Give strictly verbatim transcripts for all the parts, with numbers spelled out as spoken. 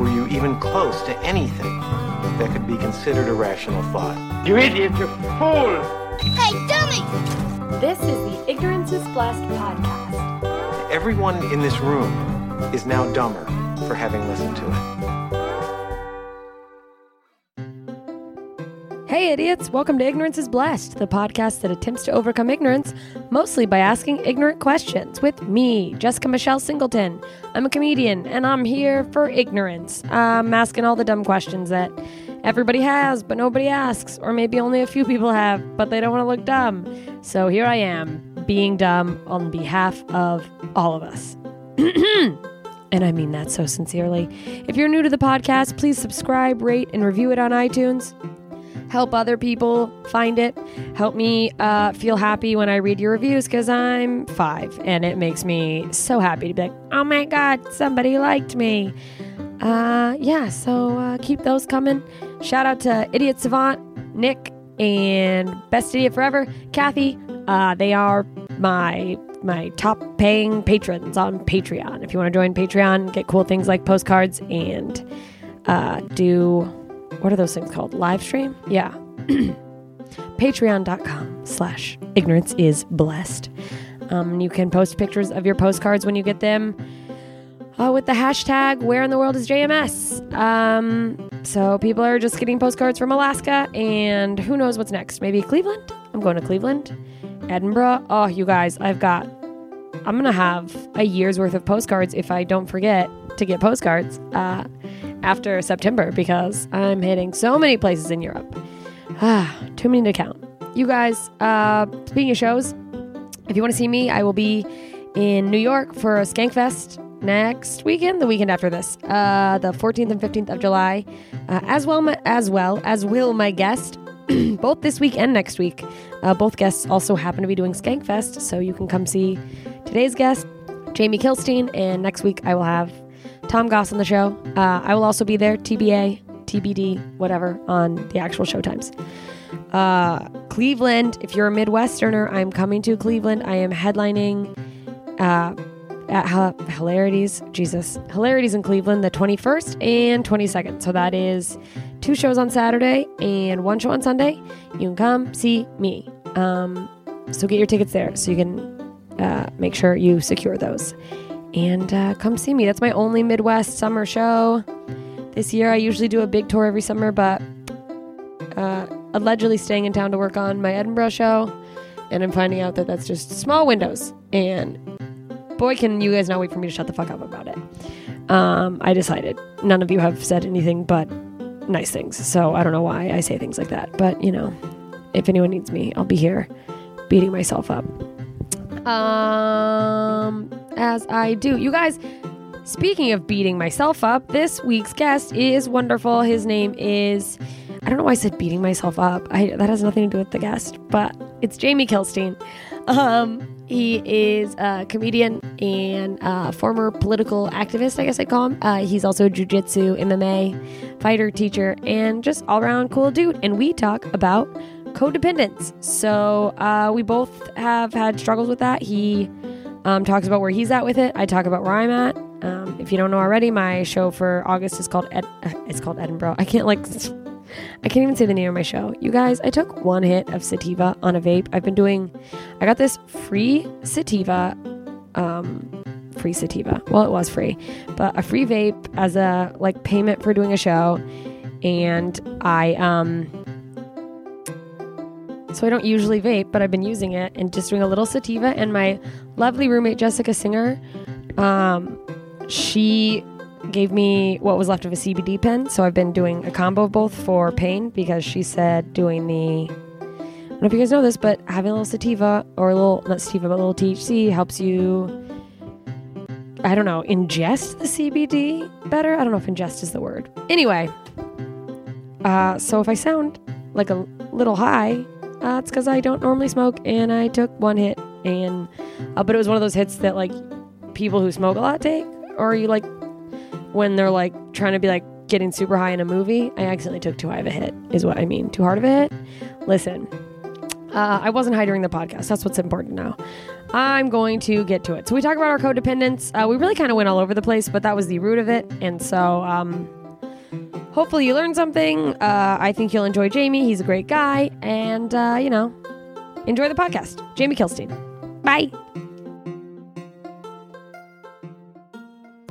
were you even close to anything that could be considered a rational thought. You idiot, you fool! Hey, dummy! This is the Ignorance is Blessed podcast. Everyone in this room is now dumber for having listened to it. Hey idiots, welcome to Ignorance is Blessed, the podcast that attempts to overcome ignorance, mostly by asking ignorant questions with me, Jessica Michelle Singleton. I'm a comedian, and I'm here for ignorance. I'm asking all the dumb questions that everybody has, but nobody asks, or maybe only a few people have, but they don't want to look dumb. So here I am, being dumb on behalf of all of us. and I mean that so sincerely. If you're new to the podcast, please subscribe, rate, and review it on iTunes. Help other people find it. Help me uh, feel happy when I read your reviews, because I'm five, and it makes me so happy to be like, oh my God, somebody liked me. Uh, yeah, so uh, keep those coming. Shout out to Idiot Savant, Nick, and Best Idiot Forever, Kathy. Uh, they are my... my top paying patrons on Patreon. If you want to join Patreon, get cool things like postcards and uh, do, what are those things called? Live stream? Yeah. Patreon.com slash ignorance is blessed. Um, you can post pictures of your postcards when you get them uh, with the hashtag where in the world is J M S. Um, so people are just getting postcards from Alaska and who knows what's next. Maybe Cleveland? I'm going to Cleveland. Edinburgh. Oh, you guys, I've got, I'm going to have a year's worth of postcards if I don't forget to get postcards uh, after September, because I'm hitting so many places in Europe. Ah, too many to count. You guys, uh, speaking of shows, if you want to see me, I will be in New York for Skankfest next weekend, the weekend after this, uh, the fourteenth and fifteenth of July, uh, as well my, as well as will my guest, both this week and next week. Uh, both guests also happen to be doing Skankfest, so you can come see today's guest, Jamie Kilstein, and next week I will have Tom Goss on the show. Uh, I will also be there, T B A, T B D, whatever, on the actual show times. Uh, Cleveland, if you're a Midwesterner, I'm coming to Cleveland. I am headlining uh, at H- Hilarities, Jesus, Hilarities in Cleveland, the twenty-first and twenty-second, so that is two shows on Saturday and one show on Sunday. You can come see me. Um, so get your tickets there so you can uh, make sure you secure those. And uh, come see me. That's my only Midwest summer show this year. I usually do a big tour every summer, but uh, allegedly staying in town to work on my Edinburgh show. And I'm finding out that that's just small windows. And boy, can you guys not wait for me to shut the fuck up about it. Um, I decided. None of you have said anything but nice things, so I don't know why I say things like that, but you know, if anyone needs me, I'll be here beating myself up um as I do. You guys, speaking of beating myself up, this week's guest is wonderful. His name is, I don't know why I said beating myself up, I that has nothing to do with the guest, but it's Jamie Kilstein. um He is a comedian and a former political activist, I guess I'd call him. Uh, he's also a jiu-jitsu, M M A, fighter, teacher, and just all-around cool dude. And we talk about codependence. So uh, we both have had struggles with that. He um, talks about where he's at with it. I talk about where I'm at. Um, if you don't know already, my show for August is called Ed- it's called Edinburgh. I can't like... I can't even say the name of my show. You guys, I took one hit of sativa on a vape. I've been doing, I got this free sativa, um, free sativa. Well, it was free, but a free vape as a like payment for doing a show. And I, um, so I don't usually vape, but I've been using it and just doing a little sativa. And my lovely roommate, Jessica Singer, um, she gave me what was left of a C B D pen, so I've been doing a combo of both for pain, because she said doing the, I don't know if you guys know this, but having a little sativa, or a little, not sativa, but a little T H C helps you, I don't know, ingest the C B D better? I don't know if ingest is the word. Anyway, uh, so if I sound like a little high, uh, it's because I don't normally smoke, and I took one hit, and, uh, but it was one of those hits that, like, people who smoke a lot take, or you, like, when they're like trying to be like getting super high in a movie. I accidentally took too high of a hit is what I mean. Too hard of a hit. Listen, uh, I wasn't high during the podcast. That's what's important now. I'm going to get to it. So we talk about our codependence. Uh, we really kind of went all over the place, but that was the root of it. And so um, hopefully you learned something. Uh, I think you'll enjoy Jamie. He's a great guy. And, uh, you know, enjoy the podcast. Jamie Kilstein. Bye.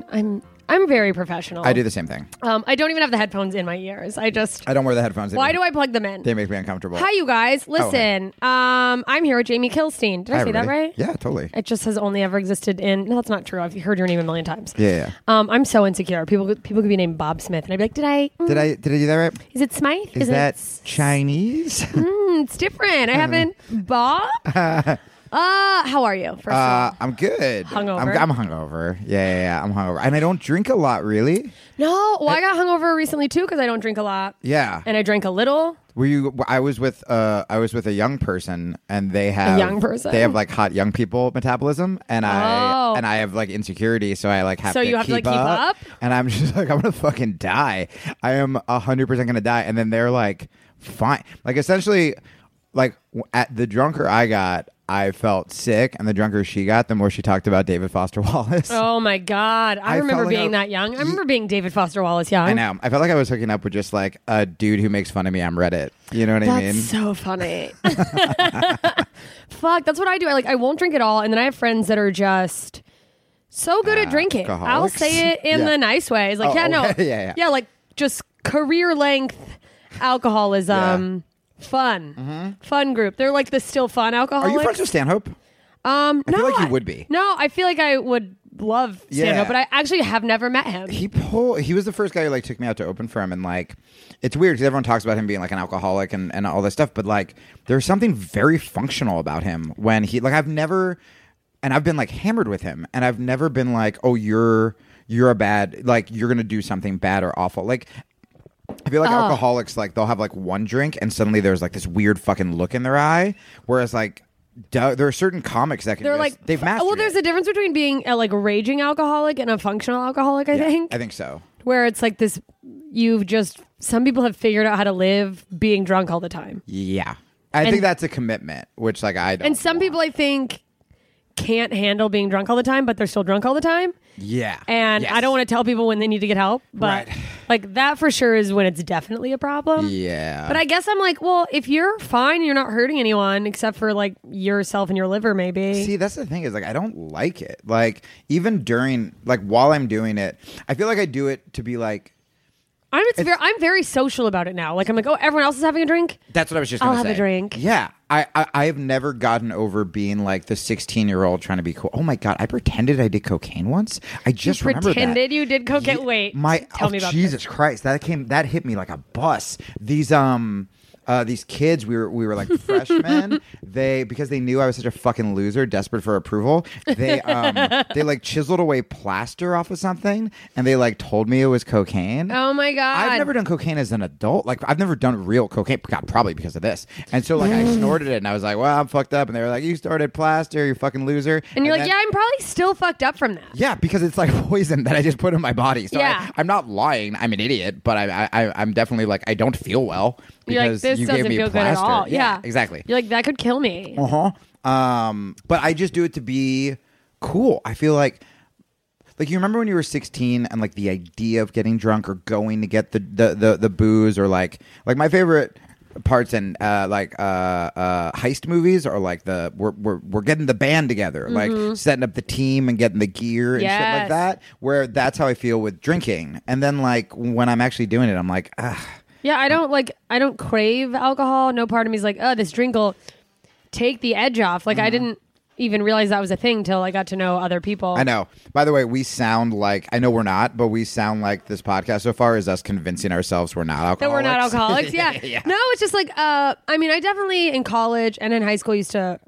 I'm... I'm very professional. I do the same thing. Um, I don't even have the headphones in my ears. I just... I don't wear the headphones. Why do I plug them in? They make me uncomfortable. Hi, you guys. Listen, oh, hey. um, I'm here with Jamie Kilstein. Did I Hi, say everybody. that right? Yeah, totally. It just has only ever existed in... No, that's not true. I've heard your name a million times. Yeah, yeah. Um, I'm so insecure. People people could be named Bob Smith, and I'd be like, did I... Mm, did I Did I do that right? Is it Smythe? Is, is that it Chinese? Mm, it's different. I haven't... Bob? Uh, how are you? First uh, of all? I'm good. Hungover? I'm, I'm hungover. Yeah, yeah, yeah, I'm hungover. And I don't drink a lot, really. No, well, I, I got hungover recently, too, because I don't drink a lot. Yeah. And I drank a little. Were you? I was with uh, I was with a young person, and they have a young person. They have like hot young people metabolism, and I oh. and I have like insecurity, so I like have so to you have keep to like keep up, up. And I'm just like, I'm gonna fucking die. I am a hundred percent gonna die. And then they're like, fine. Like essentially, like at the drunker I got, I felt sick, and the drunker she got, the more she talked about David Foster Wallace. Oh my God. I, I remember being like that young. I remember being David Foster Wallace young. I know. I felt like I was hooking up with just like a dude who makes fun of me on Reddit. You know what that's I mean? That's so funny. Fuck, that's what I do. I like I won't drink at all, and then I have friends that are just so good uh, at drinking. Alcoholics? I'll say it in yeah. the nice way. It's like, oh, yeah, no. yeah, yeah. yeah, like just career length alcoholism. Yeah. Fun. Mm-hmm. Fun group. They're like the still fun alcoholics. Are you friends with Stanhope? Um, I no, feel like you would be. No, I feel like I would love Stanhope, yeah. but I actually have never met him. He pulled, he was the first guy who like took me out to open for him, and like it's weird because everyone talks about him being like an alcoholic and, and all this stuff, but like there's something very functional about him when he like I've never and I've been like hammered with him, and I've never been like, oh, you're you're a bad like you're gonna do something bad or awful. Like I feel like oh. alcoholics, like they'll have like one drink and suddenly there's like this weird fucking look in their eye. Whereas like d- there are certain comics that can they're just, like they've mastered. Well, there's it. a difference between being a like raging alcoholic and a functional alcoholic. I yeah, think. I think so. Where it's like this, you've just some people have figured out how to live being drunk all the time. Yeah, I and, think that's a commitment, which like I don't. And some want. people I think can't handle being drunk all the time, but they're still drunk all the time. Yeah. And yes. I don't want to tell people when they need to get help, but right. like that for sure is when it's definitely a problem. Yeah. But I guess I'm like, well, if you're fine, you're not hurting anyone except for like yourself and your liver maybe. See, that's the thing is like, I don't like it. Like even during, like while I'm doing it, I feel like I do it to be like, I'm, it's it's, very, I'm very social about it now. Like I'm like, oh, everyone else is having a drink? That's what I was just going to say. I'll have a drink. Yeah. I, I, I have never gotten over being like the sixteen-year-old trying to be cool. Oh, my God. I pretended I did cocaine once. I just you remember pretended that. pretended you did cocaine? Yeah, Wait. My, tell oh, me about Jesus this. Christ. That came. That hit me like a bus. These um, uh, these kids, we were, we were like freshmen. They Because they knew I was such a fucking loser, desperate for approval, they, um, they like chiseled away plaster off of something, and they like told me it was cocaine. Oh, my God. I've never done cocaine as an adult. Like, I've never done real cocaine. God, probably because of this. And so, like, I snorted it and I was like, well, I'm fucked up. And they were like, you started plaster, you fucking loser. And you're and like, then, yeah, I'm probably still fucked up from that. Yeah, because it's like poison that I just put in my body. So yeah. I, I'm not lying. I'm an idiot, but I, I, I'm definitely like, I don't feel well because like, you gave me feel plaster. Good at all. Yeah, yeah, exactly. You're like, that could kill me. Uh huh. Um, but I just do it to be cool. I feel like. Like, you remember when you were sixteen and, like, the idea of getting drunk or going to get the the, the, the booze or, like, like my favorite parts in uh, like uh, uh, heist movies are like the we're we're we're getting the band together, mm-hmm. like setting up the team and getting the gear and yes. shit like that. Where that's how I feel with drinking, and then like when I'm actually doing it, I'm like, ah. Yeah, I don't like I don't crave alcohol. No part of me is like, oh, this drink will take the edge off. Like mm-hmm. I didn't even realize that was a thing till I got to know other people. I know. By the way, we sound like, I know we're not, but we sound like this podcast so far is us convincing ourselves we're not alcoholics. That we're not alcoholics, yeah. yeah. No, it's just like, uh, I mean, I definitely in college and in high school used to,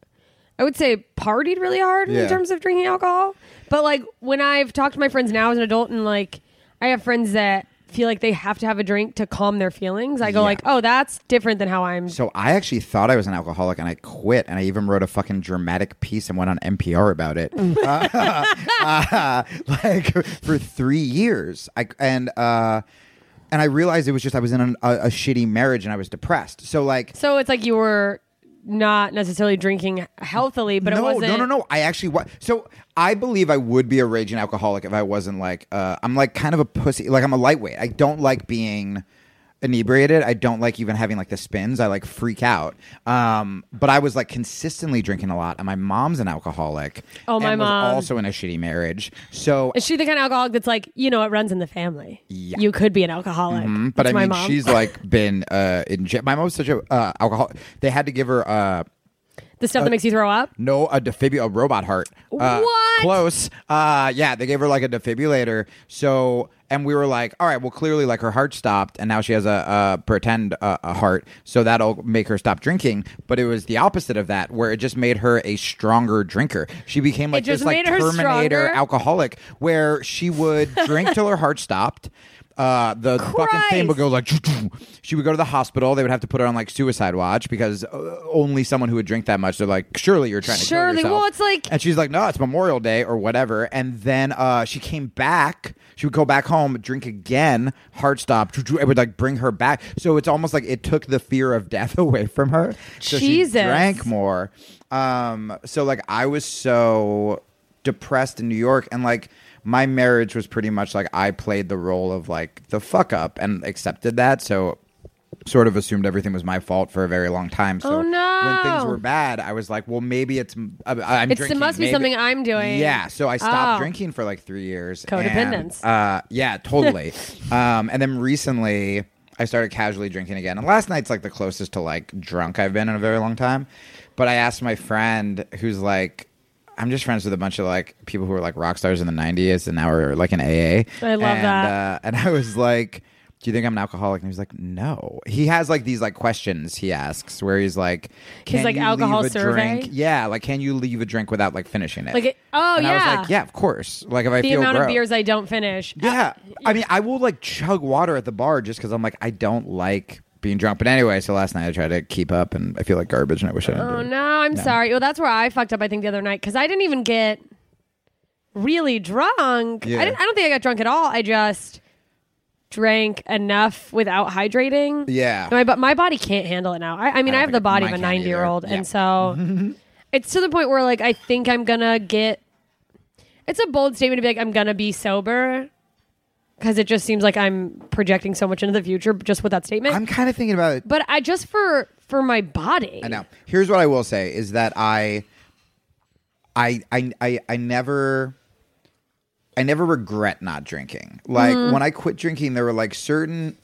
I would say, partied really hard yeah. in terms of drinking alcohol. But like when I've talked to my friends now as an adult, and like I have friends that feel like they have to have a drink to calm their feelings. I go yeah. like, oh, that's different than how I'm. So I actually thought I was an alcoholic and I quit, and I even wrote a fucking dramatic piece and went on N P R about it. uh, uh, like for three years. I and uh, and I realized it was just I was in an, a, a shitty marriage and I was depressed. So like, so it's like you were not necessarily drinking healthily, but no, it wasn't. No, no, no. I actually was. So I believe I would be a raging alcoholic if I wasn't like, uh, I'm like kind of a pussy. Like I'm a lightweight. I don't like being inebriated. I don't like even having like the spins. I like freak out. Um, but I was like consistently drinking a lot. And my mom's an alcoholic. Oh, my and was mom. Also in a shitty marriage. So is she the kind of alcoholic that's like, you know, it runs in the family. Yeah. You could be an alcoholic. Mm-hmm. But I mean, mom. she's like been uh, in jail. My mom's such a uh, alcoholic. They had to give her. Uh, The stuff uh, that makes you throw up? No, a defibrillator, a robot heart. Uh, what? Close. Uh, yeah, they gave her like a defibrillator. So, and we were like, all right, well, clearly like her heart stopped and now she has a, a pretend uh, a heart. So that'll make her stop drinking. But it was the opposite of that, where it just made her a stronger drinker. She became like this like Terminator stronger. alcoholic, where she would drink till her heart stopped. Uh, the Christ. fucking thing would go like, she would go to the hospital. They would have to put her on like suicide watch because only someone who would drink that much. They're like, surely you're trying to surely. kill yourself. Well, it's like, and she's like, no, it's Memorial Day or whatever. And then uh, she came back. She would go back home, drink again, heart stop. It would like bring her back. So it's almost like it took the fear of death away from her. So Jesus. she drank more. Um, so like I was so depressed in New York, and like, my marriage was pretty much like I played the role of like the fuck up and accepted that. So sort of assumed everything was my fault for a very long time. So oh, no. when things were bad, I was like, well, maybe it's uh, I'm it's, drinking. It must maybe. be something I'm doing. Yeah. So I stopped oh. drinking for like three years. Codependence. And, uh, yeah, totally. um, and then recently I started casually drinking again. And last night's like the closest to like drunk I've been in a very long time. But I asked my friend who's like, I'm just friends with a bunch of like people who were like rock stars in the nineties and now are like in A A. I love and, that. Uh, and I was like, do you think I'm an alcoholic? And he was like, no. He has like these like questions he asks where he's like, can he's like you alcohol leave a survey? Drink? Yeah, like can you leave a drink without like finishing it? Like, it, oh and yeah. I was like, yeah, of course. Like if I the feel the amount gross. of beers I don't finish. Yeah, uh, I mean, I will like chug water at the bar just because I'm like, I don't like being drunk. But anyway, so last night I tried to keep up and I feel like garbage and I wish I didn't. Oh no, I'm no. sorry. Well, that's where I fucked up, I think, the other night, because I didn't even get really drunk. Yeah. I, didn't, I don't think I got drunk at all. I just drank enough without hydrating. Yeah. My, but my body can't handle it now. I, I mean, I, I have the body of a ninety-year-old. Yeah. And so it's to the point where like I think I'm going to get... It's a bold statement to be like, I'm going to be sober. Because it just seems like I'm projecting so much into the future just with that statement. I'm kind of thinking about it. But I just for for my body. I know. Here's what I will say is that I I I I, I never I never regret not drinking. Like mm-hmm. when I quit drinking, there were like certain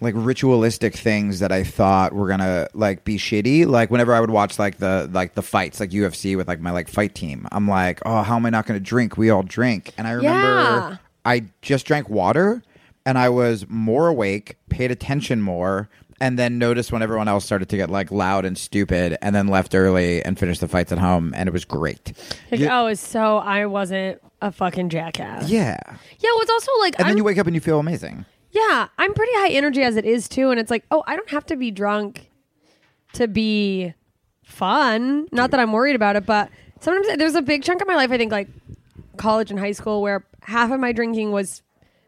like ritualistic things that I thought were gonna like be shitty. Like whenever I would watch like the like the fights, like U F C with like my like fight team, I'm like, oh, how am I not gonna drink? We all drink. And I remember yeah. I just drank water and I was more awake, paid attention more, and then noticed when everyone else started to get like loud and stupid and then left early and finished the fights at home. And it was great. Like, you, oh, so I wasn't a fucking jackass. Yeah. Yeah. Well, it's also like. And I'm, then you wake up and you feel amazing. Yeah. I'm pretty high energy as it is, too. And it's like, oh, I don't have to be drunk to be fun. Not that I'm worried about it, but sometimes there's a big chunk of my life, I think, like college and high school, where half of my drinking was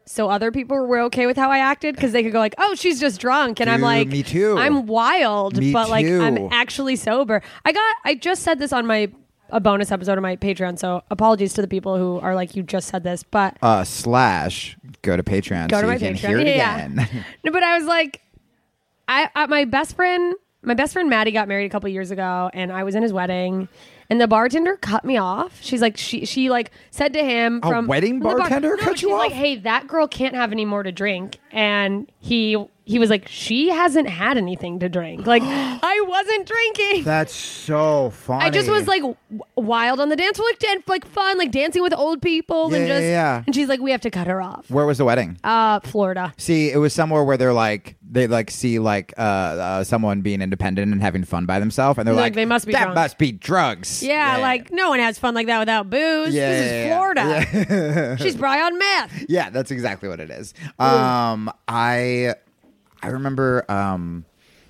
so other people were okay with how I acted, because they could go like, oh, she's just drunk. And Dude, I'm like, me too. I'm wild, me but too. Like I'm actually sober. I got, I just said this on my, a bonus episode of my Patreon. So apologies to the people who are like, you just said this, but. Uh, slash, go to Patreon. Go so to my you Patreon. Can hear it yeah. again. No, but I was like, I, uh, my best friend, my best friend Maddie got married a couple years ago and I was in his wedding. And the bartender cut me off. She's like, she she like said to him from a wedding bartender bar, no, cut you off. She's like, hey, that girl can't have any more to drink. And he he was like, she hasn't had anything to drink. Like I wasn't drinking. That's so funny. I just was like w- wild on the dance floor, like, dan- like fun, like dancing with old people, yeah, and just yeah, yeah. And she's like, we have to cut her off. Where was the wedding? Uh, Florida. See, it was somewhere where they're like. They like see like uh, uh, someone being independent and having fun by themselves, and they're like, like they must be that drunk. Must be drugs. Yeah, yeah, like no one has fun like that without booze. Yeah, this yeah, is Florida. Yeah. She's probably on meth. Yeah, that's exactly what it is. Um, I I remember. Um,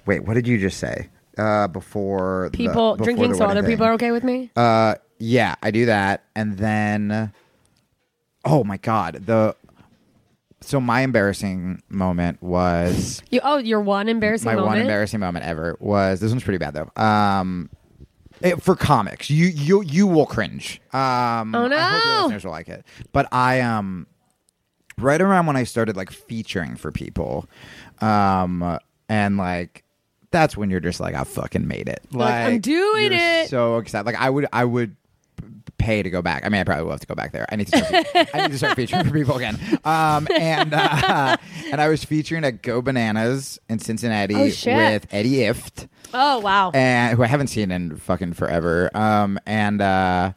wait, what did you just say? Uh, before people the, before drinking, the so other thing. People are okay with me. Uh, yeah, I do that, and then oh my god, the. So my embarrassing moment was... You, oh, your one embarrassing my moment? My one embarrassing moment ever was... This one's pretty bad, though. Um, it, for comics, you you you will cringe. Um, oh, no! I hope your listeners will like it. But I... um, right around when I started, like, featuring for people, um, and, like... That's when you're just like, I fucking made it. Like, like I'm doing it! So excited. Like, I would... I would pay to go back. I mean, I probably will have to go back there. I need to start, I need to start featuring for people again. Um, and uh, and I was featuring at Go Bananas in Cincinnati oh, with Eddie Ift. Oh, wow. And, who I haven't seen in fucking forever. Um, and uh,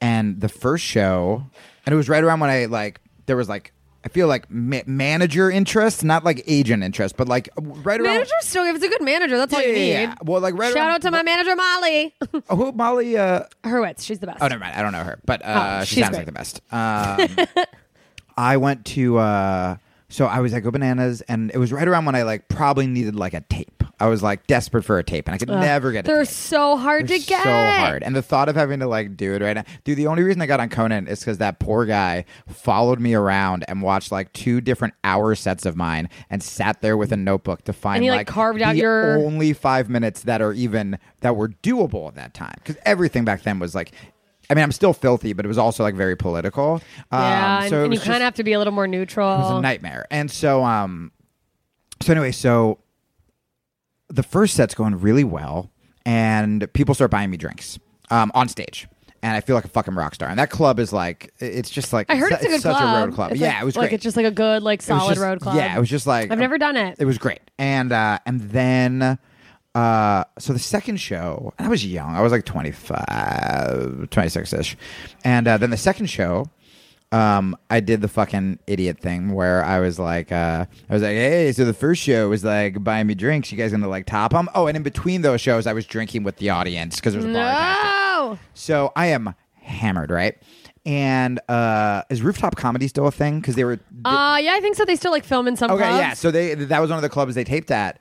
and the first show, and it was right around when I, like, there was, like, I feel like ma- manager interest, not like agent interest, but like right around. Manager still gives a good manager. That's yeah, all you need. Yeah. Well, like right. Shout around, out to my manager Molly. Oh, who Molly? Uh, Hurwitz. She's the best. Oh, never mind. I don't know her, but uh, oh, she sounds great. Like the best. Um, I went to uh, so I was at Go Bananas, and it was right around when I like probably needed like a tape. I was like desperate for a tape, and I could Ugh. never get. A They're tape. so hard They're to get. So hard, and the thought of having to like do it right now, dude. The only reason I got on Conan is because that poor guy followed me around and watched like two different hour sets of mine, and sat there with a notebook to find and he, like, like carved out your only five minutes that are even that were doable at that time, because everything back then was like. I mean, I'm still filthy, but it was also like very political. Yeah, um, so and, and you kind of have to be a little more neutral. It was a nightmare, and so um, so anyway, so. The first set's going really well, and people start buying me drinks um, on stage, and I feel like a fucking rock star. And that club is like, it's just like I heard it's, it's, a it's such club. a road club. It's yeah, like, it was like great. It's just like a good, like solid just, road club. Yeah, it was just like I've never done it. It was great, and uh, and then uh, so the second show, and I was young. I was like twenty-five, twenty-six ish, and uh, then the second show. Um, I did the fucking idiot thing where I was like, uh, I was like, hey, so the first show was like buying me drinks. You guys gonna like top them? Oh, and in between those shows, I was drinking with the audience because there was a bar attached. So I am hammered, right? And uh, is Rooftop Comedy still a thing? Because they were. They- uh, yeah, I think so. They still like film in some. Okay, clubs. yeah. So they that was one of the clubs they taped at,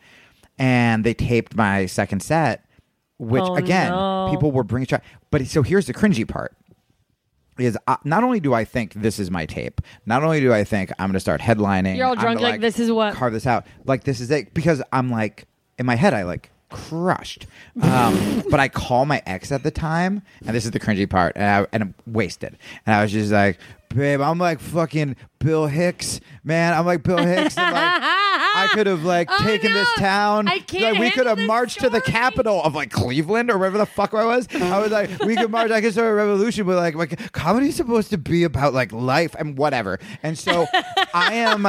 and they taped my second set, which oh, again no. people were bringing. But so here's the cringy part. Is uh, not only do I think this is my tape, not only do I think I'm going to start headlining. You're all drunk, gonna, like, like this is what carve this out, like this is it, because I'm like in my head I like crushed, um, but I call my ex at the time, and this is the cringy part, and, I, and I'm wasted, and I was just like, babe, I'm like fucking Bill Hicks, man, I'm like Bill Hicks, and like, I could have like oh, taken no. this town, I can't like we could have marched story. to the capital of like Cleveland or wherever the fuck I was. I was like, we could march, I could start a revolution, but like, like comedy's supposed to be about like life and whatever, and so I am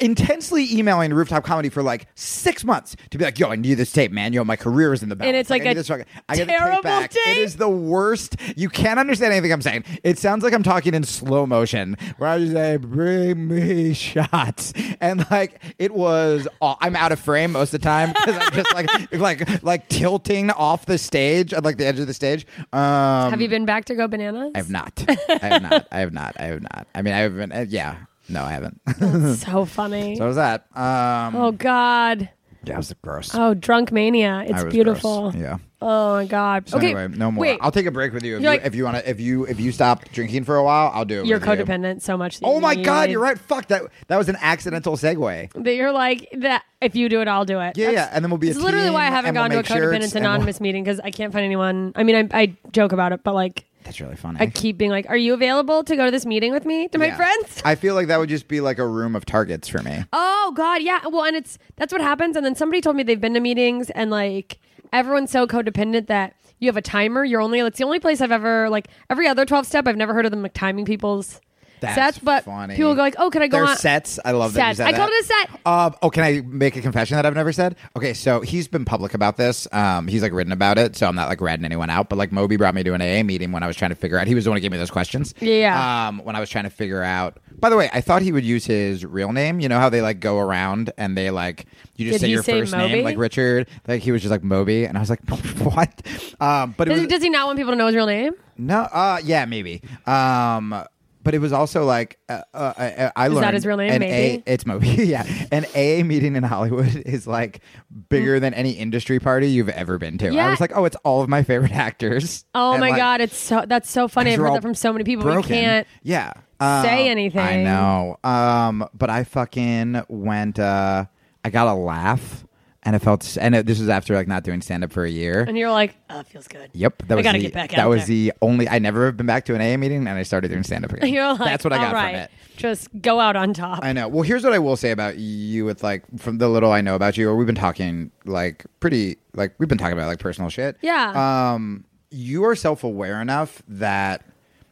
intensely emailing Rooftop Comedy for like six months to be like, yo, I need this tape, man, yo, my career is in the balance, and it's like, like a I I get terrible tape back. Tape? It is the worst. You can't understand anything I'm saying. It sounds like I'm talking in slow motion where I just say, bring me shots, and like it was all, I'm out of frame most of the time because I'm just like like like tilting off the stage at like the edge of the stage. Um, have you been back to Go Bananas? I have not. I have not. I have not. I have not. I mean, I have been. Uh, yeah. No, I haven't. That's so funny. So was that. Um, oh, God. That was gross. Oh, drunk mania. It's beautiful. Gross. Yeah. Oh, my God. So okay. Anyway, no more. Wait. I'll take a break with you if you're you, like, if you want to. If you if you stop drinking for a while, I'll do it. You're with codependent you. so much. That oh, you my need. God. You're right. Fuck that. That was an accidental segue. That you're like that. If you do it, I'll do it. Yeah, That's, yeah. And then we'll be. It's literally why I haven't gone we'll to a codependent anonymous we'll... meeting because I can't find anyone. I mean, I, I joke about it, but like. That's really funny. I keep being like, are you available to go to this meeting with me, to yeah. my friends? I feel like that would just be like a room of targets for me. Oh, God, yeah. Well, and it's that's what happens. And then somebody told me they've been to meetings and like everyone's so codependent that you have a timer. You're only, it's the only place I've ever, like every other twelve step, I've never heard of them like timing people's That's sets. But funny. People go like, oh, can I go Their on? sets. I love sets. that you said I called it a set. Uh, oh, can I make a confession that I've never said? Okay, so he's been public about this. Um, he's like written about it, so I'm not like ratting anyone out. But like Moby brought me to an A A meeting when I was trying to figure out. He was the one who gave me those questions. Yeah. Um, when I was trying to figure out. By the way, I thought he would use his real name. You know how they like go around and they like you just Did say your say first Moby? name, like Richard. Like he was just like Moby, and I was like, what? Um, but it does, was, does he not want people to know his real name? No. Uh, yeah, maybe. Um. But it was also like uh, uh, I, I is learned. Is that his real name? Maybe a, it's Moby. Yeah, an A A meeting in Hollywood is like bigger mm. than any industry party you've ever been to. Yeah. I was like, oh, it's all of my favorite actors. Oh and my like, god, it's so that's so funny. I've heard that from so many people. Broken. We can't. Yeah. Uh, say anything. I know. Um, but I fucking went. Uh, I got a laugh. And I felt, and it, this was after like not doing stand up for a year. And you're like, oh, it feels good. Yep, that I was gotta the, get back out. That was there. the only. I never have been back to an A A meeting, and I started doing stand up again. You're like, that's what I got right. from it. Just go out on top. I know. Well, here's what I will say about you. With like from the little I know about you, or we've been talking like pretty, like we've been talking about like personal shit. Yeah. Um, you are self aware enough that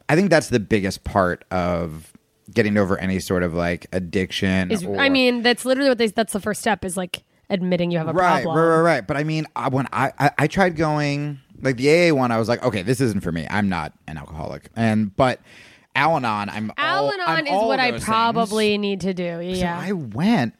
I think that's the biggest part of getting over any sort of like addiction. Is, or, I mean, that's literally what they. That's the first step. Is like. admitting you have a right, problem. Right, right, right. But I mean, I, when I, I, I tried going, like the A A one, I was like, okay, this isn't for me. I'm not an alcoholic. And, but Al-Anon, I'm Al-Anon all, I'm is all what I probably things. need to do. Yeah. So I went.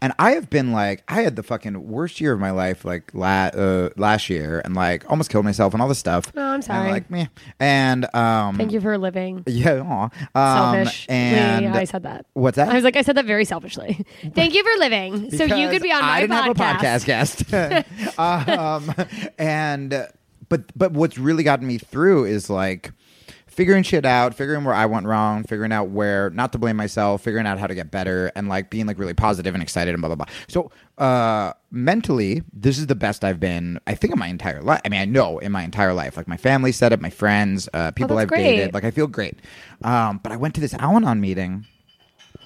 And I have been like, I had the fucking worst year of my life, like la- uh, last year, and like almost killed myself and all this stuff. No, oh, I'm sorry. And like me, and um, thank you for living. Yeah, aw. Um, selfish. And Wait, I said that. What's that? I was like, I said that very selfishly. Thank you for living, because so you could be on my I didn't podcast. Have a podcast guest. um, and but but what's really gotten me through is like figuring shit out, figuring where I went wrong, figuring out where not to blame myself, figuring out how to get better, and like being like really positive and excited and blah, blah, blah. So uh, mentally, this is the best I've been, I think, in my entire life. I mean, I know in my entire life. Like my family set up, my friends, uh, people oh, I've great. dated. Like I feel great. Um, but I went to this Al-Anon meeting.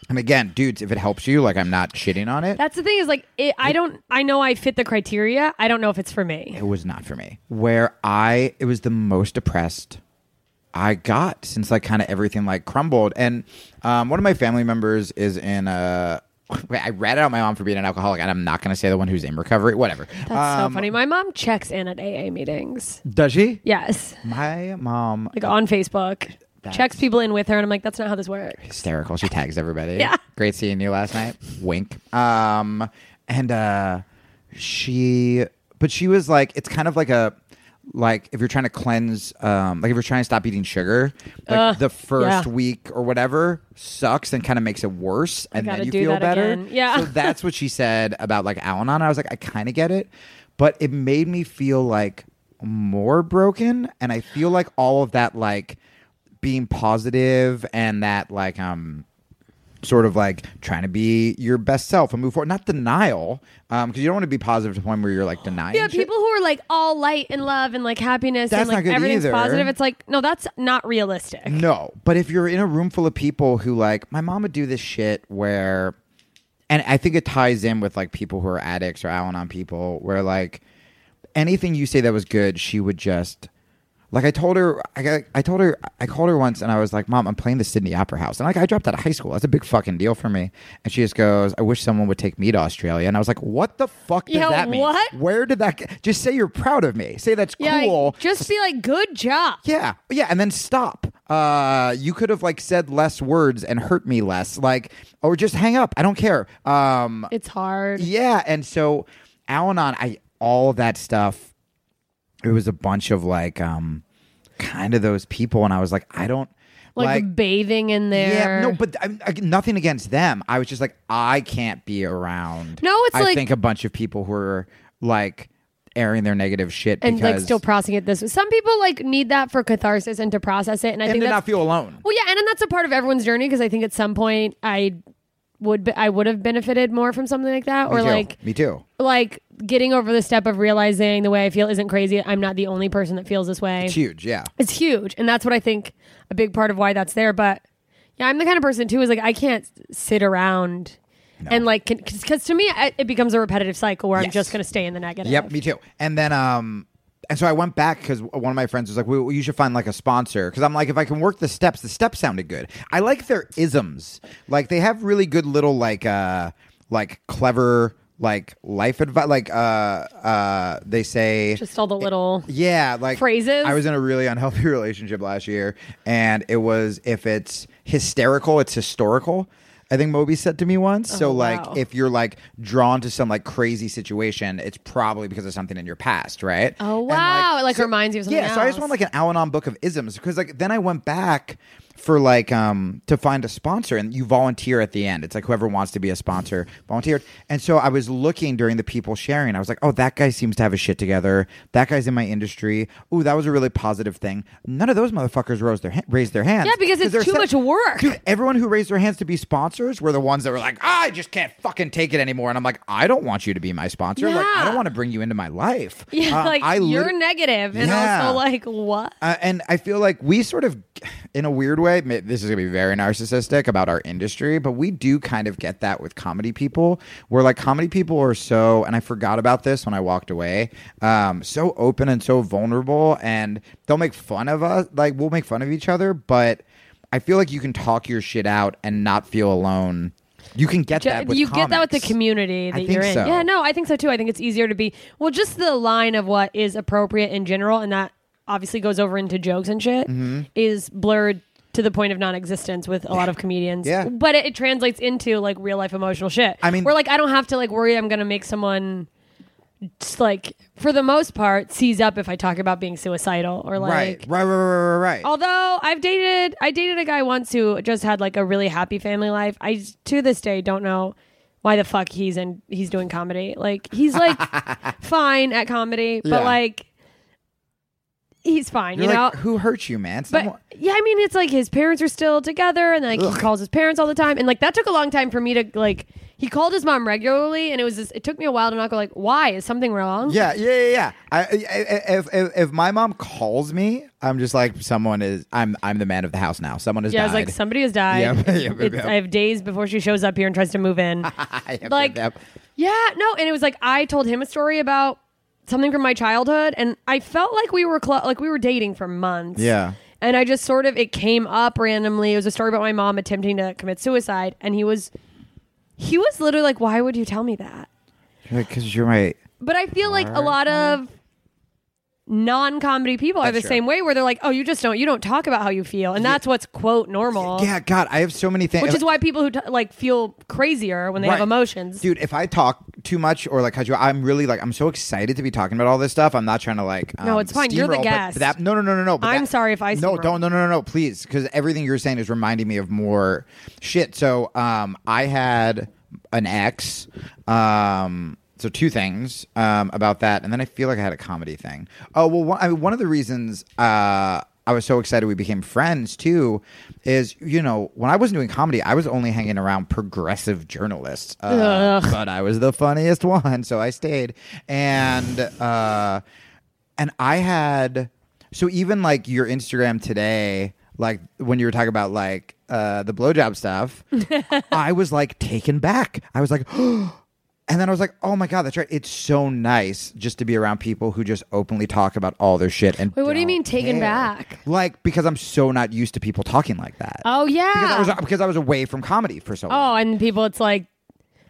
And again, dudes, if it helps you, like I'm not shitting on it. That's the thing is like, it, I don't, I know I fit the criteria. I don't know if it's for me. It was not for me. Where I, it was the most depressed I got since like kind of everything like crumbled. And um, one of my family members is in a, I ratted out my mom for being an alcoholic, and I'm not going to say the one who's in recovery, whatever. That's um, so funny. My mom checks in at A A meetings. Does she? Yes. My mom. Like on Facebook. Checks people in with her, and I'm like, that's not how this works. Hysterical. She tags everybody. Yeah. Great seeing you last night. Wink. Um, and uh, she, but she was like, it's kind of like a, like if you're trying to cleanse, um, like if you're trying to stop eating sugar, like uh, the first yeah. week or whatever sucks and kind of makes it worse, and then you feel better. Again. Yeah. So that's what she said about like Al-Anon. I was like, I kind of get it, but it made me feel like more broken, and I feel like all of that like being positive and that like um. sort of like trying to be your best self and move forward. Not denial, um, because you don't want to be positive to the point where you're like denying. Yeah, shit. People who are like all light and love and like happiness that's and like everything's either. Positive. It's like, no, that's not realistic. No, but if you're in a room full of people who like, my mom would do this shit where, and I think it ties in with like people who are addicts or Al-Anon people, where like anything you say that was good, she would just... Like I told her, I, I told her, I called her once, and I was like, "Mom, I'm playing the Sydney Opera House," and like I dropped out of high school. That's a big fucking deal for me. And she just goes, "I wish someone would take me to Australia." And I was like, "What the fuck does yeah, that mean? What? Where did that? G-? Just say you're proud of me. Say that's yeah, cool. Like, just be like, good job. Yeah, yeah, and then stop. Uh, you could have like said less words and hurt me less, like, or just hang up. I don't care. Um, it's hard. Yeah, and so Al-Anon, I all of that stuff." It was a bunch of like um, kind of those people. And I was like, I don't like, like bathing in there. Yeah, no, but I, I, nothing against them. I was just like, I can't be around. No, it's I like, think a bunch of people who are like airing their negative shit. And because, like still processing it this way. Some people like need that for catharsis and to process it. And I and think to not feel alone. Well, yeah. And, and that's a part of everyone's journey. Because I think at some point I would be, I would have benefited more from something like that. Me or too. like, me too. Like, getting over the step of realizing the way I feel isn't crazy. I'm not the only person that feels this way. It's huge, yeah. It's huge. And that's what I think a big part of why that's there. But yeah, I'm the kind of person too is like, I can't sit around no. and like, because to me, I, it becomes a repetitive cycle where yes. I'm just going to stay in the negative. Yep, me too. And then, um, and so I went back because one of my friends was like, well, you should find like a sponsor. Because I'm like, if I can work the steps, the steps sounded good. I like their isms. Like they have really good little like, uh, like clever like life advice, like uh uh they say just all the little it, yeah like phrases. I was in a really unhealthy relationship last year, and it was if it's hysterical, it's historical. I think Moby said to me once. Oh, so like wow. if you're like drawn to some like crazy situation, it's probably because of something in your past, right? Oh wow, and, like, it like so, reminds you of something. Yeah, else. So I just want like an Al-Anon book of isms, because like then I went back for like um to find a sponsor, and you volunteer at the end. It's like whoever wants to be a sponsor volunteered. And so I was looking during the people sharing. I was like, oh, that guy seems to have his shit together. That guy's in my industry. Ooh, that was a really positive thing. None of those motherfuckers rose their ha- raised their hands. Yeah, because it's too set- much work. Dude, everyone who raised their hands to be sponsors were the ones that were like, ah, I just can't fucking take it anymore. And I'm like, I don't want you to be my sponsor. Yeah. Like, I don't want to bring you into my life. Yeah, uh, like I li- you're negative, and yeah. also like what? Uh, and I feel like we sort of, in a weird way. This is going to be very narcissistic about our industry, but we do kind of get that with comedy people. We're like, comedy people are so, and I forgot about this when I walked away, um, so open and so vulnerable, and they'll make fun of us. Like, we'll make fun of each other, but I feel like you can talk your shit out and not feel alone You can get that with you comics. Get that with the community that I you're in. So. Yeah, no, I think so too. I think it's easier to be, well, just the line of what is appropriate in general, and that obviously goes over into jokes and shit, mm-hmm. is blurred to the point of non-existence with a yeah. lot of comedians. Yeah. But it, it translates into like real life emotional shit. I mean, where like I don't have to like worry I'm going to make someone just, like for the most part seize up if I talk about being suicidal or like right. right, right, right, right, right. Although I've dated, I dated a guy once who just had like a really happy family life. I to this day don't know why the fuck he's in. He's doing comedy. Like he's like fine at comedy, but yeah. like. He's fine, You're you know. Like, who hurt you, man? It's but not... yeah, I mean, it's like his parents are still together, and like Ugh. he calls his parents all the time, and like that took a long time for me to like. He called his mom regularly, and it was. This, it took me a while to not go like, why is something wrong? Yeah, yeah, yeah. yeah. I, I, if, if if my mom calls me, I'm just like, someone is. I'm I'm the man of the house now. Someone has. Yeah, died. I was like, somebody has died. Yep, yep, yep, yep. I have days before she shows up here and tries to move in. yep, like, yep, yep. yeah, no, and it was like I told him a story about. Something from my childhood, and I felt like we were cl- like we were dating for months. Yeah, and I just sort of it came up randomly. It was a story about my mom attempting to commit suicide, and he was, he was literally like, "Why would you tell me that?" Because you're my. But I feel like a lot of non-comedy people that's are the true. Same way, where they're like, "Oh, you just don't you don't talk about how you feel," and yeah. that's what's quote normal. Yeah, God, I have so many things, which is why people who t- like feel crazier when they right. have emotions, dude. If I talk. Too much or like I'm really like I'm so excited to be talking about all this stuff. I'm not trying to like um, no, it's fine. You're the guest. That, no, no, no, no, no. I'm that, sorry if I no, don't no, no, no, no, please, because everything you're saying is reminding me of more shit. So um, I had an ex. Um, so two things um about that, and then I feel like I had a comedy thing. Oh well, one, I mean, one of the reasons uh I was so excited we became friends too is, you know, when I wasn't doing comedy, I was only hanging around progressive journalists, uh, but I was the funniest one. So I stayed. And, uh, and I had, so even like your Instagram today, like when you were talking about like, uh, the blowjob stuff, I was like taken back. I was like, oh. And then I was like, oh, my God, that's right. It's so nice just to be around people who just openly talk about all their shit. And Wait, what do you mean taken care. back? Like, because I'm so not used to people talking like that. Oh, yeah. Because I was, because I was away from comedy for so long. Oh, and people, it's like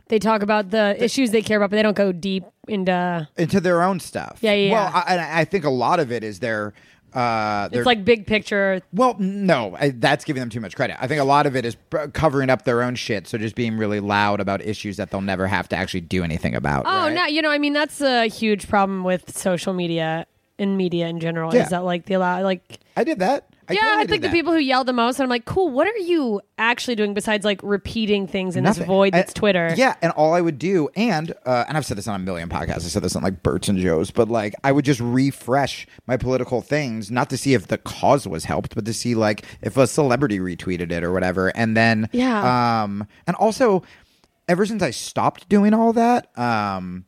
they talk about the, the issues they care about, but they don't go deep into... Into their own stuff. Yeah, yeah. Well, I, and I think a lot of it is their... Uh, it's like big picture. Well, no, I, that's giving them too much credit. I think a lot of it is pr- covering up their own shit. So just being really loud about issues that they'll never have to actually do anything about. Oh, right? no, you know, I mean, that's a huge problem with social media and media in general. Yeah. Is that like the allow? Like I did that. I yeah, totally I think the people who yell the most, and I'm like, cool, what are you actually doing besides like repeating things in Nothing. this void that's I, Twitter? Yeah, and all I would do, and uh, and I've said this on a million podcasts, I said this on like Bert's and Joe's, but like I would just refresh my political things, not to see if the cause was helped, but to see like if a celebrity retweeted it or whatever. And then, yeah. um, and also, ever since I stopped doing all that, um,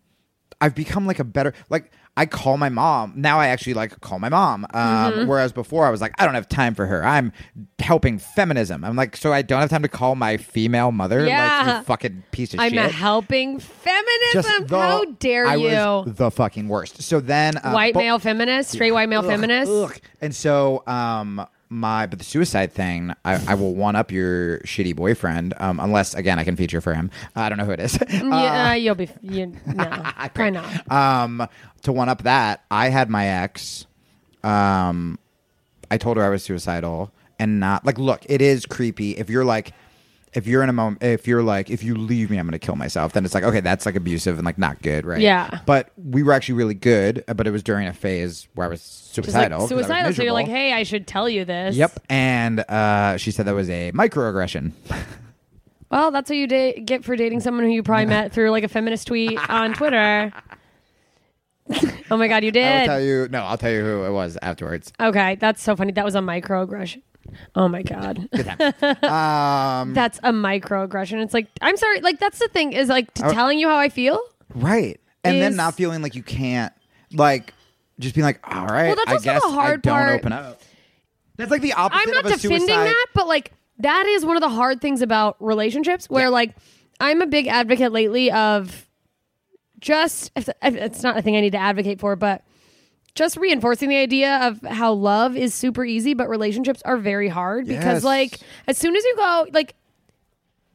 I've become like a better, like, I call my mom. Now I actually like call my mom. Um, mm-hmm. Whereas before I was like, I don't have time for her. I'm helping feminism. I'm like, so I don't have time to call my female mother? Yeah. Like, you fucking piece of I'm shit. I'm helping feminism. The, How dare I you? Was the fucking worst. So then. Uh, white bo- male feminist? Straight yeah. white male ugh, feminist? Ugh. And so. Um, My, but the suicide thing, I, I will one-up your shitty boyfriend, um, unless, again, I can feature for him. Uh, I don't know who it is. yeah, uh, you'll be, you, no, probably not. Um, to one-up that, I had my ex, um, I told her I was suicidal, and not, like, look, it is creepy. If you're like, if you're in a moment, if you're like, if you leave me, I'm going to kill myself, then it's like, okay, that's like abusive and like not good, right? Yeah. But we were actually really good, but it was during a phase where I was suicidal. Like suicidal, was so you're like, hey, I should tell you this. Yep. And uh, she said that was a microaggression. Well, that's what you da- get for dating someone who you probably met through like a feminist tweet on Twitter. Oh my God, you did. I'll tell you, no, I'll tell you who it was afterwards. Okay, that's so funny. That was a microaggression. Oh my God. um, that's a microaggression. It's like, I'm sorry. Like, that's the thing is like t- uh, telling you how I feel. Right. And is, then not feeling like you can't, like, just being like, all right, well, that's I also guess the hard I part. Don't open up. That's like the opposite of a suicide. I'm not defending that, but like, that is one of the hard things about relationships where yeah. like, I'm a big advocate lately of just, if, if it's not a thing I need to advocate for, but just reinforcing the idea of how love is super easy, but relationships are very hard yes. because like as soon as you go, like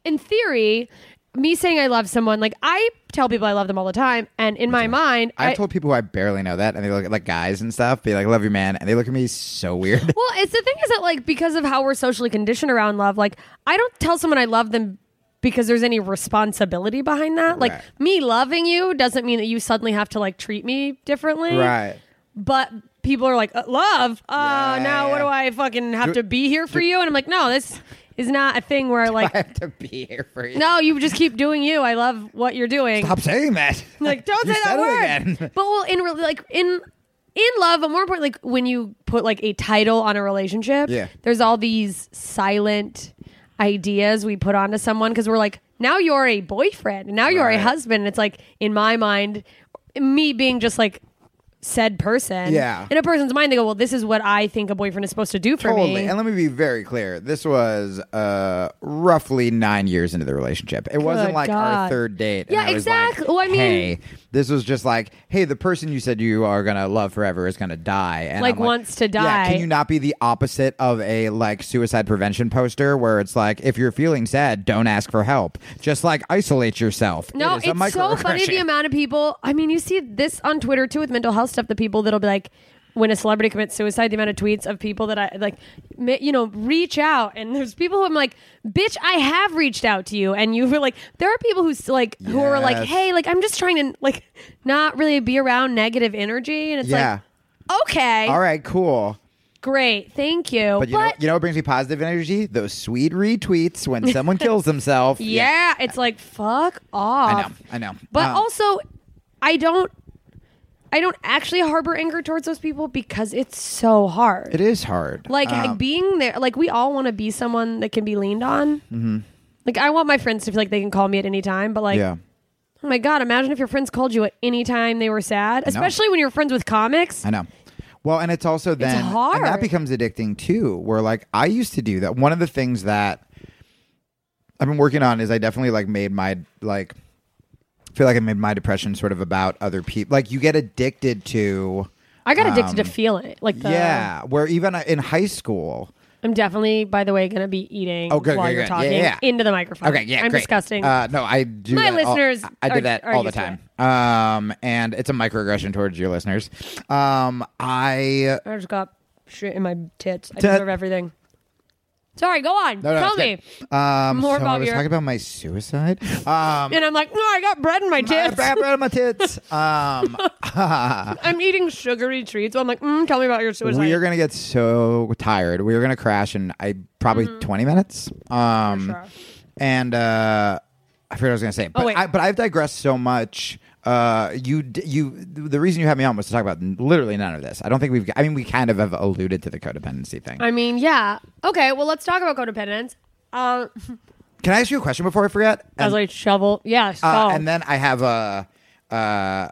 in theory, me saying I love someone, like, I tell people I love them all the time, and in my mind... I've I, told people who I barely know that, and they look at, like, guys and stuff, be like, love you, man, and they look at me so weird. Well, it's the thing is that, like, because of how we're socially conditioned around love, like, I don't tell someone I love them because there's any responsibility behind that. Like, right. me loving you doesn't mean that you suddenly have to, like, treat me differently. Right. But... people are like, uh, love? Oh, uh, yeah, now yeah. what do I fucking have do, to be here for do, you? And I'm like, no, this is not a thing where like... I have to be here for you. No, you just keep doing you. I love what you're doing. Stop saying that. Like, don't you say that word. Again. But well, in like in in love, but more importantly, like, when you put like a title on a relationship, yeah. there's all these silent ideas we put onto someone because we're like, now you're a boyfriend. Now you're right. a husband. And it's like, in my mind, me being just like... said person yeah in a person's mind they go, well, this is what I think a boyfriend is supposed to do for totally. me. And let me be very clear, this was uh roughly nine years into the relationship. It Good wasn't like God. Our third date and yeah I exactly was like, well, I mean hey, this was just like, hey, the person you said you are gonna love forever is gonna die, and like, like wants to die. Yeah, can you not be the opposite of a like suicide prevention poster where it's like, if you're feeling sad, don't ask for help, just like isolate yourself. No, it it's so funny the amount of people, I mean, you see this on Twitter too with mental health stuff, the people that'll be like, when a celebrity commits suicide, the amount of tweets of people that I like, you know, reach out, and there's people who I'm like, bitch, I have reached out to you, and you were like, there are people who's like, yes. who are like, hey, like, I'm just trying to like not really be around negative energy, and it's yeah. like, okay, all right, cool. Great, thank you. But you, but know, you know what brings me positive energy? Those sweet retweets when someone kills themselves. Yeah, yeah, it's like, fuck off. I know, I know. But um, also, I don't I don't actually harbor anger towards those people because it's so hard. It is hard. Like, um, being there, like, we all want to be someone that can be leaned on. Mm-hmm. Like, I want my friends to feel like they can call me at any time, but like, yeah. oh my God, imagine if your friends called you at any time they were sad, especially when you're friends with comics. I know. Well, and it's also then, it's hard. And that becomes addicting too, where like, I used to do that. One of the things that I've been working on is I definitely like made my, like, feel like I made my depression sort of about other people. Like, you get addicted to... I got um, addicted to feeling it. Like the, yeah, where even in high school... I'm definitely, by the way, going to be eating oh, good, while good, you're good. talking yeah, yeah. into the microphone. Okay, yeah, I'm great. disgusting. Uh, no, I do My listeners all, I do are, that all the time. Um, and it's a microaggression towards your listeners. Um, I... I just got shit in my tits. I deserve everything. Sorry, go on. No, no, Tell me. Um, More so about I was your... talking about my suicide. Um, and I'm like, no, I got bread in my tits. I got bread in my tits. Um, I'm eating sugary treats. So I'm like, mm, tell me about your suicide. We are going to get so tired. We are going to crash in I, probably mm-hmm. twenty minutes. Um, sure. And uh, I forget what I was going to say. But, oh, wait. I, but I've digressed so much. Uh, you, you. The reason you had me on was to talk about literally none of this. I don't think we've. I mean, we kind of have alluded to the codependency thing. I mean, yeah. Okay. Well, let's talk about codependence. Uh, Can I ask you a question before I forget? And, As I shovel, yeah. Uh, and then I have a. Uh, I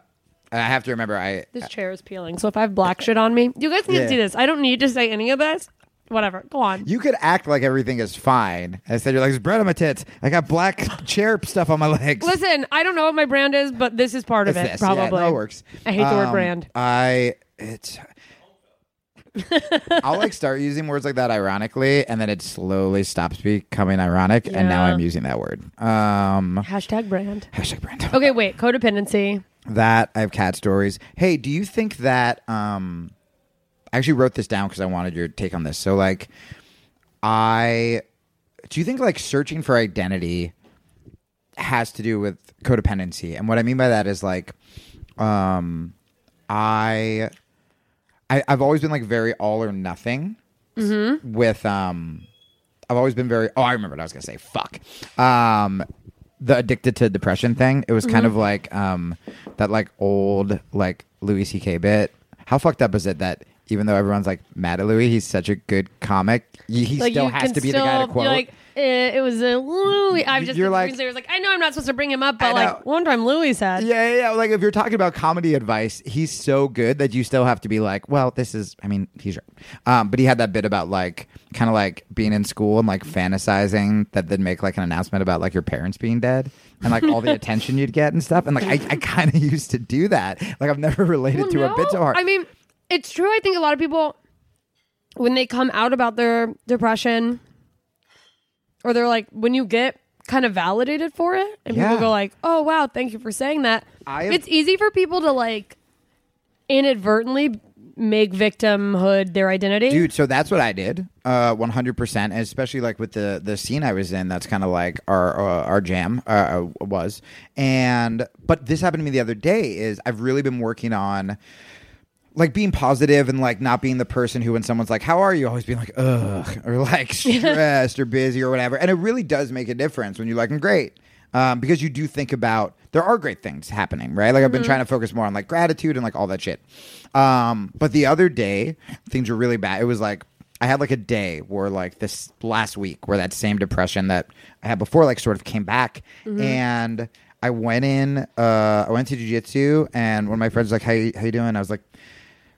have to remember. I this chair is peeling, so if I have black shit on me, you guys need yeah. to see this. I don't need to say any of this. Whatever. Go on. You could act like everything is fine. I said, you're like, there's bread on my tits. I got black chair stuff on my legs. Listen, I don't know what my brand is, but this is part it's of it. This. Probably. Yeah, no, it works. I hate um, the word brand. I, it's, I'll like start using words like that ironically, and then it slowly stops becoming ironic. Yeah. And now I'm using that word. Um, hashtag brand. Hashtag brand. Okay, wait. Codependency. That. I have cat stories. Hey, do you think that, um, I actually wrote this down because I wanted your take on this. So, like, I... Do you think, like, searching for identity has to do with codependency? And what I mean by that is, like, um, I, I... I've always been, like, very all or nothing mm-hmm. with... um, I've always been very... Oh, I remember what I was going to say. Fuck. Um, the addicted to depression thing. It was mm-hmm. kind of like um, that, like, old, like, Louis C K bit. How fucked up is it that... Even though everyone's like mad at Louis, he's such a good comic. He like still has to be still, the guy to quote. You're like, eh, it was a Louis. I've just you're like, was like, I know I'm not supposed to bring him up, but like one time Louis said, yeah, yeah, yeah. Like if you're talking about comedy advice, he's so good that you still have to be like, well, this is. I mean, he's right. Um, but he had that bit about like kind of like being in school and like fantasizing that they'd make like an announcement about like your parents being dead. And, like, all the attention you'd get and stuff. And, like, I, I kind of used to do that. Like, I've never related well, to no. a bit so hard. I mean... It's true. I think a lot of people, when they come out about their depression, or they're like, when you get kind of validated for it, and yeah. people go like, "Oh wow, thank you for saying that." I have- it's easy for people to like inadvertently make victimhood their identity, dude. So that's what I did, uh, one hundred percent, especially like with the the scene I was in. That's kind of like our uh, our jam uh, was, and but this happened to me the other day. Is I've really been working on. Like being positive and like not being the person who, when someone's like, "How are you?" always being like, "Ugh," or like stressed or busy or whatever. And it really does make a difference when you're like, "I'm great," um, because you do think about there are great things happening, right? Like mm-hmm. I've been trying to focus more on like gratitude and like all that shit. Um, but the other day, things were really bad. It was like I had like a day where like this last week where that same depression that I had before like sort of came back mm-hmm. and. I went in, uh, I went to jiu-jitsu, and one of my friends was like, how you, how you doing? I was like,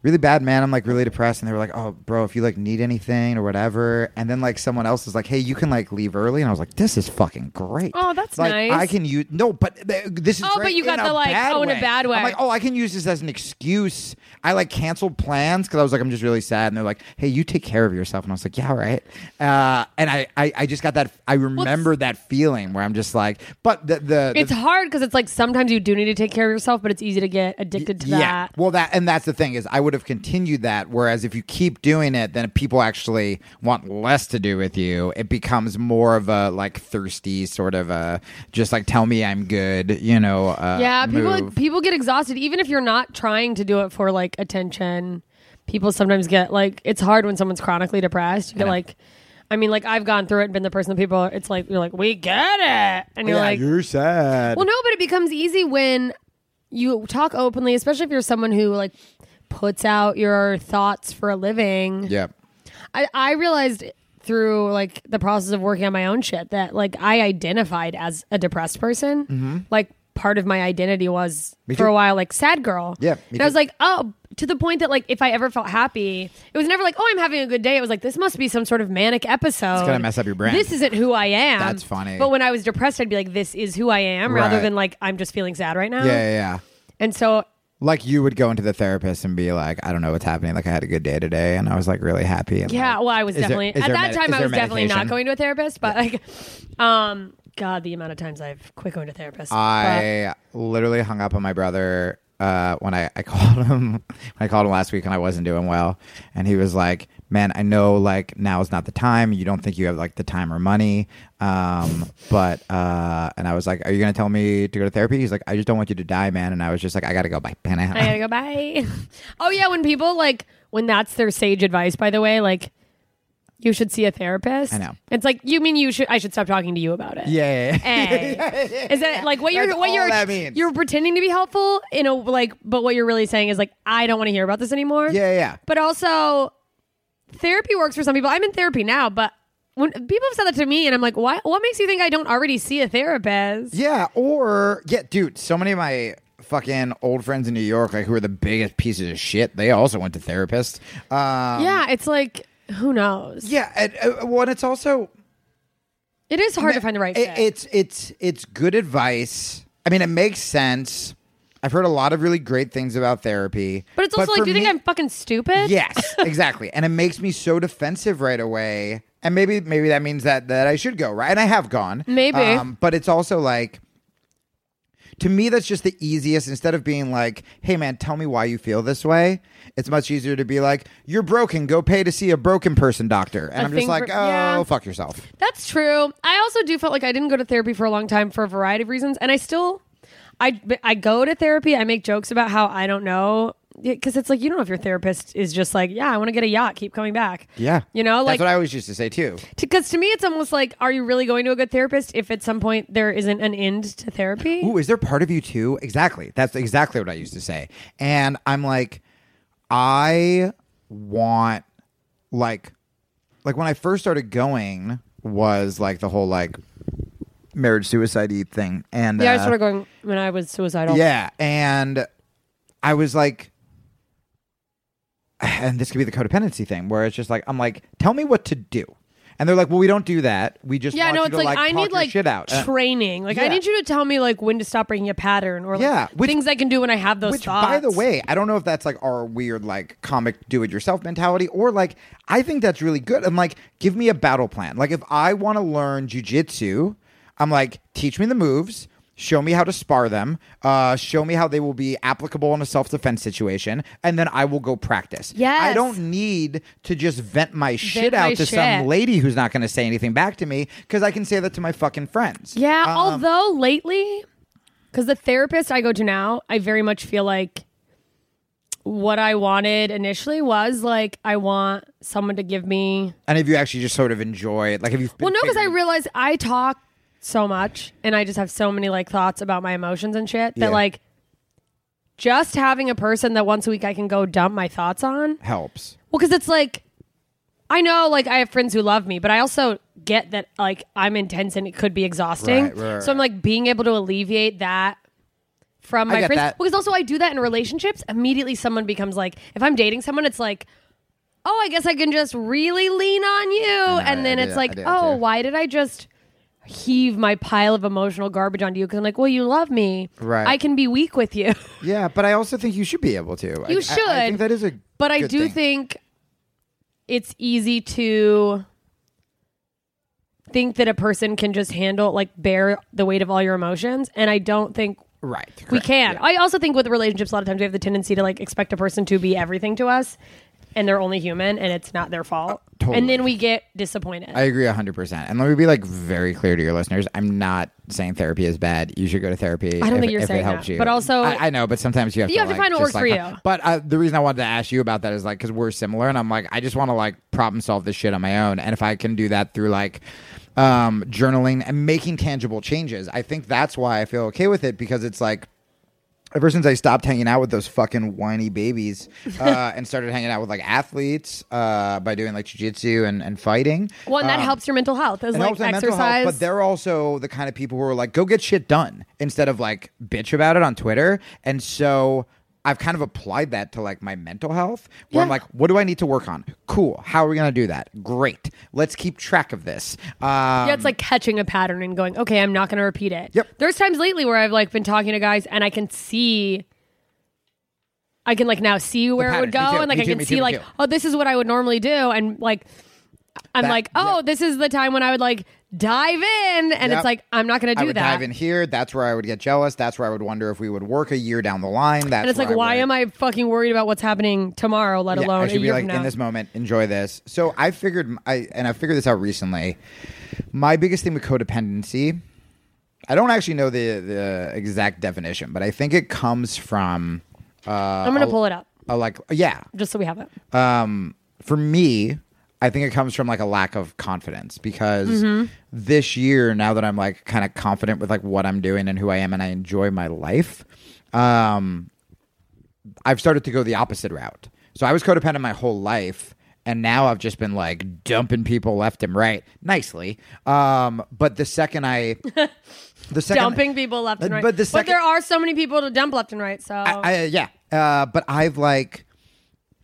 really bad, man. I'm like really depressed. And they were like, oh, bro, if you like need anything or whatever. And then like someone else is like, hey, you can like leave early. And I was like, this is fucking great. Oh, that's like, nice. I can use, no, but th- this is oh, great but you got the like, oh, in a bad way. I'm like, oh, I can use this as an excuse. I like canceled plans because I was like, I'm just really sad. And they're like, hey, you take care of yourself. And I was like, yeah, all right. Uh, and I, I, I just got that, I remember well, that feeling where I'm just like, but the, the, the it's the, hard because it's like sometimes you do need to take care of yourself, but it's easy to get addicted to yeah. that. Yeah. Well, that, and that's the thing is I would have continued that, whereas if you keep doing it, then people actually want less to do with you. It becomes more of a like thirsty sort of a just like tell me I'm good, you know. Uh, yeah, people like, people get exhausted even if you're not trying to do it for like attention. People sometimes get like it's hard when someone's chronically depressed. You get like. I mean, like, I've gone through it and been the person that people, it's like, you're like, we get it. And you're yeah, like, you're sad. Well, no, but it becomes easy when you talk openly, especially if you're someone who, like, puts out your thoughts for a living. Yeah. I, I realized through, like, the process of working on my own shit that, like, I identified as a depressed person. Mm-hmm. Like, part of my identity was, me for too. a while, like, sad girl. Yeah. And I was like, oh, to the point that, like, if I ever felt happy, it was never like, oh, I'm having a good day. It was like, this must be some sort of manic episode. It's going to mess up your brain. This isn't who I am. That's funny. But when I was depressed, I'd be like, this is who I am, right. rather than like, I'm just feeling sad right now. Yeah, yeah, yeah. And so... Like you would go into the therapist and be like, I don't know what's happening. Like I had a good day today and I was like really happy. And yeah, like, well, I was definitely... There, at that medi- time, I was definitely not going to a therapist, but yeah. like... um, God, the amount of times I've quit going to therapists. I but, literally hung up on my brother... Uh, when I, I called him, I called him last week and I wasn't doing well. And he was like, man, I know like now is not the time. You don't think you have like the time or money. Um, but, uh, and I was like, are you going to tell me to go to therapy? He's like, I just don't want you to die, man. And I was just like, I got to go. Bye. I got to go. Bye. Oh yeah. When people like, when that's their sage advice, by the way, like you should see a therapist. I know. It's like, you mean you should, I should stop talking to you about it. Yeah. yeah, yeah. Hey. Is that like what you're, what you're, that means. You're pretending to be helpful, you know, like, but what you're really saying is like, I don't want to hear about this anymore. Yeah. Yeah. But also therapy works for some people. I'm in therapy now, but when people have said that to me and I'm like, what, what makes you think I don't already see a therapist? Yeah. Or yeah, dude, so many of my fucking old friends in New York, like who are the biggest pieces of shit. They also went to therapists. Um, yeah. It's like, who knows? Yeah, and, uh, well, and it's also it is hard ma- to find the right it, fit. It's it's it's good advice. I mean, it makes sense. I've heard a lot of really great things about therapy, but it's also but like, do you me- think I'm fucking stupid? Yes, exactly. And it makes me so defensive right away. And maybe maybe that means that that I should go, right? And I have gone, maybe. Um, but it's also like. To me, that's just the easiest. Instead of being like, hey, man, tell me why you feel this way. It's much easier to be like, you're broken. Go pay to see a broken person doctor. And I I'm just like, for, oh, yeah. fuck yourself. That's true. I also do feel like I didn't go to therapy for a long time for a variety of reasons. And I still, I, I go to therapy. I make jokes about how I don't know. Because it's like, you don't know if your therapist is just like, yeah, I want to get a yacht. Keep coming back. Yeah. You know, like that's what I always used to say, too. Because to me, it's almost like, are you really going to a good therapist if at some point there isn't an end to therapy? Ooh, is there part of you, too? Exactly. That's exactly what I used to say. And I'm like, I want like like when I first started going was like the whole like marriage suicide-y thing. And yeah, uh, I started going when I was suicidal. Yeah. And I was like. And this could be the codependency thing where it's just like, I'm like, tell me what to do. And they're like, well, we don't do that. We just yeah, want no, you it's to like, like I talk need, like, shit out. Training. Like, yeah. I need you to tell me like when to stop breaking a pattern or like yeah, which, things I can do when I have those which, thoughts. By the way, I don't know if that's like our weird like comic do-it-yourself mentality or like, I think that's really good. I'm like, give me a battle plan. Like if I want to learn jujitsu, I'm like, teach me the moves. Show me how to spar them. Uh, show me how they will be applicable in a self-defense situation. And then I will go practice. Yes. I don't need to just vent my shit vent out my to shit. some lady who's not going to say anything back to me, because I can say that to my fucking friends. Yeah, um, although lately, because the therapist I go to now, I very much feel like what I wanted initially was like, I want someone to give me... And if you actually just sort of enjoy it? Like, have you... Well, no, because figuring- I realized I talk so much and I just have so many like thoughts about my emotions and shit that yeah. like just having a person that once a week I can go dump my thoughts on helps. Well, because it's like, I know like I have friends who love me, but I also get that like I'm intense and it could be exhausting. Right, right, right. So I'm like being able to alleviate that from my friends. That. Because also I do that in relationships. Immediately someone becomes like, if I'm dating someone, it's like, oh, I guess I can just really lean on you. Know, and then I, I it's do, like, oh, why did I just... heave my pile of emotional garbage onto you, because I'm like, well, you love me. Right. I can be weak with you. Yeah, but I also think you should be able to. You I, should. I, I think that is a But good I do thing. think it's easy to think that a person can just handle, like, bear the weight of all your emotions, and I don't think right. we Correct. can. Yeah. I also think with relationships, a lot of times we have the tendency to, like, expect a person to be everything to us, and they're only human, and it's not their fault. Uh, totally. And then we get disappointed. I agree one hundred percent. And let me be like very clear to your listeners. I'm not saying therapy is bad. You should go to therapy. I don't if, think you're if saying it helps that. You. But also, I, I know, but sometimes you have you to. You have like, to find what works like, for you. But uh, the reason I wanted to ask you about that is like because we're similar, and I'm like I just want to like problem solve this shit on my own, and if I can do that through like um, journaling and making tangible changes, I think that's why I feel okay with it, because it's like. Ever since I stopped hanging out with those fucking whiny babies uh, and started hanging out with like athletes uh, by doing like jiu-jitsu and, and fighting. Well, and that um, helps your mental health. As like exercise. Health, but they're also the kind of people who are like, go get shit done instead of like bitch about it on Twitter. And so I've kind of applied that to like my mental health where yeah. I'm like, what do I need to work on? Cool. How are we going to do that? Great. Let's keep track of this. Um, yeah, it's like catching a pattern and going, okay, I'm not going to repeat it. Yep. There's times lately where I've like been talking to guys and I can see, I can like now see where it would go. And like, I can see like, oh, this is what I would normally do. And like, I'm that, like, oh, yep. this is the time when I would like dive in. And yep. it's like, I'm not going to do I would that. Dive in here. That's where I would get jealous. That's where I would wonder if we would work a year down the line. That's and it's like, I why would... am I fucking worried about what's happening tomorrow, let yeah, alone I should a be year like, from now. In this moment, enjoy this. So I figured, I and I figured this out recently. My biggest thing with codependency, I don't actually know the, the exact definition, but I think it comes from... Uh, I'm going to pull it up. A, like, yeah. Just so we have it. Um, for me... I think it comes from like a lack of confidence because mm-hmm. this year, now that I'm like kind of confident with like what I'm doing and who I am and I enjoy my life, um, I've started to go the opposite route. So I was codependent my whole life and now I've just been like dumping people left and right nicely. Um, but the second I... the second Dumping people left and right. But, the second, but there are so many people to dump left and right, so... I, I, yeah, uh, but I've like...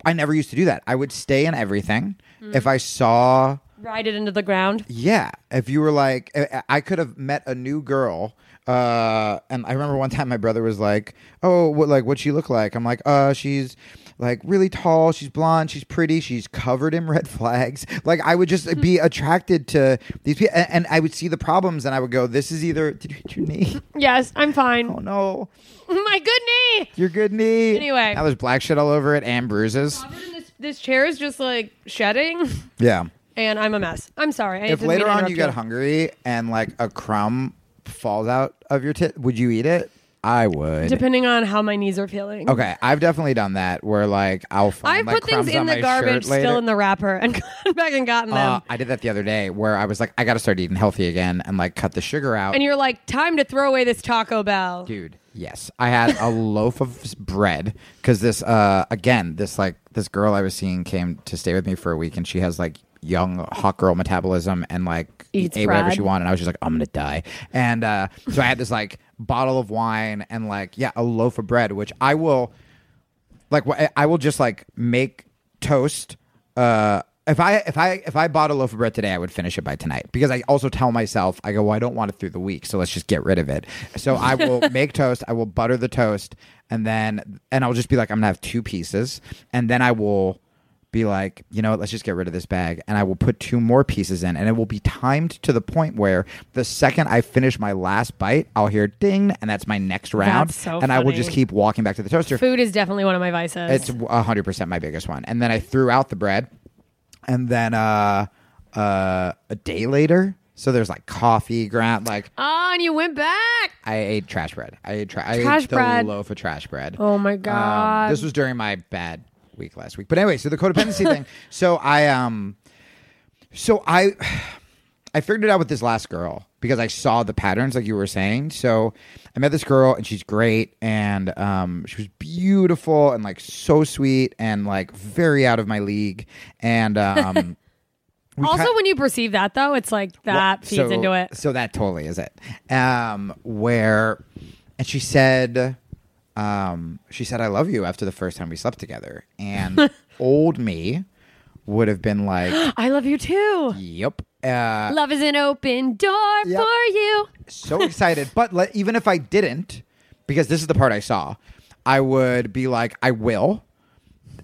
I never used to do that. I would stay in everything. Mm. If I saw... Ride it into the ground? Yeah. If you were like... I could have met a new girl. Uh, and I remember one time my brother was like, oh, what, like, what'd she look like? I'm like, uh, she's... like really tall, she's blonde, she's pretty, she's covered in red flags. Like I would just be attracted to these people, and, and I would see the problems, and I would go, "This is either did you hit your knee?" Yes, I'm fine. Oh no, my good knee. Your good knee. Anyway, now there's black shit all over it and bruises. This, this chair is just like shedding. Yeah, and I'm a mess. I'm sorry. I if later on you get you. hungry and like a crumb falls out of your tit, would you eat it? I would. Depending on how my knees are feeling. Okay, I've definitely done that where like I'll find I've like, put things in the garbage still in the wrapper and gone back and gotten them. Uh, I did that the other day where I was like, I got to start eating healthy again and like cut the sugar out. And you're like, time to throw away this Taco Bell. Dude, yes. I had a loaf of bread because this, uh, again, this like this girl I was seeing came to stay with me for a week and she has like young hot girl metabolism and like Eats ate bread. Whatever she wanted. And I was just like, I'm going to die. And uh, so I had this like bottle of wine and like yeah a loaf of bread, which I will like I will just like make toast. Uh, if I if I if I bought a loaf of bread today, I would finish it by tonight because I also tell myself I go well, I don't want it through the week, so let's just get rid of it. So I will make toast. I will butter the toast and then and I'll just be like I'm gonna have two pieces and then I will be like, you know what, let's just get rid of this bag, and I will put two more pieces in, and it will be timed to the point where the second I finish my last bite, I'll hear ding, and that's my next round. That's so and funny. I will just keep walking back to the toaster. Food is definitely one of my vices. It's one hundred percent my biggest one. And then I threw out the bread, and then uh, uh, a day later... So there's like coffee, ground, like... Oh, and you went back. I ate trash bread. I ate, tra- trash I ate the bread. loaf of trash bread. Oh, my God. Um, this was during my bad week last week. But anyway, so the codependency thing. So I... um, So I... I figured it out with this last girl because I saw the patterns like you were saying. So I met this girl and she's great and um, she was beautiful and like so sweet and like very out of my league. And... um. We also, ca- when you perceive that, though, it's like that well, feeds so, into it. So that totally is it. Um, where, and she said, um, she said, I love you after the first time we slept together. And old me would have been like, I love you too. Yep. Uh, love is an open door yep. for you. So excited. But le- even if I didn't, because this is the part I saw, I would be like, I will.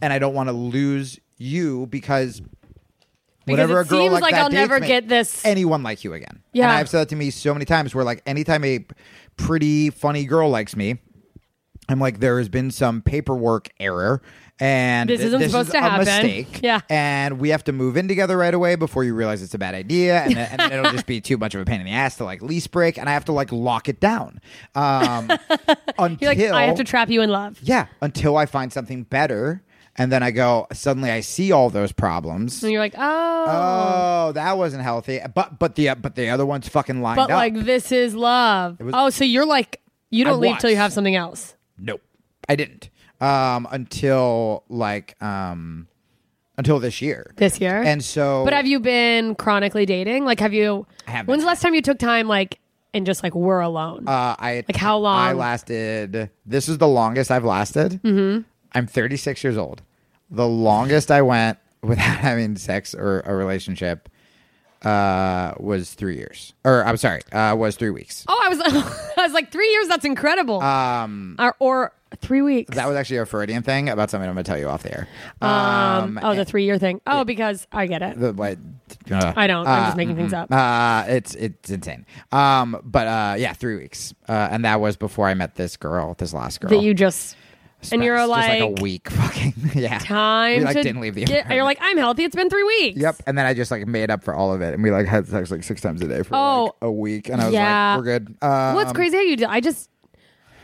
And I don't want to lose you because... Because Whatever it a girl seems like, like that I'll dates never me, get this. Anyone like you again. Yeah. And I've said that to me so many times where like anytime a pretty funny girl likes me, I'm like, there has been some paperwork error and this isn't this supposed is to a happen. Mistake. Yeah. And we have to move in together right away before you realize it's a bad idea. And, and then it'll just be too much of a pain in the ass to like lease break. And I have to like lock it down. Um, until You're like, I have to trap you in love. Yeah. Until I find something better. And then I go, suddenly I see all those problems. And you're like, oh. Oh, that wasn't healthy. But but the uh, but the other one's fucking lined but, up. But like, this is love. Was, oh, so you're like, you don't I leave watched. till you have something else. Nope. I didn't. Um, until like, um, until this year. This year? And so. But have you been chronically dating? Like, have you. I haven't. When's the last time you took time, like, and just like, we're alone? Uh, I Like, how long? I lasted. This is the longest I've lasted. Mm-hmm. I'm thirty-six years old. The longest I went without having sex or a relationship uh, was three years. Or I'm sorry, uh, was three weeks. Oh, I was, I was like three years. That's incredible. Um, or, or three weeks. That was actually a Freudian thing about something I'm going to tell you off the air. Um, um, oh, the three-year thing. Oh, because I get it. The, what, uh, I don't. I'm uh, just making mm-hmm. things up. Uh, it's it's insane. Um, but uh, yeah, three weeks, uh, and that was before I met this girl, this last girl that you just. And you're just like, like a week fucking yeah. Time we like to didn't leave the get, you're like, I'm healthy. It's been three weeks. Yep. And then I just like made up for all of it, and we like had sex like six times a day for oh, like a week, and I was yeah. like, we're good. Um, What's crazy how you did? I just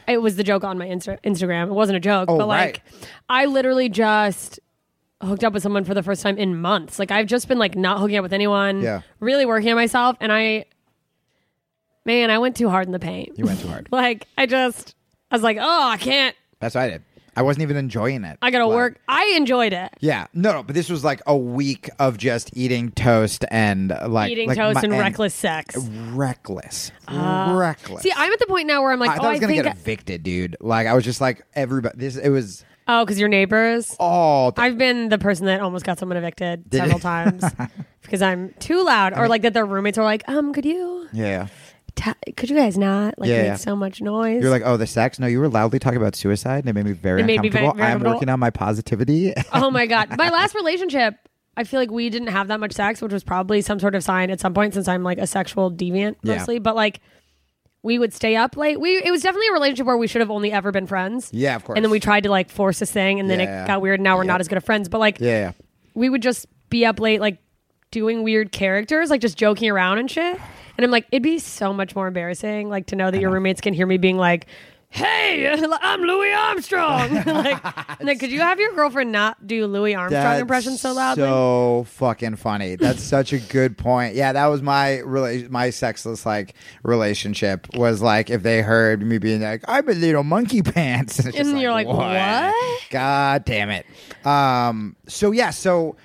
it was the joke on my Insta- Instagram. It wasn't a joke, oh, but like right. I literally just hooked up with someone for the first time in months. Like I've just been like not hooking up with anyone. Yeah. Really working on myself, and I, man, I went too hard in the paint. You went too hard. like I just, I was like, oh, I can't. That's what I did. I wasn't even enjoying it. I got to like, work. I enjoyed it. Yeah. No, no, but this was like a week of just eating toast and like... Eating like toast my, and, and reckless sex. Reckless. Uh, reckless. See, I'm at the point now where I'm like, I oh, I, I was going to get I- evicted, dude. Like, I was just like, everybody... This It was... Oh, because your neighbors? Oh. The- I've been the person that almost got someone evicted Did several times because I'm too loud. Or I mean, like that their roommates are like, um, could you... Yeah. T- could you guys not like yeah, make yeah. so much noise? You're like, oh, the sex? No, you were loudly talking about suicide, and it made me very it uncomfortable. I'm working on my positivity. Oh my God, my last relationship, I feel like we didn't have that much sex, which was probably some sort of sign at some point, since I'm like a sexual deviant mostly. Yeah. But like, we would stay up late. We it was definitely a relationship where we should have only ever been friends. Yeah, of course. And then we tried to like force this thing, and then yeah. it got weird. And now we're yeah. not as good of friends. But like, yeah, we would just be up late, like doing weird characters, like just joking around and shit. And I'm like, it'd be so much more embarrassing, like to know that your roommates can hear me being like, "Hey, I'm Louis Armstrong." like, like, could you have your girlfriend not do Louis Armstrong That's impressions so loudly? So fucking funny. That's such a good point. Yeah, that was my rela- my sexless like relationship was like if they heard me being like, "I'm a little monkey pants," and, and you're like, like what? "What? God damn it!" Um. So yeah. So.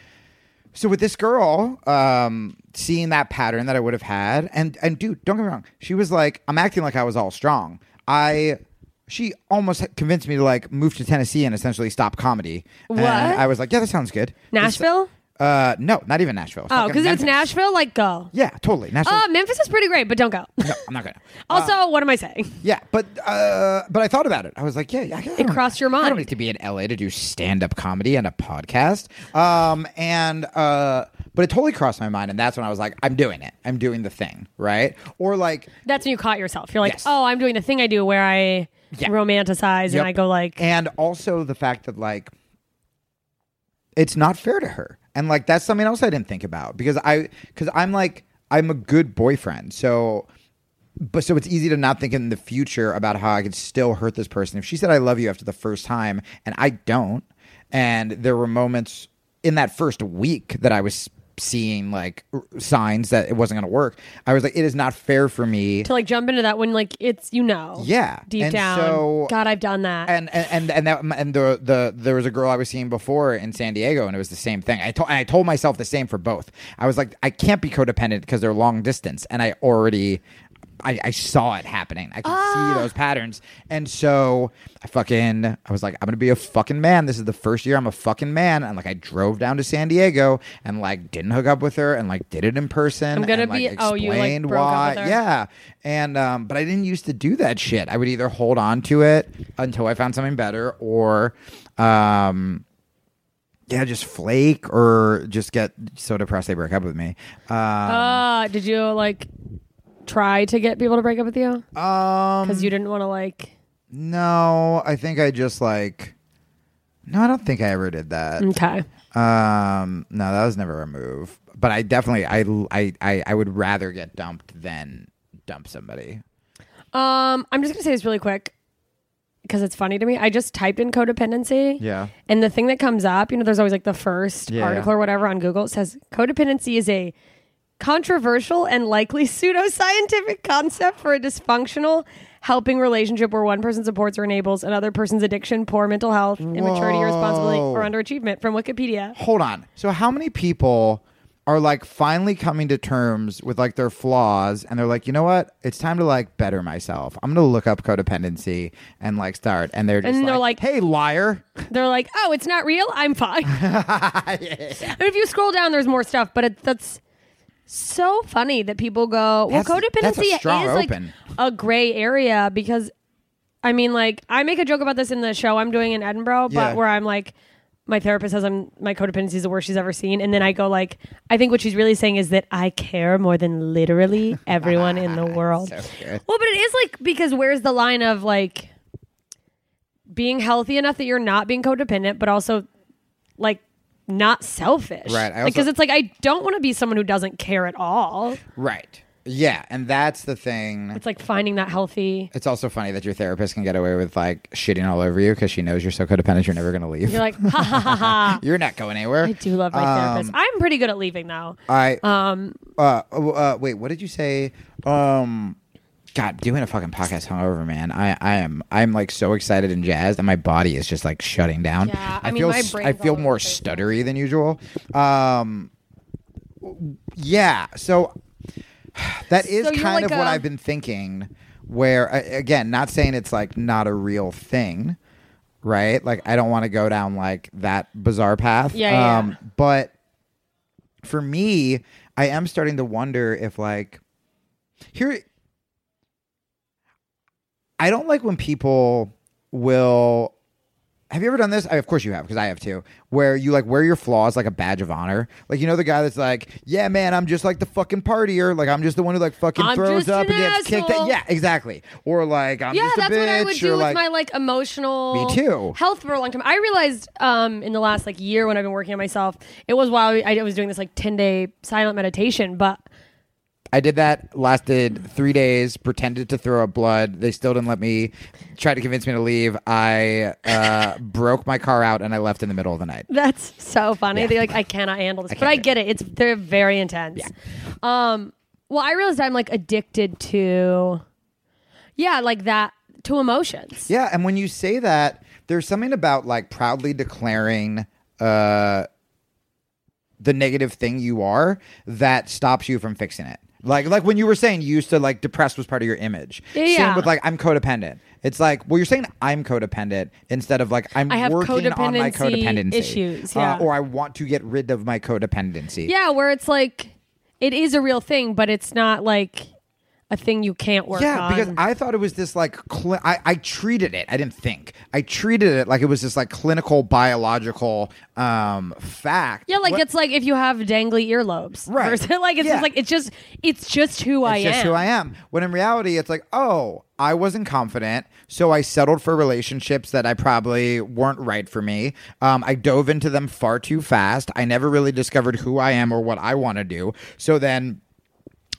So with this girl, um, seeing that pattern that I would have had, and and dude, don't get me wrong, she was like, I'm acting like I was all strong. I, she almost convinced me to like move to Tennessee and essentially stop comedy. What? And I was like, yeah, that sounds good. Nashville? This, Uh, no, not even Nashville. Oh, because if it's Nashville, like, go. Yeah, totally. Nashville. Uh, Memphis is pretty great, but don't go. No, I'm not going to. Also, uh, what am I saying? Yeah, but uh, but I thought about it. I was like, yeah. I, I it crossed your mind. I don't need to be in L A to do stand-up comedy and a podcast. Um, and uh, But it totally crossed my mind, and that's when I was like, I'm doing it. I'm doing the thing, right? Or like... That's when you caught yourself. You're like, yes. oh, I'm doing the thing I do where I yeah. romanticize, yep. and I go like... And also the fact that, like, it's not fair to her. And like that's something else I didn't think about because I, because I'm like I'm a good boyfriend, so, but so it's easy to not think in the future about how I could still hurt this person if she said I love you after the first time and I don't. And there were moments in that first week that I was seeing like signs that it wasn't going to work. I was like, it is not fair for me to like jump into that when like it's you know yeah deep and down. So, God, I've done that. And and and and, that, and the the there was a girl I was seeing before in San Diego, and it was the same thing. I told I told myself the same for both. I was like, I can't be codependent because they're long distance, and I already. I, I saw it happening. I could ah. see those patterns. And so I fucking, I was like, I'm going to be a fucking man. This is the first year I'm a fucking man. And like, I drove down to San Diego and like, didn't hook up with her and like, did it in person. I'm going to be, like, oh, you like, broke why. Up with her? Yeah. And, um, but I didn't used to do that shit. I would either hold on to it until I found something better or, um, yeah, just flake or just get so depressed they break up with me. Um, uh, did you like... try to get people to break up with you? Um, because you didn't want to like... No, I think I just like... No, I don't think I ever did that. Okay. Um, no, that was never a move. But I definitely... I, I, I, I would rather get dumped than dump somebody. Um, I'm just going to say this really quick because it's funny to me. I just typed in codependency. Yeah. And the thing that comes up, you know, there's always like the first yeah, article yeah. or whatever on Google. It says codependency is a... controversial and likely pseudoscientific concept for a dysfunctional helping relationship where one person supports or enables another person's addiction, poor mental health, Whoa. immaturity, irresponsibility, or underachievement. From Wikipedia. Hold on. So how many people are like finally coming to terms with like their flaws and they're like, you know what? It's time to like better myself. I'm going to look up codependency and like start. And they're just and like, they're like, hey, liar. They're like, oh, it's not real. I'm fine. yeah. I mean, if you scroll down, there's more stuff, but it, that's... so funny that people go, well, that's, codependency that's is like open. a gray area because, I mean, like, I make a joke about this in the show I'm doing in Edinburgh, yeah. but where I'm like, my therapist says I'm my codependency is the worst she's ever seen. And then I go like, I think what she's really saying is that I care more than literally everyone in the world. So well, but it is like, because where's the line of like being healthy enough that you're not being codependent, but also like, not selfish, right? Because like, it's like I don't want to be someone who doesn't care at all, right? Yeah, and that's the thing. It's like finding that healthy. It's also funny that your therapist can get away with like shitting all over you because she knows you're so codependent, you're never going to leave. You're like, ha ha ha ha. You're not going anywhere. I do love my um, therapist. I'm pretty good at leaving though. I um uh, uh wait, what did you say? Um, God, doing a fucking podcast hungover, man. I I am I'm like so excited and jazzed, and my body is just like shutting down. Yeah, I, I mean, feel my brain's I feel more stuttery than usual. Um, yeah, so that is so kind like of a- what I've been thinking. Where again, not saying it's like not a real thing, right? Like I don't want to go down like that bizarre path. Yeah, um, yeah. But for me, I am starting to wonder if like here. I don't like when people will – have you ever done this? I, of course you have because I have too where you like wear your flaws like a badge of honor. Like you know the guy that's like, yeah, man, I'm just like the fucking partier. Like I'm just the one who like fucking I'm throws up and gets kicked out. Yeah, exactly. Or like I'm yeah, just a bitch. Yeah, that's what I would do with like, my like emotional me too. health for a long time. I realized um, in the last like year when I've been working on myself, it was while I was doing this like ten-day silent meditation but – I did that, lasted three days, pretended to throw up blood. They still didn't let me, tried to convince me to leave. I uh, broke my car out and I left in the middle of the night. That's so funny. Yeah. They're like, I cannot handle this. I but I get it. It's They're very intense. Yeah. Um, well, I realized I'm like addicted to, yeah, like that, to emotions. Yeah. And when you say that, there's something about like proudly declaring uh, the negative thing you are that stops you from fixing it. Like like when you were saying you used to like depressed was part of your image. Yeah. Same with like I'm codependent. It's like, well, you're saying I'm codependent instead of like I'm working on my codependency issues, yeah. uh, or I want to get rid of my codependency. Yeah, where it's like it is a real thing, but it's not like a thing you can't work yeah, on. Yeah, because I thought it was this like cl- I, I treated it. I didn't think I treated it like it was this like clinical biological um, fact. Yeah, like what? It's like if you have dangly earlobes, right? Versus, like it's yeah. just like it's just it's just who it's I just am. Just who I am. When in reality, it's like oh. I wasn't confident, so I settled for relationships that I probably weren't right for me. Um, I dove into them far too fast. I never really discovered who I am or what I want to do. So then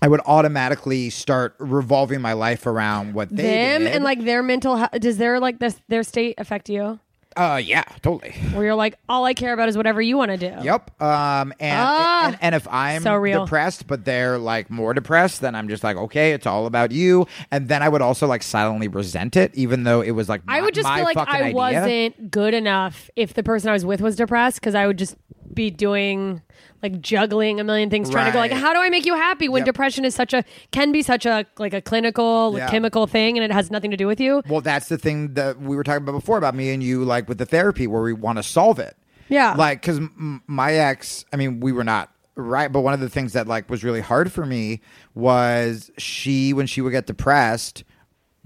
I would automatically start revolving my life around what they them did. And like their mental health. Does their like this, their state affect you? Uh, yeah, totally. Where you're like, all I care about is whatever you want to do. Yep. Um, and, ah, and and if I'm so depressed, but they're like more depressed, then I'm just like, okay, it's all about you. And then I would also like silently resent it, even though it was like my, I would just feel like I idea. wasn't good enough if the person I was with was depressed, because I would just be doing like juggling a million things, trying right. to go like, how do I make you happy when yep. depression is such a can be such a like a clinical yep. chemical thing, and it has nothing to do with you. Well, that's the thing that we were talking about before about me and you, like with the therapy, where we want to solve it. Yeah, like because m- my ex, I mean, we were not right, but one of the things that like was really hard for me was she, when she would get depressed,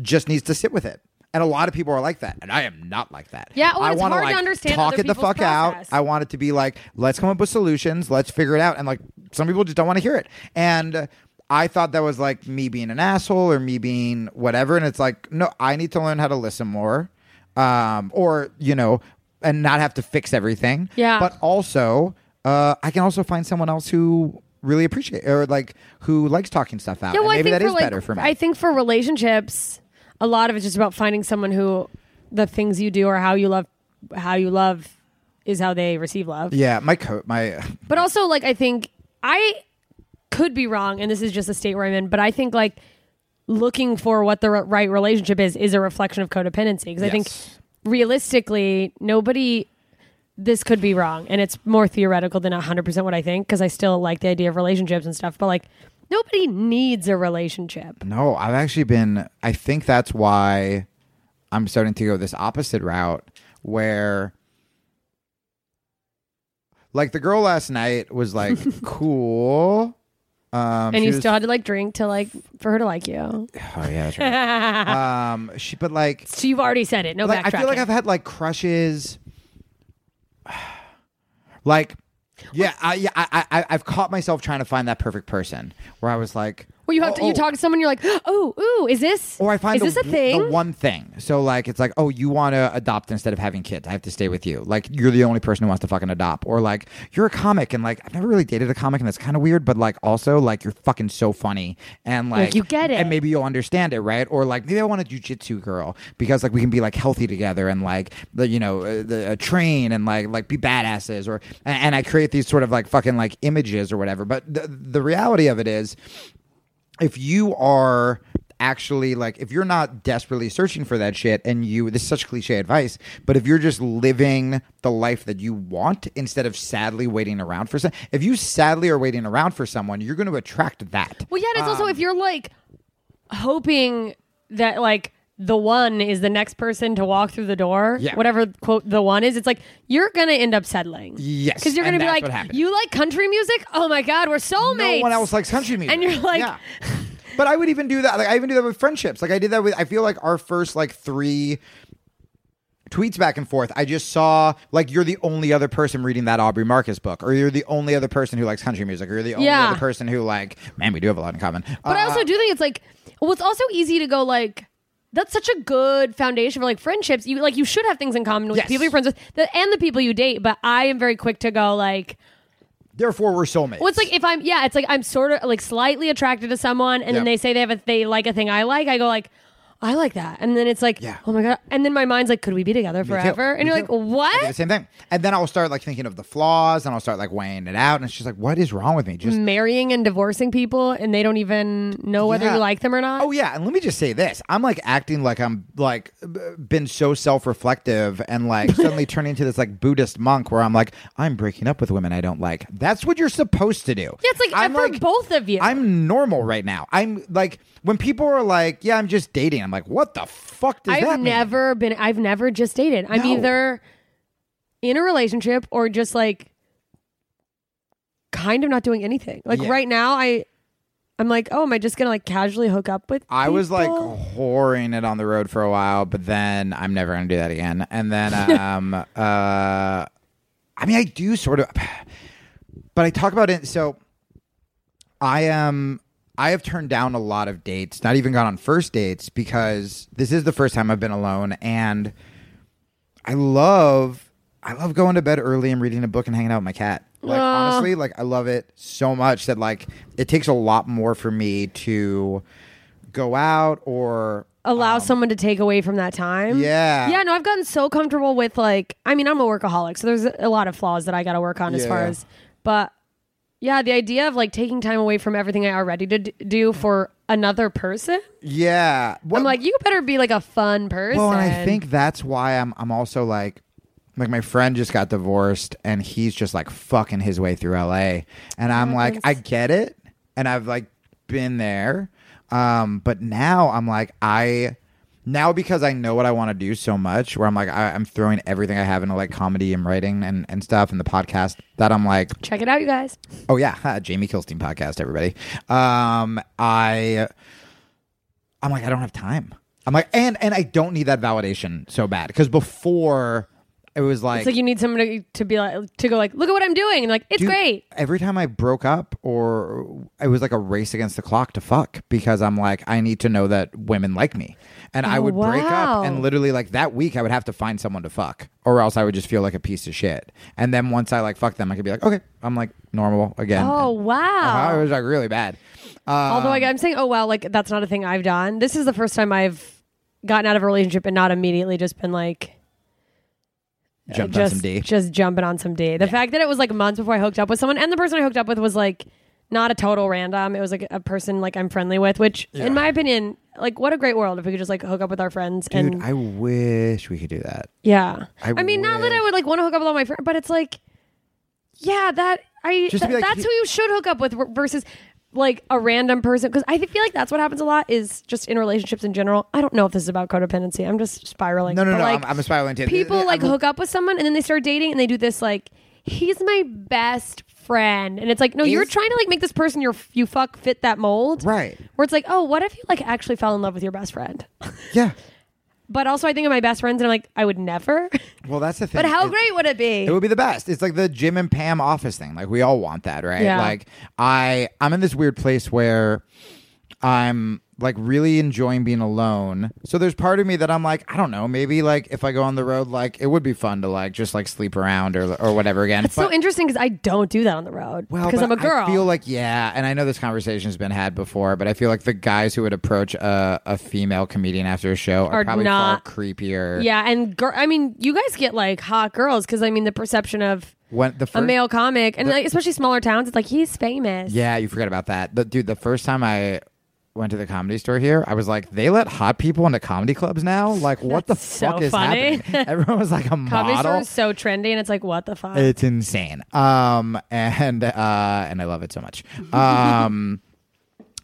just needs to sit with it. And a lot of people are like that. And I am not like that. Yeah, oh, I want to like, understand talk it the fuck process. out. I want it to be like, let's come up with solutions. Let's figure it out. And like some people just don't want to hear it. And uh, I thought that was like me being an asshole or me being whatever. And it's like, no, I need to learn how to listen more um, or, you know, and not have to fix everything. Yeah. But also, uh, I can also find someone else who really appreciate or like who likes talking stuff out. Yeah, well, and maybe that for, is like, better for me. I think for relationships, a lot of it's just about finding someone who the things you do or how you love, how you love is how they receive love. Yeah. My coat, my, uh, but also like, I think I could be wrong, and this is just a state where I'm in, but I think like looking for what the right relationship is, is a reflection of codependency. 'Cause yes. I think realistically nobody, this could be wrong, and it's more theoretical than a hundred percent what I think. 'Cause I still like the idea of relationships and stuff, but like, nobody needs a relationship. No, I've actually been... I think that's why I'm starting to go this opposite route where... Like, the girl last night was, like, cool. Um, and you was, still had to, like, drink to, like, for her to like you. Oh, yeah, that's right. um, she, but, like... So you've already said it. No like, backtracking. I feel like I've had, like, crushes. Like... Yeah, I, yeah, I, I, I've caught myself trying to find that perfect person where I was like, well, you have oh, to, you oh. talk to someone, you're like, oh, ooh, is this? Or I find is the, this a thing? The one thing. So like, it's like, oh, you want to adopt instead of having kids? I have to stay with you. Like, you're the only person who wants to fucking adopt. Or like, you're a comic, and like, I've never really dated a comic, and that's kind of weird. But like, also like, you're fucking so funny, and like, like, you get it, and maybe you'll understand it, right? Or like, maybe I want a jiu-jitsu girl because like we can be like healthy together, and like the you know uh, the uh, train and like like be badasses. Or and, and I create these sort of like fucking like images or whatever. But the the reality of it is, if you are actually like, if you're not desperately searching for that shit, and you, this is such cliche advice, but if you're just living the life that you want instead of sadly waiting around for some, if you sadly are waiting around for someone, you're going to attract that. Well, yeah, and it's um, also if you're like hoping that like the one is the next person to walk through the door, yeah. whatever quote the one is, it's like you're going to end up settling. Yes. Because you're going to be like, you like country music? Oh my God, we're soulmates. No one else likes country music. And you're like... Yeah. But I would even do that. Like I even do that with friendships. Like I did that with, I feel like our first like three tweets back and forth, I just saw like you're the only other person reading that Aubrey Marcus book, or you're the only other person who likes country music, or you're the only yeah. other person who like, man, we do have a lot in common. But uh, I also do think it's like, well, it's also easy to go like, that's such a good foundation for like friendships. You like you should have things in common with yes. people you're friends with the, and the people you date. But I am very quick to go like, therefore we're soulmates. Well, it's like if I'm yeah, it's like I'm sort of like slightly attracted to someone, and yep. then they say they have a they like a thing I like. I go like, I like that, and then it's like yeah. oh my God, and then my mind's like, could we be together forever? And Me you're too. like, what? I do the same thing, and then I'll start like thinking of the flaws, and I'll start like weighing it out, and it's just like, what is wrong with me? Just marrying and divorcing people, and they don't even know whether yeah. you like them or not. Oh yeah, and let me just say this: I'm like acting like I'm like been so self-reflective, and like suddenly turning into this like Buddhist monk where I'm like, I'm breaking up with women I don't like. That's what you're supposed to do. Yeah, it's like I'm for like, both of you. I'm normal right now. I'm like when people are like, yeah, I'm just dating. I'm like, what the fuck does I've that mean? I've never been, I've never just dated. I'm no. either in a relationship or just like kind of not doing anything. Like yeah. right now, I, I'm like, oh, am I just going to like casually hook up with I people? Was like whoring it on the road for a while, but then I'm never going to do that again. And then, um, uh, I mean, I do sort of, but I talk about it. So I am, um, I have turned down a lot of dates, not even gone on first dates, because this is the first time I've been alone. And I love, I love going to bed early and reading a book and hanging out with my cat. Like, uh. honestly, like, I love it so much that, like, it takes a lot more for me to go out or allow um, someone to take away from that time. Yeah. Yeah, no, I've gotten so comfortable with, like, I mean, I'm a workaholic, so there's a lot of flaws that I got to work on yeah. as far as, but yeah, the idea of, like, taking time away from everything I already did do for another person. Yeah. Well, I'm like, you better be, like, a fun person. Well, and I think that's why I'm I'm also, like, Like, my friend just got divorced, and he's just, like, fucking his way through L A. And I'm like, I get it. And I've, like, been there. Um, but now I'm like, I... Now because I know what I want to do so much, where I'm like, I, I'm throwing everything I have into, like, comedy and writing and, and stuff and the podcast, that I'm like... Check it out, you guys. Oh, yeah. Ha, Jamie Kilstein podcast, everybody. Um, I... I'm like, I don't have time. I'm like... And, and I don't need that validation so bad. Because before... It was like... It's like you need someone to, to be like, to go like, look at what I'm doing. And like, it's dude, great. Every time I broke up or it was like a race against the clock to fuck because I'm like, I need to know that women like me. And oh, I would wow. break up and literally like that week I would have to find someone to fuck or else I would just feel like a piece of shit. And then once I like fuck them, I could be like, okay, I'm like normal again. Oh, and, wow. Uh-huh, it was like really bad. Um, Although like, I'm saying, oh, wow, like that's not a thing I've done. This is the first time I've gotten out of a relationship and not immediately just been like... Jumped just, on some D. Just jumping on some D. The yeah. fact that it was like months before I hooked up with someone, and the person I hooked up with was like not a total random. It was like a person like I'm friendly with, which yeah. in my opinion, like what a great world if we could just like hook up with our friends. Dude, and I wish we could do that. Yeah. I, I mean, wish. Not that I would like want to hook up with all my friends, but it's like, yeah, that I th- like, that's he- who you should hook up with versus like a random person. Because I feel like that's what happens a lot is just in relationships in general. I don't know if this is about codependency. I'm just spiraling. No, no, but no. Like, I'm, I'm a spiraling too. People I'm, like I'm, hook up with someone and then they start dating and they do this like, he's my best friend. And it's like, no, you're trying to like make this person your you fuck fit that mold. Right. Where it's like, oh, what if you like actually fell in love with your best friend? Yeah. But also I think of my best friends and I'm like, I would never. Well, that's the thing. But how it, great would it be? It would be the best. It's like the Jim and Pam office thing. Like we all want that, right? Yeah. Like I, I'm in this weird place where I'm like really enjoying being alone. So there's part of me that I'm like, I don't know, maybe like if I go on the road, like it would be fun to like just like sleep around or or whatever again. It's but, so interesting because I don't do that on the road well, because I'm a girl. I feel like, yeah, and I know this conversation has been had before, but I feel like the guys who would approach a, a female comedian after a show are, are probably not, far creepier. Yeah, and gr- I mean, you guys get like hot girls because I mean the perception of... When the first, a male comic, and the, like, especially smaller towns, it's like, he's famous. Yeah, you forget about that. But dude, the first time I went to the Comedy Store here, I was like, they let hot people into comedy clubs now? Like, what That's the so fuck is funny. Happening? Everyone was like a comedy model. Comedy Store is so trendy, and it's like, what the fuck? It's insane. Um, and, uh, and I love it so much. Um,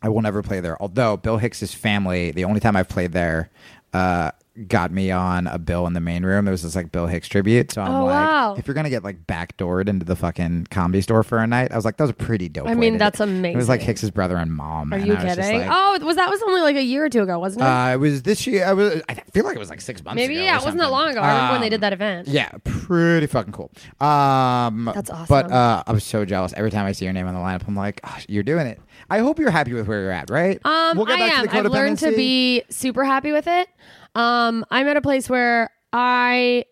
I will never play there. Although, Bill Hicks' family, the only time I've played there... Uh, got me on a bill in the main room. There was this like Bill Hicks tribute. So I'm oh, like, wow. if you're going to get like backdoored into the fucking Comedy Store for a night, I was like, that was a pretty dope. I mean, that's amazing. It was like Hicks's brother and mom. Are you I kidding? Like, oh, was that was only like a year or two ago, wasn't it? Uh, it was this year. I was. I feel like it was like six months Maybe, ago. Maybe, yeah. It wasn't that long ago. Um, I remember when they did that event. Yeah. Pretty fucking cool. Um, that's awesome. But uh, I was so jealous. Every time I see your name on the lineup, I'm like, oh, you're doing it. I hope you're happy with where you're at, right? Um, we'll get back I am. To the codependency. I've learned to be super happy with it. Um, I'm at a place where I,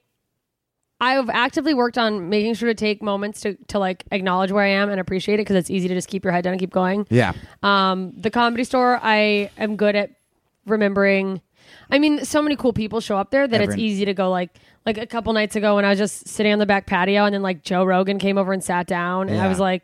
I've actively worked on making sure to take moments to, to like acknowledge where I am and appreciate it because it's easy to just keep your head down and keep going. Yeah. Um, the Comedy Store, I am good at remembering. I mean, so many cool people show up there that Everyone. It's easy to go like, like a couple nights ago when I was just sitting on the back patio and then like Joe Rogan came over and sat down yeah. and I was like,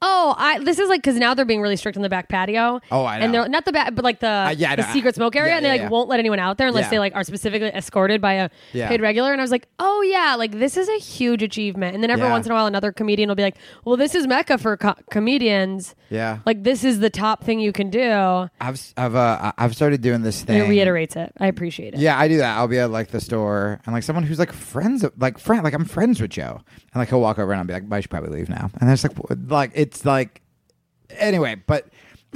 Oh, I, this is like, because now they're being really strict on the back patio. Oh, I know. And they're not the back, but like the, uh, yeah, the secret smoke area. Yeah, and they yeah, like yeah. won't let anyone out there unless yeah. they like are specifically escorted by a yeah. paid regular. And I was like, oh yeah, like this is a huge achievement. And then every yeah. once in a while, another comedian will be like, well, this is Mecca for co- comedians. Yeah. Like this is the top thing you can do. I've, I've, uh, I've started doing this thing. And it reiterates it. I appreciate it. Yeah, I do that. I'll be at like the store and like someone who's like friends, like friend, like I'm friends with Joe. And like he'll walk over and I'll be like, I should probably leave now. And there's like, like it. It's like, anyway, but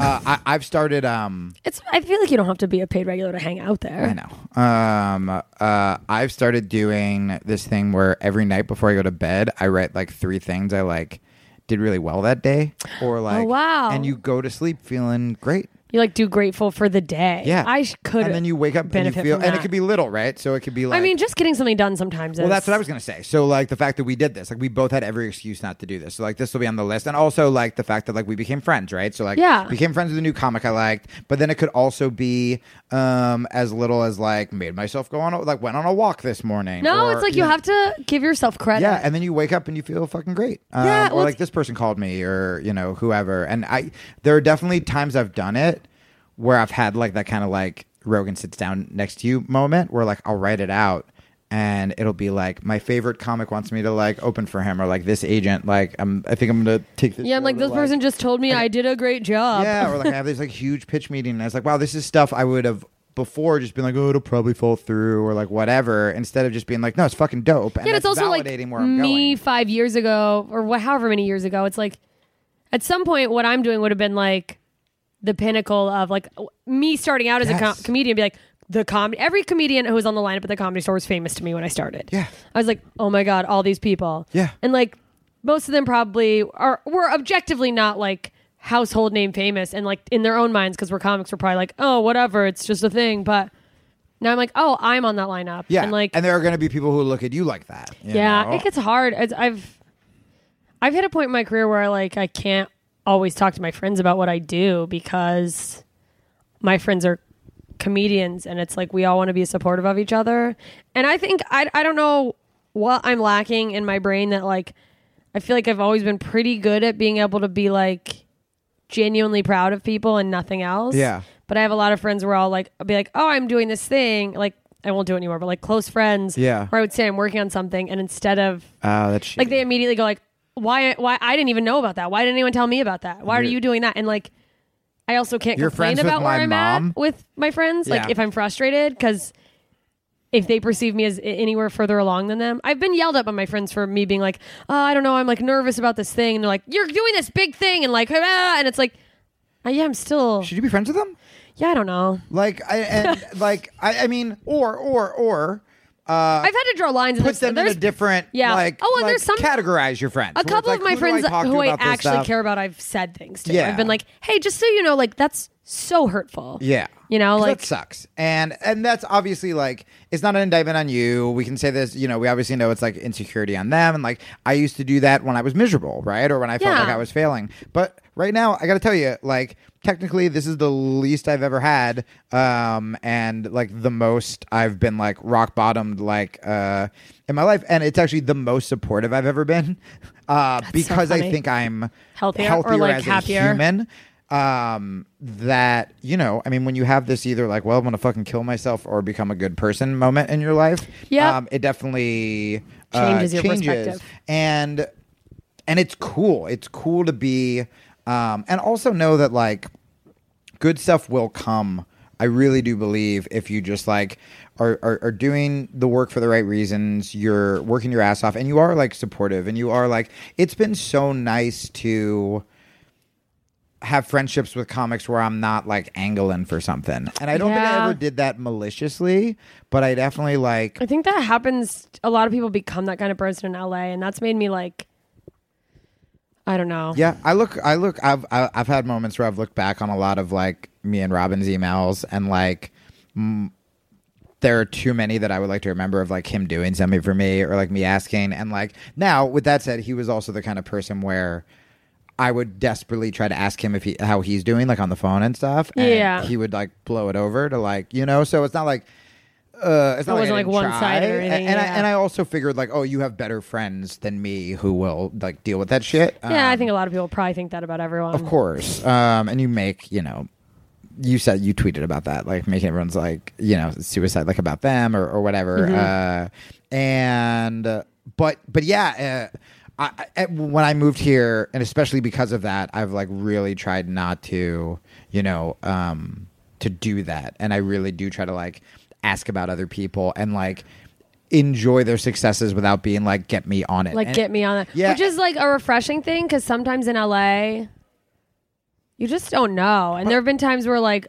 uh, I, I've started. Um, it's. I feel like you don't have to be a paid regular to hang out there. I know. Um, uh, I've started doing this thing where every night before I go to bed, I write like three things I like did really well that day, or like, oh, wow, and you go to sleep feeling great. You like do grateful for the day. Yeah, I could. And then you wake up and you feel, and it could be little, right? So it could be like, I mean, just getting something done sometimes. Well, is... that's what I was gonna say. So like the fact that we did this, like we both had every excuse not to do this. So like this will be on the list, and also like the fact that like we became friends, right? So like, yeah, became friends with a new comic I liked, but then it could also be um, as little as like made myself go on, a, like went on a walk this morning. No, or, it's like you, you know, have to give yourself credit. Yeah, and then you wake up and you feel fucking great. Um, yeah, well, or like it's... this person called me, or you know whoever, and I. There are definitely times I've done it where I've had like that kind of like Rogan sits down next to you moment where like I'll write it out and it'll be like my favorite comic wants me to like open for him, or like this agent, like I'm, I think I'm going to take this. Yeah, I'm like this like, person just told me I, I did a great job. Yeah, or like I have this like huge pitch meeting and I was like, wow, this is stuff I would have before just been like, oh, it'll probably fall through or like whatever, instead of just being like, no, it's fucking dope. And yeah, it's also like me five years ago or wh- however many years ago, it's like at some point what I'm doing would have been like the pinnacle of like me starting out as yes. a com- comedian, be like the comedy. Every comedian who was on the lineup at the Comedy Store was famous to me when I started. Yeah, I was like, oh my god, all these people. Yeah, and like most of them probably are were objectively not like household name famous, and like in their own minds because we're comics, we're probably like, oh whatever, it's just a thing. But now I'm like, oh, I'm on that lineup. Yeah, and like, and there are going to be people who look at you like that. You yeah, know? It gets hard. It's, I've I've hit a point in my career where like I can't always talk to my friends about what I do because my friends are comedians and it's like we all want to be supportive of each other. And I think I, I don't know what I'm lacking in my brain that like I feel like I've always been pretty good at being able to be like genuinely proud of people and nothing else. Yeah. But I have a lot of friends where I'll like I'll be like, oh, I'm doing this thing, like I won't do it anymore, but like close friends yeah. where I would say I'm working on something and instead of uh, that's like shitty. They immediately go like, Why? Why? I didn't even know about that. Why didn't anyone tell me about that? Why are you doing that? And like, I also can't complain about where I'm mom? at with my friends. Yeah. Like, if I'm frustrated, because if they perceive me as anywhere further along than them, I've been yelled at by my friends for me being like, oh, I don't know, I'm like nervous about this thing, and they're like, you're doing this big thing, and like, ah, and it's like, oh, yeah, I'm still. Should you be friends with them? Yeah, I don't know. Like, I and like, I, I mean, or or or. Uh, I've had to draw lines. Put them in a different, yeah. Like, oh, and like there's some categorize your friends. A couple like, of my who friends I who I actually care about, I've said things to. Yeah. I've been like, hey, just so you know, like that's so hurtful. Yeah, you know, like that sucks, and and that's obviously like it's not an indictment on you. We can say this, you know, we obviously know it's like insecurity on them, and like I used to do that when I was miserable, right, or when I felt yeah. like I was failing. But right now, I got to tell you, like. Technically, this is the least I've ever had, um, and like the most I've been like rock bottomed like uh, in my life, and it's actually the most supportive I've ever been uh, because so I think I'm healthier, healthier or like as happier. A human. Um, that you know, I mean, when you have this either like, well, I'm gonna fucking kill myself or become a good person moment in your life, yeah, um, it definitely changes uh, your changes. Perspective, and and it's cool. It's cool to be. Um, and also know that like good stuff will come. I really do believe if you just like are, are, are doing the work for the right reasons, you're working your ass off and you are like supportive and you are like, it's been so nice to have friendships with comics where I'm not like angling for something. And I don't yeah. think I ever did that maliciously, but I definitely like, I think that happens. A lot of people become that kind of person in L A, and that's made me like, I don't know. Yeah, I look, I look, I've, I've had moments where I've looked back on a lot of like me and Robin's emails, and like m- there are too many that I would like to remember of like him doing something for me or like me asking. And like now, with that said, he was also the kind of person where I would desperately try to ask him if he how he's doing, like on the phone and stuff. And yeah, he would like blow it over to like you know. So it's not like. Uh, it's not it wasn't like, like one side or anything. And, yeah. I, and I also figured like, oh, you have better friends than me who will like deal with that shit. Yeah, um, I think a lot of people probably think that about everyone. Of course. Um, and you make, you know, you said you tweeted about that, like making everyone's like, you know, suicide like about them or, or whatever. Mm-hmm. Uh, and uh, but but yeah, uh, I, I, when I moved here, and especially because of that, I've like really tried not to, you know, um, to do that. And I really do try to like ask about other people and like enjoy their successes without being like, get me on it. Like, and get me on it. Yeah. Which is like a refreshing thing because sometimes in L A, you just don't know. And there have been times where like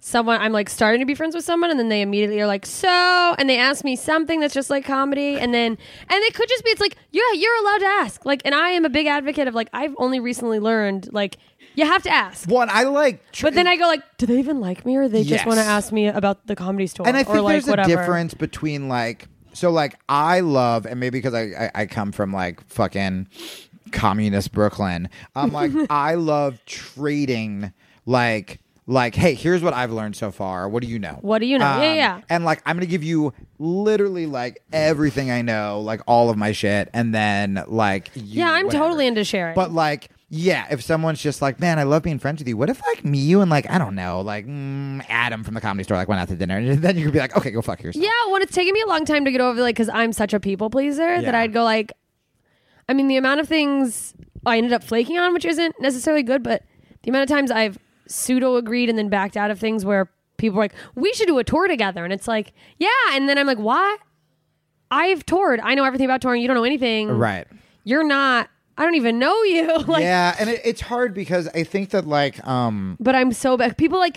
someone, I'm like starting to be friends with someone and then they immediately are like, so, and they ask me something that's just like comedy. And then, and it could just be, it's like, yeah, you're allowed to ask. Like, and I am a big advocate of like, I've only recently learned like, you have to ask. What I like, tr- but then I go like, do they even like me, or they yes. just want to ask me about the Comedy Store? And I think or there's like, a whatever. difference between like, so like I love, and maybe because I, I, I come from like fucking communist Brooklyn, I'm like I love trading like like hey, here's what I've learned so far. What do you know? What do you know? Um, yeah, yeah. And like I'm gonna give you literally like everything I know, like all of my shit, and then like you, yeah, I'm whatever. totally into sharing, but like. Yeah, if someone's just like, man, I love being friends with you. What if like me, you, and like, I don't know, like mm, Adam from the Comedy Store like went out to dinner, and then you could be like, okay, go fuck yourself. Yeah, well, it's taken me a long time to get over like, because I'm such a people pleaser yeah. that I'd go like, I mean, the amount of things I ended up flaking on, which isn't necessarily good, but the amount of times I've pseudo agreed and then backed out of things where people were like, we should do a tour together, and it's like, yeah, and then I'm like, why? I've toured. I know everything about touring. You don't know anything. Right. You're not. I don't even know you. like, yeah, and it, it's hard because I think that like... Um, but I'm so bad. People like...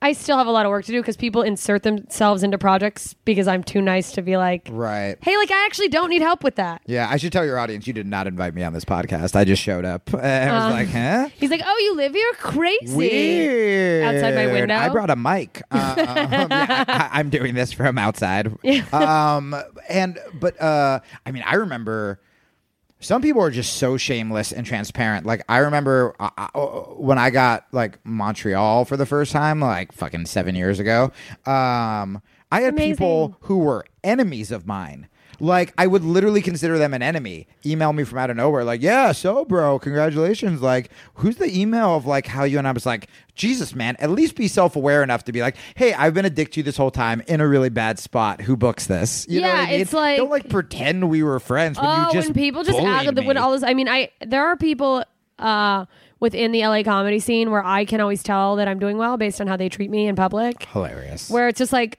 I still have a lot of work to do because people insert themselves into projects because I'm too nice to be like... Right. Hey, like I actually don't need help with that. Yeah, I should tell your audience you did not invite me on this podcast. I just showed up. And I was um, like, huh? He's like, oh, you live here? Crazy. Weird. Outside my window. I brought a mic. Uh, um, yeah, I, I, I'm doing this from outside. um, and But uh, I mean, I remember... Some people are just so shameless and transparent. Like, I remember uh, uh, when I got, like, Montreal for the first time, like, fucking seven years ago, um, I had Amazing. people who were enemies of mine. Like, I would literally consider them an enemy. Email me from out of nowhere, like, yeah, so, bro, congratulations. Like, who's the email of, like, how you and I was like, Jesus, man, at least be self-aware enough to be like, hey, I've been a dick to you this whole time in a really bad spot. Who books this? You yeah, know what I mean? It's like... Don't, like, pretend we were friends when oh, you just when people just out of the wood all this... I mean, I there are people uh, within the L A comedy scene where I can always tell that I'm doing well based on how they treat me in public. Hilarious. Where it's just like...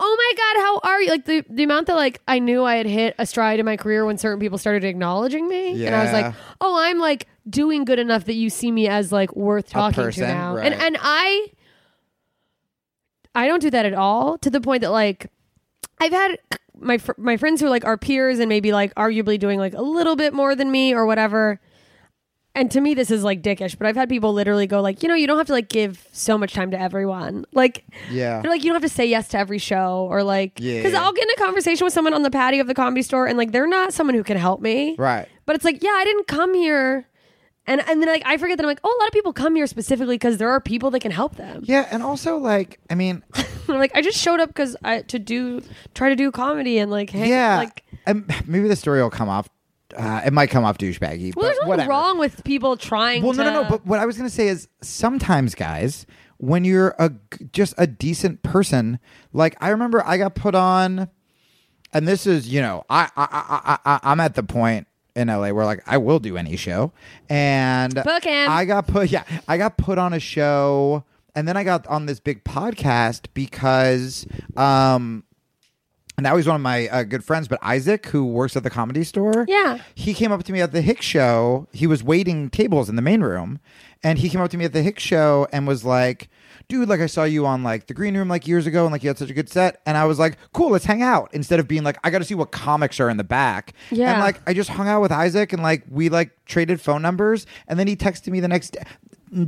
Oh my God, how are you? Like the, the amount that like I knew I had hit a stride in my career when certain people started acknowledging me. Yeah. And I was like, oh, I'm like doing good enough that you see me as like worth talking person, to now. Right. And and I I don't do that at all, to the point that like I've had my fr- my friends who are like our peers and maybe like arguably doing like a little bit more than me or whatever. And to me, this is like dickish, but I've had people literally go like, you know, you don't have to like give so much time to everyone. Like, yeah. They're like, you don't have to say yes to every show or like, because yeah, yeah. I'll get in a conversation with someone on the patio of the Comedy Store and like, they're not someone who can help me. Right. But it's like, yeah, I didn't come here. And, and then like, I forget that I'm like, oh, a lot of people come here specifically because there are people that can help them. Yeah. And also like, I mean, like I just showed up because I to do, try to do comedy and like, hang, yeah, like um, maybe the story will come off. Uh, it might come off douchebaggy. Well, there's nothing wrong with people trying. Well, no, to... no, no. But what I was going to say is sometimes, guys, when you're a just a decent person, like I remember, I got put on, and this is, you know, I, I, I, I I'm at the point in L A where like I will do any show, and book him. I got put, yeah, I got put on a show, and then I got on this big podcast because, um. And now he's one of my uh, good friends, but Isaac, who works at the Comedy Store, yeah, he came up to me at the Hicks show. He was waiting tables in the main room, and he came up to me at the Hicks show and was like, dude, like I saw you on like the Green Room like years ago, and like you had such a good set. And I was like, cool, let's hang out. Instead of being like, I got to see what comics are in the back. Yeah. And like I just hung out with Isaac, and like we like traded phone numbers, and then he texted me the next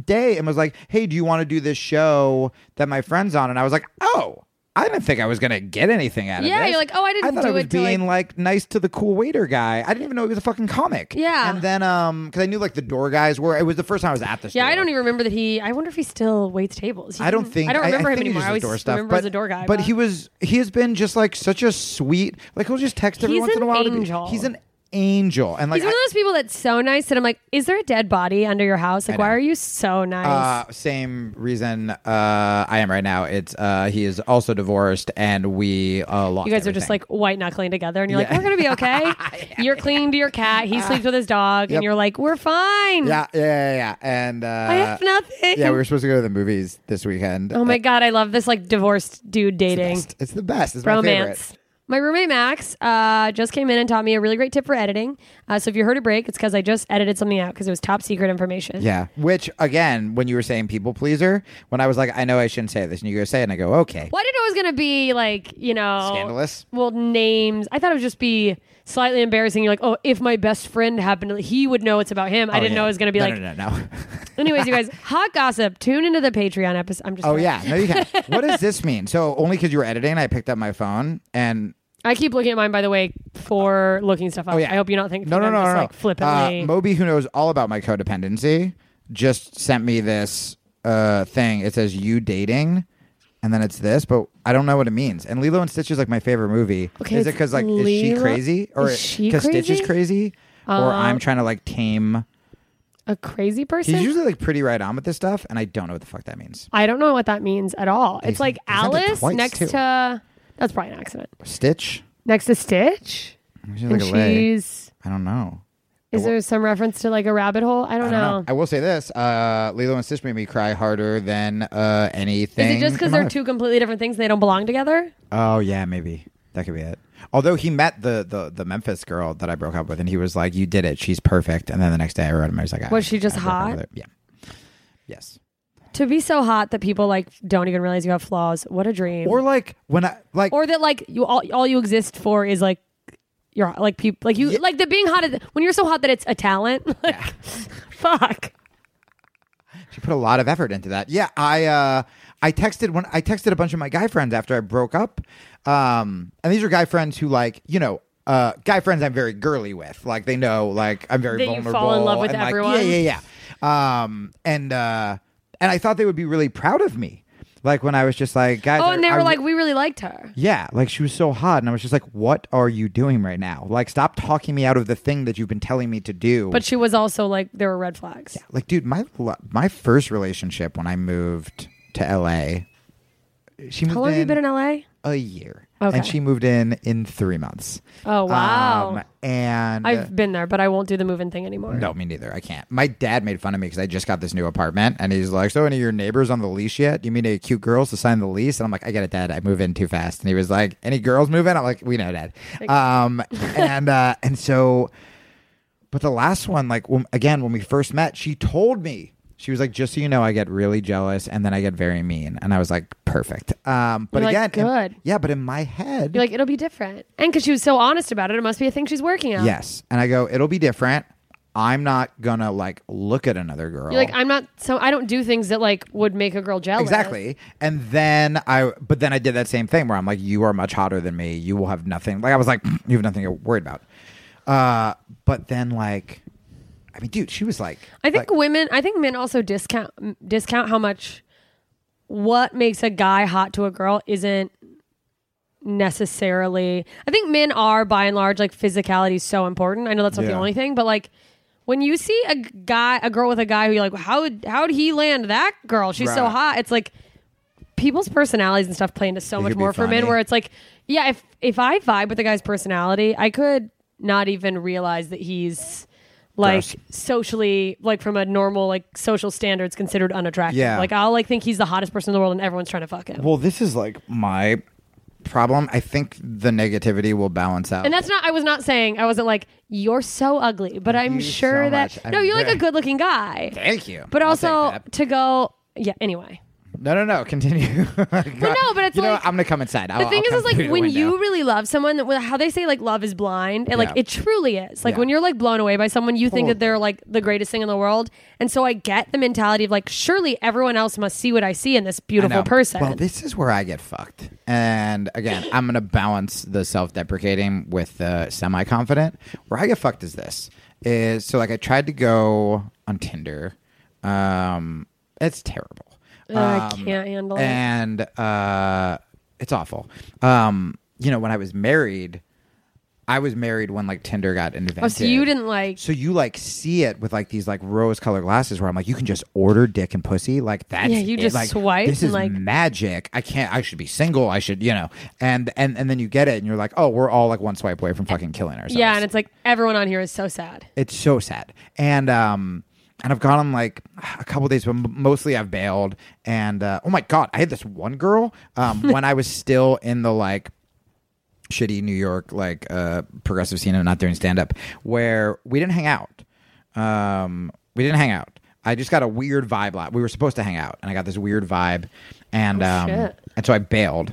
day and was like, hey, do you want to do this show that my friend's on? And I was like, oh. I didn't think I was going to get anything out of yeah, this. Yeah, you're like, oh, I didn't do it. I thought I was being, like... like, nice to the cool waiter guy. I didn't even know he was a fucking comic. Yeah. And then, um, because I knew, like, the door guys were... It was the first time I was at the yeah, store. Yeah, I don't even remember that he... I wonder if he still waits tables. He I don't think... I don't remember I, I him anymore. I always door stuff, remember but, as a door guy. But, but he was... He has been just, like, such a sweet... Like, he'll just text every once in a while. He's an angel. He's an angel. And, like, he's one I, of those people that's so nice that I'm like, is there a dead body under your house? Like, why are you so nice? Uh, same reason uh, I am right now. It's uh, he is also divorced, and we uh, lost. You guys everything. Are just like white knuckling together, and you're yeah. like, we're gonna be okay. yeah, you're clean yeah. to your cat. He sleeps with his dog, yep. and you're like, we're fine. Yeah, yeah, yeah. yeah. And uh, I have nothing. Yeah, we were supposed to go to the movies this weekend. Oh my uh, god, I love this like divorced dude dating. It's the best. It's the best. It's romance. My favorite. My roommate, Max, uh, just came in and taught me a really great tip for editing. Uh, so if you heard a break, it's because I just edited something out because it was top secret information. Yeah. Which, again, when you were saying people pleaser, when I was like, I know I shouldn't say this. And you go say it and I go, okay. Well, I didn't know it was going to be like, you know. Scandalous? Well, names. I thought it would just be slightly embarrassing. You're like, oh, if my best friend happened, to, he would know it's about him. Oh, I didn't yeah. know it was going to be no, like. No, no, no, no. Anyways, you guys, hot gossip. Tune into the Patreon episode. I'm just Oh, kidding. yeah. No, you can't. What does this mean? So only because you were editing, I picked up my phone and. I keep looking at mine, by the way, for looking stuff up. Oh, yeah. I hope you don't think no, no, I'm no, just, no, like, no. flippantly. Uh, Moby, who knows all about my codependency, just sent me this uh, thing. It says, you dating, and then it's this, but I don't know what it means. And Lilo and Stitch is, like, my favorite movie. Okay, is it because, like, Lilo? Is she crazy? Or because Stitch is crazy? Uh, or I'm trying to, like, tame... A crazy person? He's usually like pretty right on with this stuff, and I don't know what the fuck that means. I don't know what that means at all. He's, it's like Alice it next too. to... That's probably an accident. Stitch? Next to Stitch? She's and like a she's... I don't know. Is there some reference to like a rabbit hole? I don't, I don't know. know. I will say this. Uh, Lilo and Stitch made me cry harder than uh, anything. Is it just because they're life. two completely different things and they don't belong together? Oh, yeah, maybe. That could be it. Although he met the, the the Memphis girl that I broke up with, and he was like, you did it. She's perfect. And then the next day I wrote him. I was like, I, was she just hot? Yeah. Yes. To be so hot that people like don't even realize you have flaws. What a dream. Or like when I like, or that like you all all you exist for is like you're like people like you yeah. like the being hot at the, when you're so hot that it's a talent. Like, yeah. Fuck. She put a lot of effort into that. Yeah, I uh, I texted when I texted a bunch of my guy friends after I broke up, um, and these are guy friends who like you know. Uh, guy friends I'm very girly with. Like, they know, like, I'm very that vulnerable. You fall in love with and, everyone. Like, yeah, yeah, yeah. Um, and uh, and I thought they would be really proud of me. Like, when I was just like, guys. Oh, and I, they were I, like, we really liked her. Yeah, like, she was so hot. And I was just like, what are you doing right now? Like, stop talking me out of the thing that you've been telling me to do. But she was also like, there were red flags. Yeah, like, dude, my my first relationship when I moved to L A, she moved How long in, have you been in L A? A year. Okay. And she moved in in three months. Oh, wow. Um, and I've been there, but I won't do the move-in thing anymore. No, me neither. I can't. My dad made fun of me because I just got this new apartment. And he's like, so any of your neighbors on the lease yet? Do you mean any cute girls to sign the lease? And I'm like, I get it, Dad. I move in too fast. And he was like, any girls move in? I'm like, we know, Dad. Um, and uh, and so, but the last one, like, when, again, when we first met, she told me. She was like, just so you know, I get really jealous and then I get very mean. And I was like, perfect. Um, but You're again, like, good. In, yeah, but in my head. You're like, it'll be different. And because she was so honest about it, it must be a thing she's working on. Yes. And I go, it'll be different. I'm not going to like look at another girl. You're like, I'm not, so I don't do things that like would make a girl jealous. Exactly. And then I, but then I did that same thing where I'm like, you are much hotter than me. You will have nothing. Like I was like, you have nothing to worry about. Uh, but then like. I mean, dude, she was like... I think like, women... I think men also discount discount how much... What makes a guy hot to a girl isn't necessarily... I think men are, by and large, like, physicality is so important. I know that's not yeah. the only thing, but, like, when you see a guy, a girl with a guy who you're like, how how'd he land that girl? She's right. so hot. It's like... People's personalities and stuff play into so it much more for men where it's like, yeah, if if I vibe with a guy's personality, I could not even realize that he's... Like Gross. socially, like from a normal, like social standards considered unattractive. Yeah. Like I'll like think he's the hottest person in the world and everyone's trying to fuck him. Well, this is like my problem. I think the negativity will balance out. And that's not, I was not saying, I wasn't like, you're so ugly, but Thank I'm sure so that, much. no, I'm you're great. like a good looking guy. Thank you. But also to go, yeah, anyway. No, no, no. Continue. But no, but it's you like know, I'm gonna come inside. The I'll, thing I'll is, is like when you really love someone, how they say like love is blind, and yeah. like it truly is. Like yeah. when you're like blown away by someone, you think oh. that they're like the greatest thing in the world, and so I get the mentality of like surely everyone else must see what I see in this beautiful person. Well, this is where I get fucked, and again, I'm gonna balance the self-deprecating with the semi-confident. Where I get fucked is this is so like I tried to go on Tinder. Um, it's terrible. Um, I can't handle it. And uh, it's awful. Um, you know, when I was married, I was married when like Tinder got invented. Oh, so you didn't like... So you like see it with like these like rose-colored glasses where I'm like, you can just order dick and pussy. Like that's... Yeah, you it. just like, swipe. This is like... magic. I can't... I should be single. I should, you know. And, and and then you get it and you're like, oh, we're all like one swipe away from fucking killing ourselves. Yeah, and it's like everyone on here is so sad. It's so sad. And... um. And I've gone on like a couple of days, but mostly I've bailed. And uh, oh my God, I had this one girl um, when I was still in the like shitty New York, like uh, progressive scene of not doing stand up, where we didn't hang out. Um, we didn't hang out. I just got a weird vibe. Lot. We were supposed to hang out, and I got this weird vibe. And, oh, um, and so I bailed.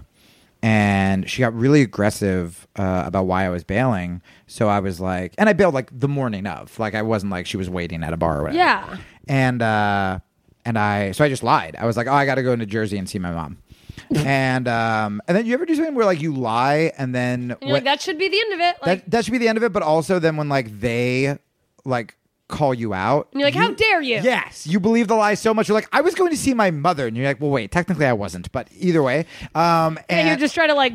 And she got really aggressive uh, about why I was bailing. So I was like, and I bailed like the morning of. Like I wasn't like she was waiting at a bar or whatever. Yeah. And uh, and I, so I just lied. I was like, oh, I got to go into Jersey and see my mom. and um, and then you ever do something where like you lie and then. And you're when, like, that should be the end of it. Like, that, that should be the end of it. But also then when like they like. call you out. And you're like, you, how dare you? Yes. You believe the lie so much. You're like, I was going to see my mother. And you're like, well, wait, technically I wasn't. But either way. Um, and, and you just try to like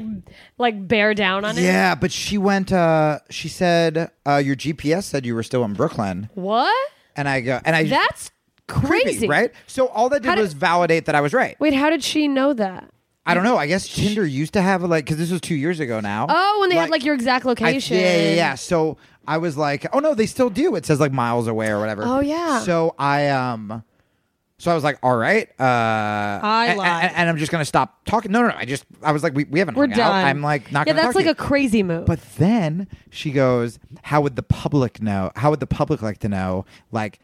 like bear down on yeah, it. Yeah. But she went, uh, she said, uh, your G P S said you were still in Brooklyn. What? And I go, and I. That's creepy, crazy. Right? So all that did how was did, validate that I was right. Wait, how did she know that? I don't know. I guess Tinder used to have like, because this was two years ago now. Oh, when they like, had like your exact location. I, yeah, yeah, yeah. So I was like, oh no, they still do. It says like miles away or whatever. Oh yeah. So I um, so I was like, all right. Uh, I and, lied, and, and I'm just gonna stop talking. No, no, no. I just I was like, we we haven't We're hung done. out. I'm like, not yeah, gonna. Yeah, that's talk like to a you. crazy move. But then she goes, how would the public know? How would the public like to know? Like.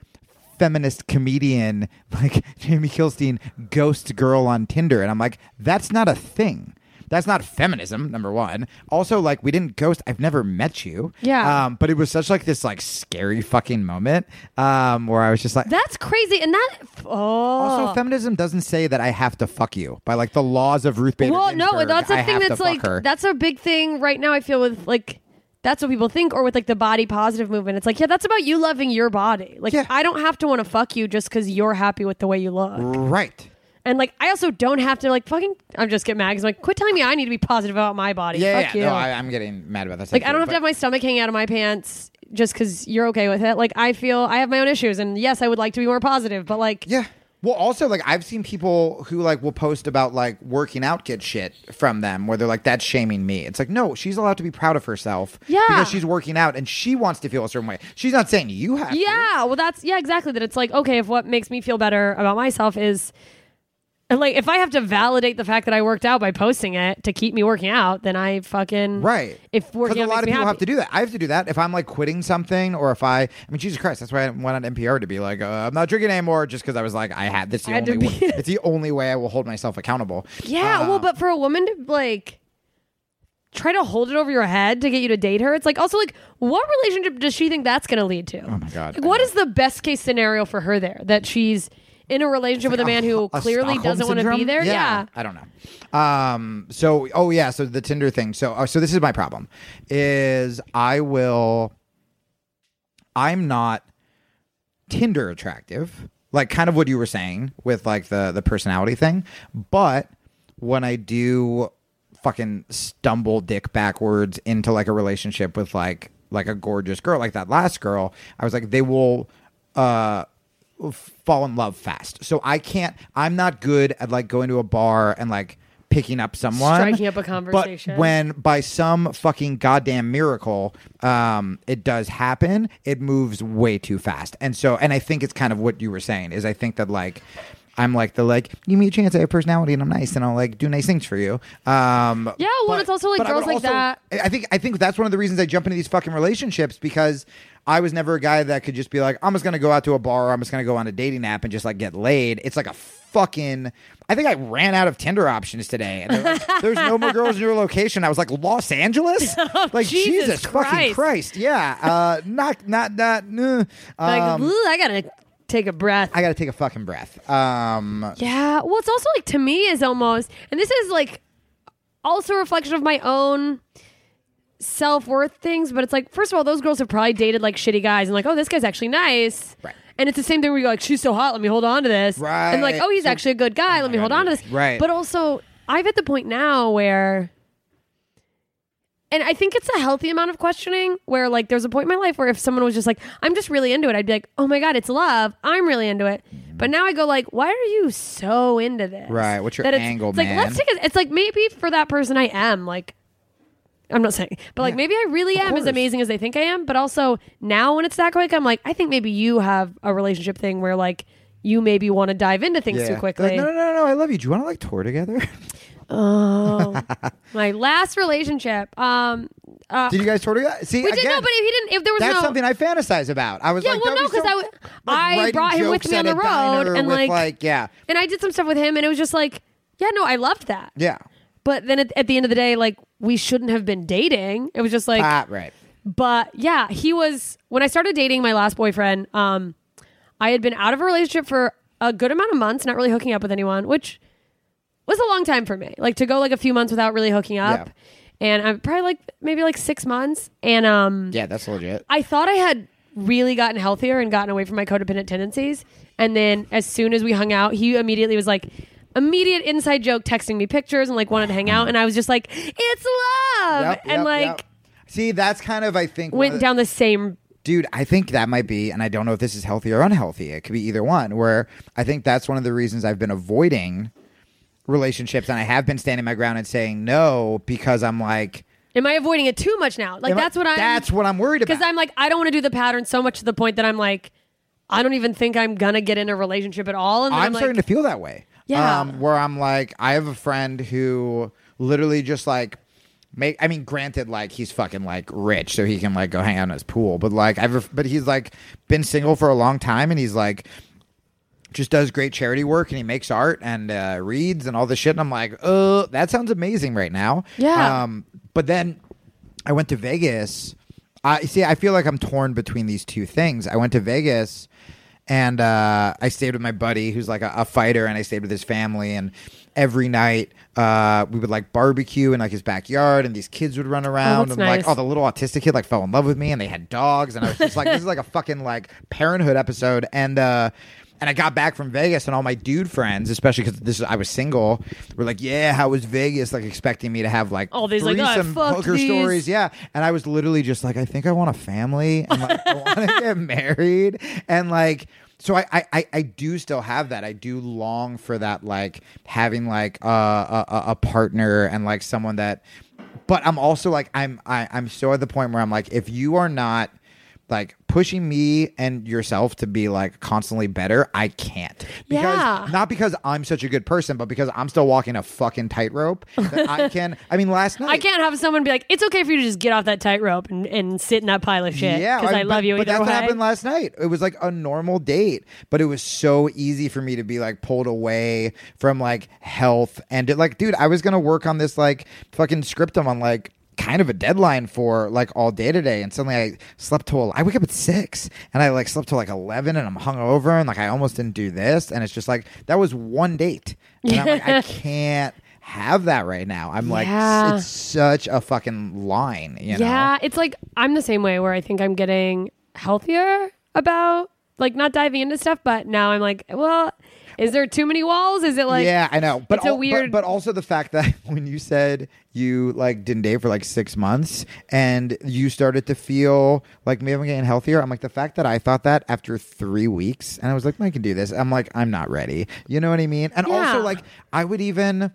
Feminist comedian like Jamie Kilstein ghost girl on Tinder, and I'm like, that's not a thing. That's not feminism, number one. Also, like, we didn't ghost. I've never met you. Yeah. Um, but it was such like this like scary fucking moment um, where I was just like, that's crazy. And that oh. Also, feminism doesn't say that I have to fuck you by like the laws of Ruth Bader Ginsburg. Well, no, that's a thing that's like her. That's a big thing right now. I feel with like. That's what people think, or with like the body positive movement. It's like, yeah, that's about you loving your body. Like, yeah. I don't have to want to fuck you just because you're happy with the way you look. Right. And like, I also don't have to like fucking, I'm just getting mad because I'm like, quit telling me I need to be positive about my body. Yeah, fuck yeah. you. No, I, I'm getting mad about that. Like, I don't have but- to have my stomach hanging out of my pants just because you're okay with it. Like, I feel I have my own issues, and yes, I would like to be more positive, but like. Yeah. Well, also, like, I've seen people who, like, will post about, like, working out get shit from them where they're like, that's shaming me. It's like, no, she's allowed to be proud of herself yeah. because she's working out and she wants to feel a certain way. She's not saying you have yeah, to. Yeah, well, that's, yeah, exactly. That it's like, okay, if what makes me feel better about myself is, and like, if I have to validate the fact that I worked out by posting it to keep me working out, then I fucking... Right. If working out makes me happy. Because a lot of people have to do that. I have to do that. If I'm, like, quitting something or if I... I mean, Jesus Christ, that's why I went on N P R to be like, uh, I'm not drinking anymore, just because I was like, I had this. The I had only to be- way, it's the only way I will hold myself accountable. Yeah, uh, well, but for a woman to, like... try to hold it over your head to get you to date her. It's like, also like, what relationship does she think that's going to lead to? Oh, my God. Like, what is the best case scenario for her there? That she's... in a relationship like with a man a, who a clearly Stockholm doesn't want to be there? Yeah. yeah. I don't know. Um, so, oh, yeah. So the Tinder thing. So, uh, so this is my problem is I will, I'm not Tinder attractive, like kind of what you were saying with like the, the personality thing. But when I do fucking stumble dick backwards into like a relationship with like, like a gorgeous girl, like that last girl, I was like, they will, uh, fall in love fast. So I can't, I'm not good at like going to a bar and like picking up someone. Striking up a conversation. But when by some fucking goddamn miracle, um, it does happen, it moves way too fast. And so, and I think it's kind of what you were saying is I think that like, I'm like the like, give me a chance, I have personality and I'm nice and I'll like do nice things for you. Um, yeah, well, but, it's also like girls like also, that. I think I think that's one of the reasons I jump into these fucking relationships, because I was never a guy that could just be like, I'm just going to go out to a bar, or I'm just going to go on a dating app and just like get laid. It's like a fucking, I think I ran out of Tinder options today. And like, there's no more girls in your location. I was like, Los Angeles? Oh, like, Jesus, Jesus Christ. fucking Christ. Yeah. Uh, not, not, not. Uh, like, um, ooh, I got to take a breath. I got to take a fucking breath. Um, yeah. Well, it's also like, to me is almost, and this is like also a reflection of my own self-worth things, but it's like, first of all, those girls have probably dated like shitty guys and like, oh, this guy's actually nice, right? And it's the same thing where you're like, she's so hot, let me hold on to this, right? And like, oh, he's so, actually a good guy, oh, let me hold God, on to this, right? But also I'm at the point now where, and I think it's a healthy amount of questioning, where like there's a point in my life where if someone was just like, I'm just really into it, I'd be like, oh my God, it's love, I'm really into it. But now I go like, why are you so into this, right? What's your that angle? It's, it's man, like, let's take it. It's like, maybe for that person I am like, I'm not saying, but like, yeah, maybe I really am as amazing as they think I am. But also now when it's that quick, I'm like, I think maybe you have a relationship thing where like you maybe want to dive into things yeah. too quickly. Like, no, no, no, no. I love you. Do you want to like tour together? Oh, my last relationship. Um, uh, Did you guys tour together? See, we again, did, no, but if he didn't, if there was that's no, something I fantasize about. I was yeah, like, well, no, because so, I, w- like, I brought him with me on the road and like, like, yeah, and I did some stuff with him and it was just like, yeah, no, I loved that. Yeah. But then at, at the end of the day, like, we shouldn't have been dating. It was just like, ah, right. But yeah, he was, when I started dating my last boyfriend, um, I had been out of a relationship for a good amount of months, not really hooking up with anyone, which was a long time for me. Like, to go like a few months without really hooking up. Yeah. And I'm probably like, maybe like six months. And um, yeah, that's legit. I thought I had really gotten healthier and gotten away from my codependent tendencies. And then as soon as we hung out, he immediately was like, immediate inside joke, texting me pictures and like wanted to hang out, and I was just like, it's love. Yep, and yep, like yep. See, that's kind of, I think, went the, down the same, dude. I think that might be, and I don't know if this is healthy or unhealthy, it could be either one, where I think that's one of the reasons I've been avoiding relationships, and I have been standing my ground and saying no, because I'm like, am I avoiding it too much now? Like, that's I, what I'm that's what I'm worried about, because I'm like, I don't want to do the pattern so much to the point that I'm like, I don't even think I'm gonna get in a relationship at all. And then I'm, I'm starting like, to feel that way. Yeah. Um, where I'm like, I have a friend who literally just like make, I mean, granted, like he's fucking like rich, so he can like go hang out in his pool, but like I've, but he's like been single for a long time, and he's like just does great charity work, and he makes art and uh, reads and all this shit. And I'm like, oh, that sounds amazing right now. Yeah. Um, but then I went to Vegas. I see, I feel like I'm torn between these two things. I went to Vegas. And uh, I stayed with my buddy who's like a, a fighter, and I stayed with his family, and every night uh, we would like barbecue in like his backyard, and these kids would run around. Oh, that's and nice. Like, oh, the little autistic kid like fell in love with me, and they had dogs, and I was just like, this is like a fucking like Parenthood episode. And uh, and I got back from Vegas, and all my dude friends, especially because this is, I was single, were like, yeah, how was Vegas? Like expecting me to have like all these threesome like, oh, poker these. stories, yeah. And I was literally just like, I think I want a family, and like, I want to get married, and like. So I, I I do still have that. I do long for that, like having like uh, a a partner and like someone that. But I'm also like I'm I, I'm so at the point where I'm like, if you are not like pushing me and yourself to be like constantly better, I can't. Because yeah. Not because I'm such a good person, but because I'm still walking a fucking tightrope that I can. I mean, last night I can't have someone be like, it's okay for you to just get off that tightrope and, and sit in that pile of shit. Yeah, because I, I but, love you. But that's what happened last night. It was like a normal date, but it was so easy for me to be like pulled away from like health and like, dude, I was gonna work on this like fucking scriptum on like. Kind of a deadline for like all day today, and suddenly I slept till I wake up at six, and I like slept till like eleven, and I'm hungover, and like I almost didn't do this, and it's just like that was one date, and yeah. I'm like, I can't have that right now. I'm like, yeah. It's such a fucking line, you yeah, know? Yeah, it's like I'm the same way where I think I'm getting healthier about like not diving into stuff, but now I'm like, well, is there too many walls? Is it like... Yeah, I know. But it's al- a weird... But, but also the fact that when you said you like didn't date for like six months and you started to feel like maybe I'm getting healthier, I'm like, the fact that I thought that after three weeks and I was like, I can do this. I'm like, I'm not ready. You know what I mean? And yeah. Also like I would even...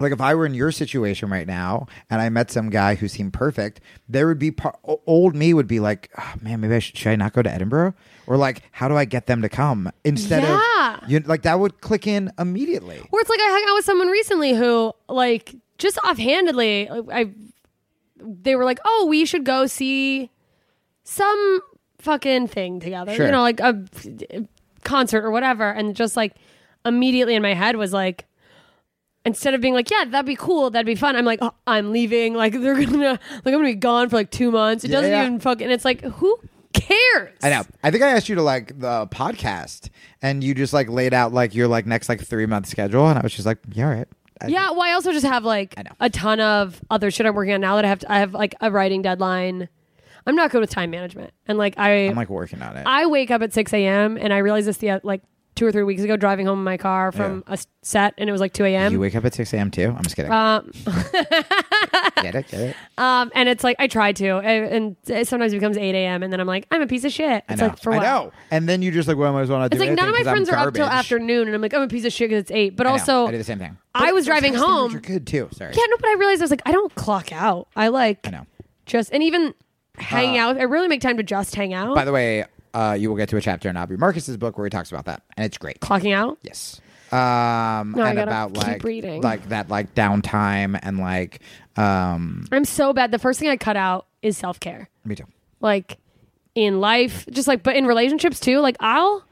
Like if I were in your situation right now and I met some guy who seemed perfect, there would be par- old me would be like, oh, man, maybe I should, should I not go to Edinburgh? Or like, how do I get them to come instead yeah. of you, like that would click in immediately. Or it's like I hung out with someone recently who like just offhandedly, I they were like, oh, we should go see some fucking thing together, sure. you know, like a concert or whatever. And just like immediately in my head was like, instead of being like, yeah, that'd be cool, that'd be fun, I'm like, oh, I'm leaving. Like they're gonna, like I'm gonna be gone for like two months. It yeah, doesn't yeah. even fucking. And it's like, who cares? I know. I think I asked you to like the podcast, and you just like laid out like your like next like three month schedule, and I was just like, yeah, all right. I yeah. Know. Well, I also just have like a ton of other shit I'm working on now that I have. To, I have like a writing deadline. I'm not good with time management, and like I, I'm like working on it. I wake up at six a.m. and I realize this the like. two or three weeks ago driving home in my car from yeah. a set, and it was like two a.m. You wake up at six a.m. too? I'm just kidding. Um, get it, get it. Um, and it's like, I try to, and it sometimes becomes eight a.m. and then I'm like, I'm a piece of shit. It's I know. like, for what? I know. And then you just like, well, I might as well not do anything. It's like, none of my friends I'm are garbage. Up till afternoon, and I'm like, I'm a piece of shit because it's eight. But I also, I do the same thing. But I was driving home. You're good too, sorry. Yeah, no, but I realized I was like, I don't clock out. I like, I know. Just, and even hang uh, out. I really make time to just hang out. By the way, Uh, you will get to a chapter in Aubrey Marcus's book where he talks about that, and it's great. Clocking out? Yes. Um, no, and I gotta about keep like reading. Like that, like downtime and like. Um, I'm so bad. The first thing I cut out is self care. Me too. Like in life, just like, but in relationships too. Like I'll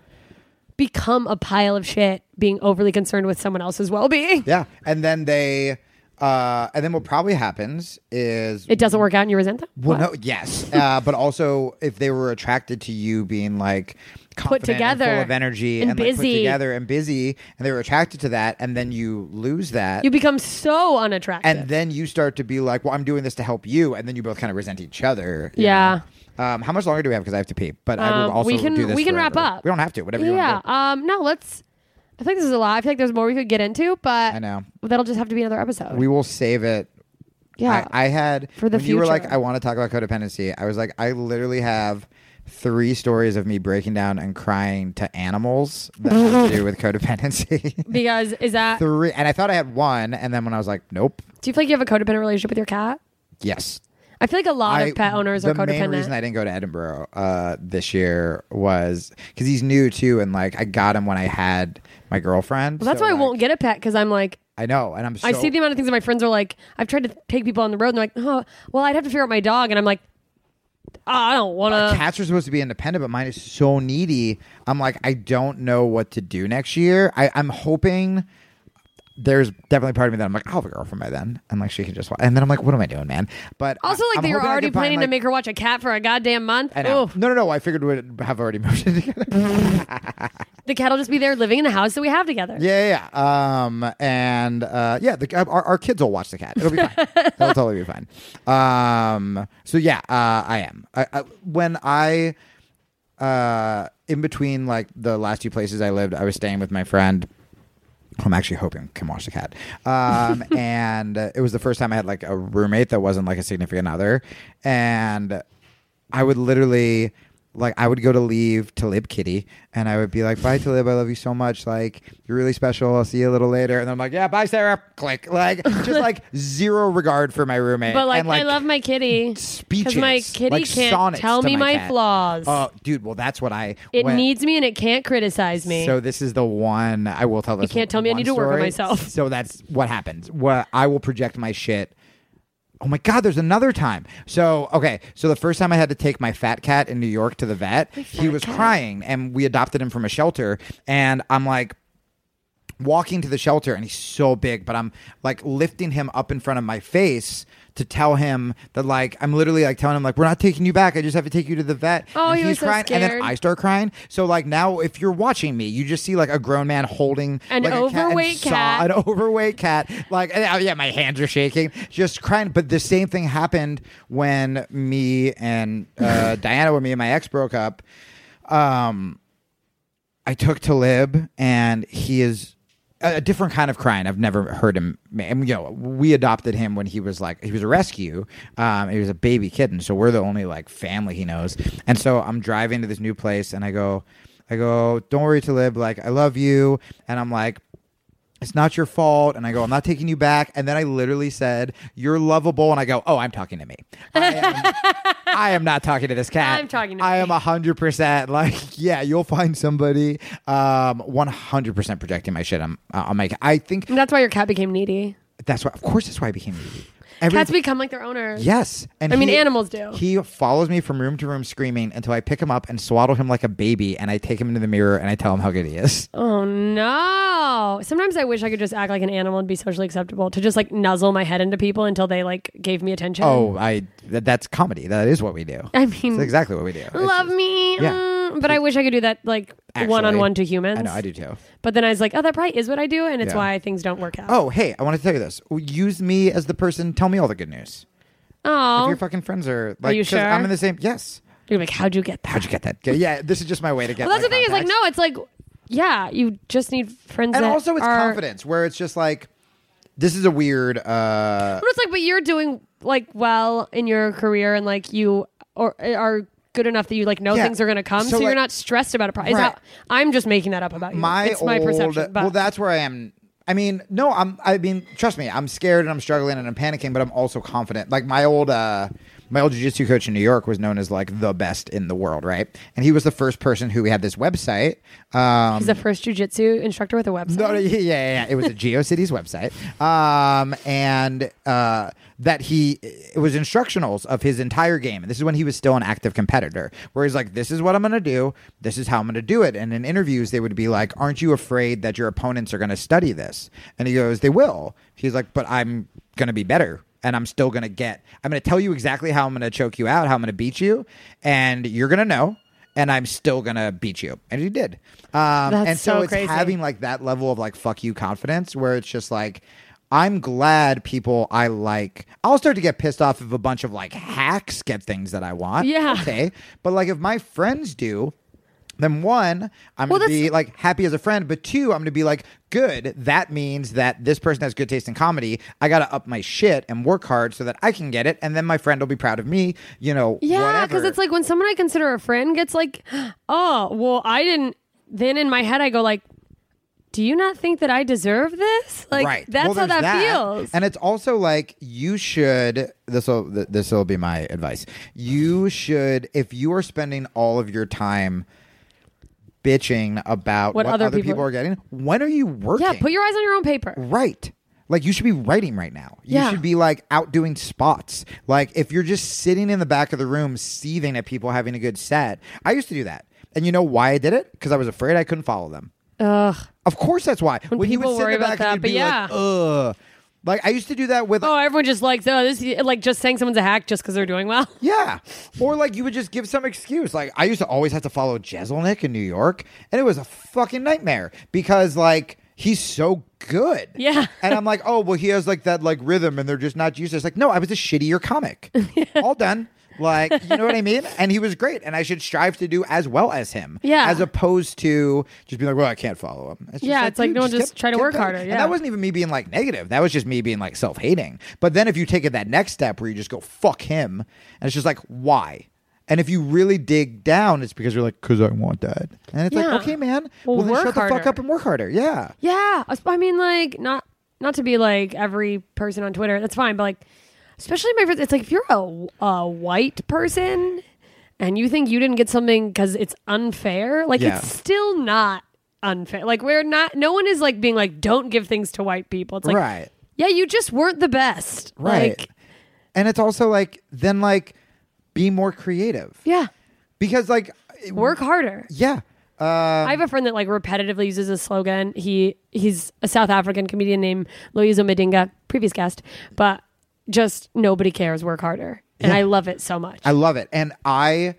become a pile of shit being overly concerned with someone else's well being. Yeah, and then they. Uh, and then what probably happens is it doesn't work out and you resent them? Well, what? no, yes. Uh, but also if they were attracted to you being like confident put together and full of energy and, and busy. Like put together and busy, and they were attracted to that, and then you lose that. You become so unattractive. And then you start to be like, well, I'm doing this to help you, and then you both kind of resent each other. Yeah. Um, how much longer do we have? Because I have to pee. But um, I will also we can, do this. We can forever. wrap up. We don't have to, whatever yeah. you want to do. Um, no, let's I feel like this is a lot. I feel like there's more we could get into, but I know. That'll just have to be another episode. We will save it. Yeah. I, I had, for the when future. You were like, I want to talk about codependency, I was like, I literally have three stories of me breaking down and crying to animals that have to do with codependency. Because is that? Three. And I thought I had one, and then when I was like, nope. Do you feel like you have a codependent relationship with your cat? Yes. I feel like a lot I, of pet owners are codependent. The main reason I didn't go to Edinburgh uh, this year was because he's new too, and like I got him when I had my girlfriend. Well, that's so why like, I won't get a pet, because I'm like I know, and I'm. So, I see the amount of things that my friends are like. I've tried to take people on the road, and they're like, "Oh, well, I'd have to figure out my dog," and I'm like, oh, "I don't want to." Cats are supposed to be independent, but mine is so needy. I'm like, I don't know what to do next year. I, I'm hoping. There's definitely part of me that I'm like, I'll have a girlfriend by then. And like, she can just watch. And then I'm like, what am I doing, man? But also, like, they were already planning to make her watch a cat for a goddamn month. No, no, no. I figured we'd have already moved in together. The cat will just be there living in the house that we have together. Yeah, yeah. Um, and uh, yeah, the, our, our kids will watch the cat. It'll be fine. It'll totally be fine. Um, so yeah, uh, I am. I, I, when I, uh, in between like the last two places I lived, I was staying with my friend. I'm actually hoping I can watch the cat. Um, and uh, it was the first time I had like a roommate that wasn't like a significant other. And I would literally, like, I would go to leave Talib kitty, and I would be like, bye, Talib, I love you so much. Like, you're really special. I'll see you a little later. And I'm like, yeah, bye, Sarah. Click. Like, just like zero regard for my roommate. But like, and, like I love my kitty. Speeches. Because my kitty like, can't tell me my, my flaws. Oh, dude. Well, that's what I. It went. needs me, and it can't criticize me. So this is the one I will tell. This you can't tell me I need to work on myself. So that's what happens. What I will project my shit. Oh my God, there's another time. So, okay. So the first time I had to take my fat cat in New York to the vet, he was cat. crying, and we adopted him from a shelter. And I'm like walking to the shelter, and he's so big, but I'm like lifting him up in front of my face to tell him that like, I'm literally like telling him like, we're not taking you back. I just have to take you to the vet. Oh, and he he's was crying. So scared. And then I start crying. So like now if you're watching me, you just see like a grown man holding an like, overweight a cat, and cat. Saw an overweight cat. Like, and, oh yeah, my hands are shaking, just crying. But the same thing happened when me and uh, Diana, when me and my ex broke up, um, I took Talib, and he is a different kind of crying. I've never heard him. And, you know, we adopted him when he was like, he was a rescue. Um, he was a baby kitten. So we're the only like family he knows. And so I'm driving to this new place, and I go, I go, don't worry, Talib. Like, I love you. And I'm like, it's not your fault. And I go, I'm not taking you back. And then I literally said, you're lovable. And I go, oh, I'm talking to me. I am, I am not talking to this cat. I'm talking to I me. I am one hundred percent like, yeah, you'll find somebody um, one hundred percent projecting my shit on, uh, on my cat. I think. And that's why your cat became needy. That's why. Of course, that's why I became needy. Every, Cats become like their owners. Yes. And I he, mean, animals do. He follows me from room to room screaming until I pick him up and swaddle him like a baby, and I take him into the mirror and I tell him how good he is. Oh, no. Sometimes I wish I could just act like an animal and be socially acceptable, to just like nuzzle my head into people until they like gave me attention. Oh, I th- that's comedy. That is what we do. I mean. That's exactly what we do. Love just, me. Yeah. Mm, but I wish I could do that like Actually, one-on-one to humans. I know, I do too. But then I was like, oh, that probably is what I do, and it's yeah. why things don't work out. Oh, hey, I want to tell you this. Use me as the person. Tell me all the good news. Oh. If your fucking friends are like, are you sure? I'm in the same, yes. You're like, how'd you get that? How'd you get that? Yeah, this is just my way to get Well, that's the thing. It's like, no, it's like, yeah, you just need friends and that also it's are... confidence, where it's just like, this is a weird... Uh... But it's like, but you're doing like well in your career, and like you or are... good enough that you like know yeah. things are going to come, so, so like, you're not stressed about a problem. Right. I'm just making that up about you. My it's old, my perception. But. Well, that's where I am. I mean, no, I'm. I mean, trust me, I'm scared and I'm struggling and I'm panicking, but I'm also confident. Like my old, uh, my old jiu-jitsu coach in New York was known as like the best in the world, right? And he was the first person who we had this website. Um, He's the first jiu-jitsu instructor with a website. No, yeah, yeah, yeah. It was a GeoCities website, um, and. Uh, that he, it was instructionals of his entire game. And this is when he was still an active competitor, where he's like, this is what I'm going to do. This is how I'm going to do it. And in interviews, they would be like, aren't you afraid that your opponents are going to study this? And he goes, they will. He's like, but I'm going to be better. And I'm still going to get, I'm going to tell you exactly how I'm going to choke you out, how I'm going to beat you. And you're going to know. And I'm still going to beat you. And he did. Um, That's and so, so it's crazy. Having like that level of like, fuck you confidence, where it's just like, I'm glad people I like. I'll start to get pissed off if a bunch of like hacks get things that I want. Yeah. Okay. But like if my friends do, then one, I'm well, going to be like happy as a friend. But two, I'm going to be like, good. That means that this person has good taste in comedy. I got to up my shit and work hard so that I can get it. And then my friend will be proud of me, you know, yeah, because it's like when someone I consider a friend gets like, oh, well, I didn't. Then in my head, I go like, do you not think that I deserve this? Like, right. That's well, how that, that feels. And it's also like, you should, this will this will be my advice. You should, if you are spending all of your time bitching about what, what other, other people, people are getting, when are you working? Yeah, put your eyes on your own paper. Right. Like, you should be writing right now. You yeah. should be, like, out doing spots. Like, if you're just sitting in the back of the room seething at people having a good set. I used to do that. And you know why I did it? Because I was afraid I couldn't follow them. Ugh. Of course, that's why. When, when people you would sit worry in the back about that, and you'd but be yeah, like, ugh. Like I used to do that with. Oh, everyone just likes oh this like just saying someone's a hack just because they're doing well. Yeah, or like you would just give some excuse. Like I used to always have to follow Jeselnik in New York, and it was a fucking nightmare because like he's so good. Yeah, and I'm like, oh well, he has like that like rhythm, and they're just not used to it. It's like, no, I was a shittier comic. All done. Like, you know what I mean? And he was great. And I should strive to do as well as him. Yeah. As opposed to just being like, well, I can't follow him. It's just yeah, like, it's like, no, just, just kept, try to work better. Harder. Yeah. And that wasn't even me being like negative. That was just me being like self-hating. But then if you take it that next step where you just go, fuck him. And it's just like, why? And if you really dig down, it's because you're like, because I want that. And it's yeah. like, okay, man. Well, well then shut harder. the fuck up and work harder. Yeah. Yeah. I mean, like, not not to be like every person on Twitter. That's fine. But like. Especially my friends, it's like if you're a, a white person and you think you didn't get something because it's unfair, like yeah. it's still not unfair. Like we're not, no one is like being like, don't give things to white people. It's like, right. yeah, you just weren't the best. Right. Like, and it's also like, then like be more creative. Yeah. Because like. Work harder. Yeah. Uh, I have a friend that like repetitively uses a slogan. He He's a South African comedian named Loyiso Madinga, previous guest, but. Just nobody cares, work harder. And yeah. I love it so much. I love it. And I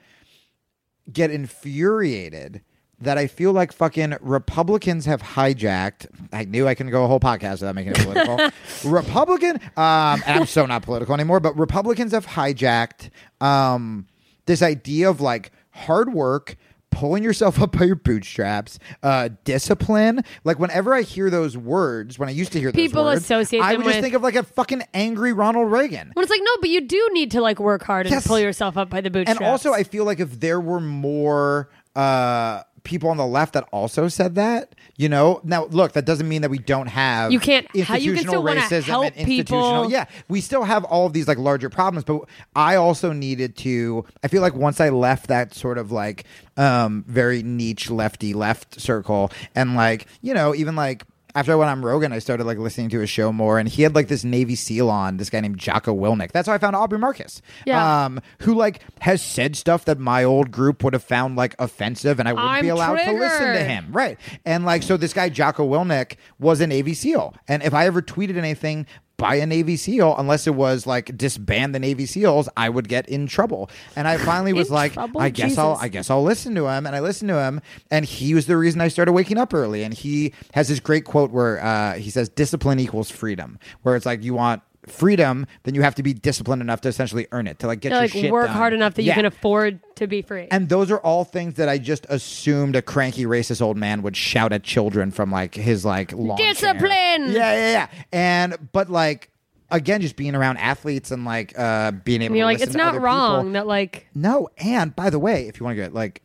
get infuriated that I feel like fucking Republicans have hijacked. I knew I couldn't go a whole podcast without making it political. Republican, um, and I'm so not political anymore, but Republicans have hijacked um, this idea of like hard work, pulling yourself up by your bootstraps, uh, discipline. Like whenever I hear those words, when I used to hear those people words, associate I would just with... think of like a fucking angry Ronald Reagan. Well, it's like, no, but you do need to like work hard and yes. pull yourself up by the bootstraps. And also I feel like if there were more uh, people on the left that also said that, you know. Now, look, that doesn't mean that we don't have you can't institutional you can still racism help and institutional. People. Yeah, we still have all of these like larger problems. But I also needed to. I feel like once I left that sort of like um, very niche lefty left circle, and like you know, even like. After I went on Rogan, I started like listening to his show more, and he had like this Navy SEAL on, this guy named Jocko Willink. That's how I found Aubrey Marcus, yeah. um, who like has said stuff that my old group would have found like offensive, and I wouldn't I'm be allowed triggered. to listen to him, right? And like, so this guy Jocko Willink was a Navy SEAL, and if I ever tweeted anything by a Navy SEAL, unless it was like disband the Navy SEALs, I would get in trouble. And I finally was like, trouble? I guess Jesus. I'll, I guess I'll listen to him. And I listened to him, and he was the reason I started waking up early. And he has this great quote where uh, he says, "Discipline equals freedom," where it's like you want freedom, then you have to be disciplined enough to essentially earn it, to like get to your like shit work done. hard enough that yeah. you can afford to be free. And those are all things that I just assumed a cranky racist old man would shout at children from like his like long discipline chair. yeah yeah yeah and but like again, just being around athletes and like uh being able and you're to like it's to not wrong people. That like no and by the way, if you want to get like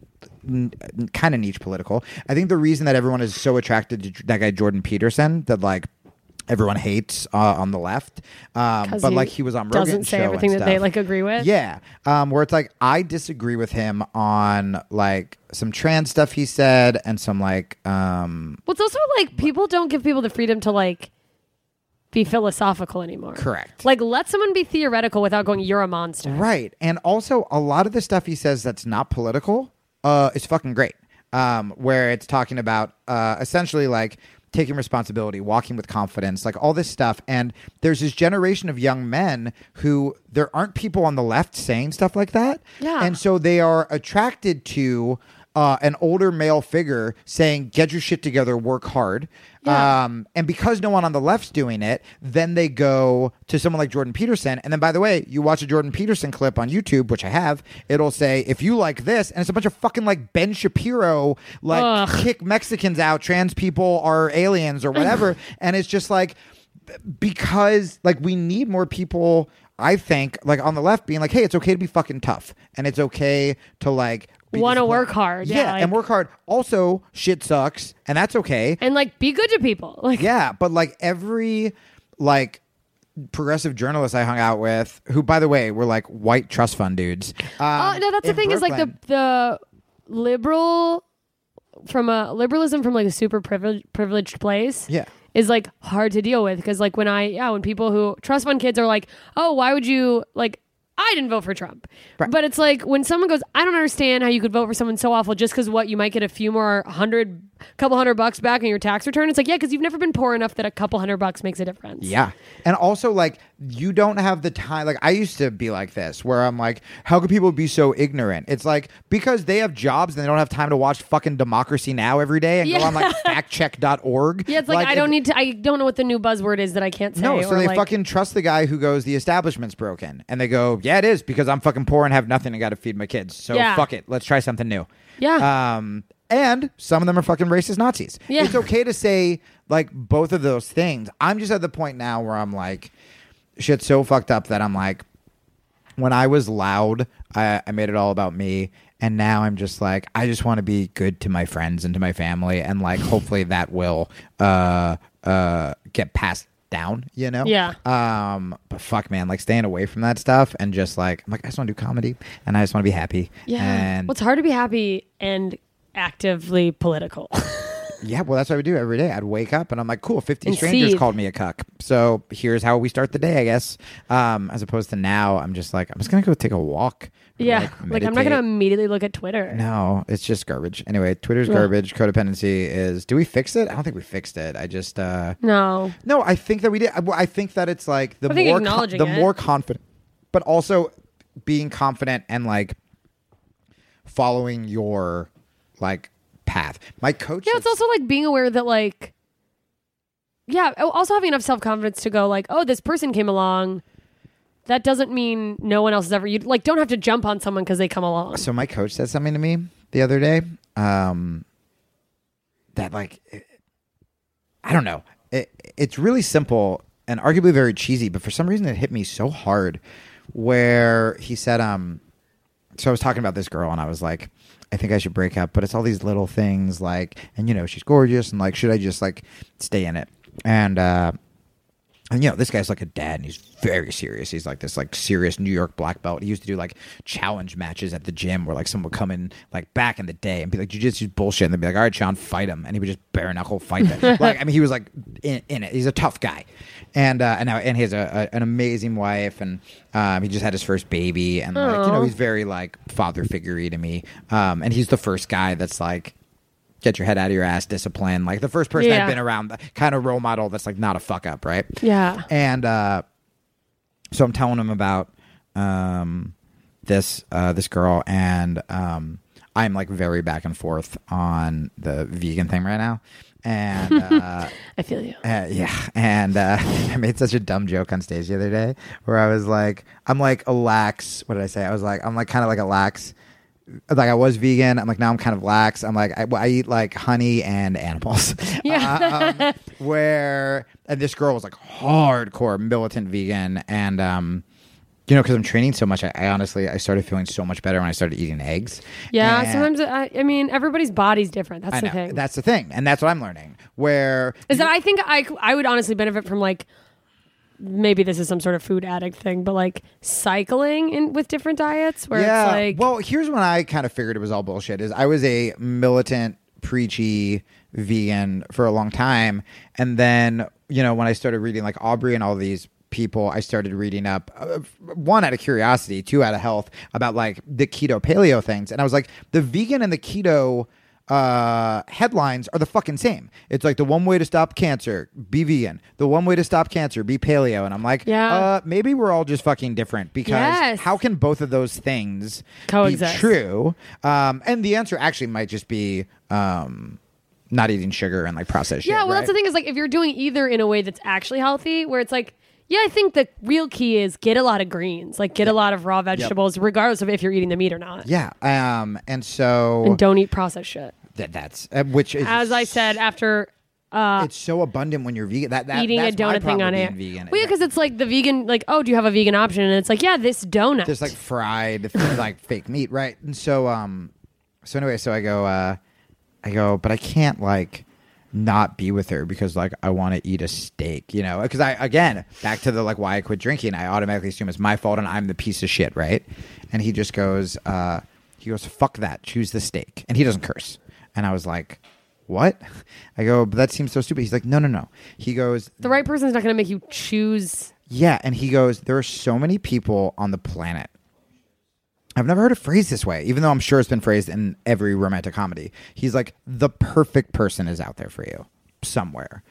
N- kind of niche political, I think the reason that everyone is so attracted to that guy Jordan Peterson that like everyone hates uh, on the left, um, but like he was on Rogan's show doesn't say everything that they like agree with. Yeah, um, where it's like I disagree with him on like some trans stuff he said and some like. Um, well, it's also like people don't give people the freedom to like be philosophical anymore. Correct. Like let someone be theoretical without going, "You're a monster." Right, and also a lot of the stuff he says that's not political uh, is fucking great. Um, where it's talking about uh, essentially like. Taking responsibility, walking with confidence, like all this stuff. And there's this generation of young men who there aren't people on the left saying stuff like that. Yeah. And so they are attracted to uh, an older male figure saying, get your shit together, work hard. Yeah. Um, and because no one on the left's doing it, then they go to someone like Jordan Peterson. And then, by the way, you watch a Jordan Peterson clip on YouTube, which I have. It'll say, if you like this, and it's a bunch of fucking like Ben Shapiro, like Ugh. kick Mexicans out, trans people are aliens or whatever. And it's just like, because like we need more people, I think, like on the left being like, hey, it's okay to be fucking tough. And it's okay to like. Want to work hard. Yeah, yeah like, and work hard. Also, shit sucks, and that's okay. And, like, be good to people. Like, yeah, but, like, every, like, progressive journalist I hung out with, who, by the way, were, like, white trust fund dudes. Oh, um, uh, no, that's the thing Brooklyn, is, like, the the liberal, from a, liberalism from, like, a super privileged, privileged place. Yeah. Is like hard to deal with, because, like, when I, yeah, when people who, trust fund kids are like, oh, why would you, like, I didn't vote for Trump. Right. But it's like when someone goes, I don't understand how you could vote for someone so awful just because what, you might get a few more hundred, couple hundred bucks back on your tax return. It's like, yeah, because you've never been poor enough that a couple hundred bucks makes a difference. Yeah. And also like you don't have the time. Like I used to be like this where I'm like, how could people be so ignorant? It's like because they have jobs and they don't have time to watch fucking Democracy Now! Every day and yeah. go on like fact check dot org. Yeah, it's like, like I if, don't need to. I don't know what the new buzzword is that I can't say. No, so or they like, fucking trust the guy who goes, the establishment's broken. And they go, yeah, it is because I'm fucking poor and have nothing and got to feed my kids. So yeah. fuck it. Let's try something new. Yeah. Um, and some of them are fucking racist Nazis. Yeah. It's okay to say like both of those things. I'm just at the point now where I'm like, shit's so fucked up that I'm like, when I was loud, I, I made it all about me. And now I'm just like, I just want to be good to my friends and to my family. And like, hopefully that will uh, uh, get past down, you know? Yeah. Um, but fuck, man, like staying away from that stuff and just like, I'm like, I just want to do comedy and I just want to be happy. Yeah. And well, it's hard to be happy and actively political. Yeah, well, that's what I would do every day. I'd wake up and I'm like, cool, fifty and strangers seed. called me a cuck. So here's how we start the day, I guess. Um, as opposed to now, I'm just like, I'm just going to go take a walk. Yeah. Like, like I'm not going to immediately look at Twitter. No, it's just garbage. Anyway, Twitter's yeah. garbage. Codependency is, do we fix it? I don't think we fixed it. I just. Uh, no. No, I think that we did. I, I think that it's like the more con- the it. more confident, but also being confident and like following your. Like path. My coach. Yeah, it's also like being aware that like, yeah, also having enough self-confidence to go like, oh, this person came along. That doesn't mean no one else has ever, you like don't have to jump on someone because they come along. So my coach said something to me the other day um, that like, it, I don't know. It, it's really simple and arguably very cheesy, but for some reason it hit me so hard where he said, um, so I was talking about this girl, and I was like, I think I should break up, but it's all these little things, like, and, you know, she's gorgeous, and, like, should I just, like, stay in it? And, uh, and, you know, this guy's like a dad, and he's very serious. He's like this, like, serious New York black belt. He used to do, like, challenge matches at the gym where, like, someone would come in, like, back in the day and be like, jiu-jitsu's bullshit. And they'd be like, all right, Sean, fight him. And he would just bare knuckle fight them. Like, I mean, he was, like, in, in it. He's a tough guy. And uh, and, and he has a, a, an amazing wife, and um, he just had his first baby. And, like, aww, you know, he's very, like, father figure-y to me. Um, and he's the first guy that's, like, get your head out of your ass, discipline. Like, the first person yeah. I've been around, the kind of role model that's, like, not a fuck-up, right? Yeah. And uh, so I'm telling him about um, this uh, this girl, and um, I'm, like, very back and forth on the vegan thing right now. And uh, I feel you. Uh, yeah. And uh, I made such a dumb joke on stage the other day where I was like, I'm, like, a lax, what did I say? I was like, I'm, like, kind of like a lax. Like, I was vegan. I'm like, now I'm kind of lax. I'm like, I, I eat like honey and animals. Yeah. Uh, um, where, and this girl was like hardcore militant vegan. And, um, you know, because I'm training so much, I, I honestly, I started feeling so much better when I started eating eggs. Yeah. And sometimes, I, I mean, everybody's body's different. That's I the know, thing. That's the thing. And that's what I'm learning. Where, is you, that I think I, I would honestly benefit from, like, maybe this is some sort of food addict thing, but, like, cycling in with different diets where yeah. it's like... Well, here's when I kind of figured it was all bullshit is I was a militant, preachy vegan for a long time. And then, you know, when I started reading, like, Aubrey and all these people, I started reading up, uh, one, out of curiosity, two, out of health, about, like, the keto paleo things. And I was like, the vegan and the keto... Uh, headlines are the fucking same. It's like the one way to stop cancer, be vegan. The one way to stop cancer, be paleo. And I'm like, yeah. uh, maybe we're all just fucking different because yes. how can both of those things coexist? Be true? Um, and the answer actually might just be um, not eating sugar and, like, processed yeah, shit. Yeah, well, right? That's the thing is, like, if you're doing either in a way that's actually healthy, where it's like, yeah, I think the real key is get a lot of greens, like get yep. a lot of raw vegetables, yep. regardless of if you're eating the meat or not. Yeah, um, and so and don't eat processed shit. That that's uh, which is as I said after. Uh, it's so abundant when you're vegan. That, that eating that's a donut thing on air. Vegan. Well, yeah, because it's like the vegan, like, oh, do you have a vegan option? And it's like, yeah, this donut. There's like fried, like fake meat, right? And so, um, so anyway, so I go, uh, I go, but I can't like. Not be with her because like I want to eat a steak, you know, because I again back to the like why I quit drinking, I automatically assume it's my fault and I'm the piece of shit, right? And he just goes uh he goes fuck that, choose the steak. And he doesn't curse. And I was like, what? I go, but that seems so stupid. He's like, no no no. He goes, the right person's not gonna make you choose. Yeah. And he goes, there are so many people on the planet. I've never heard it phrased this way, even though I'm sure it's been phrased in every romantic comedy. He's like, the perfect person is out there for you somewhere.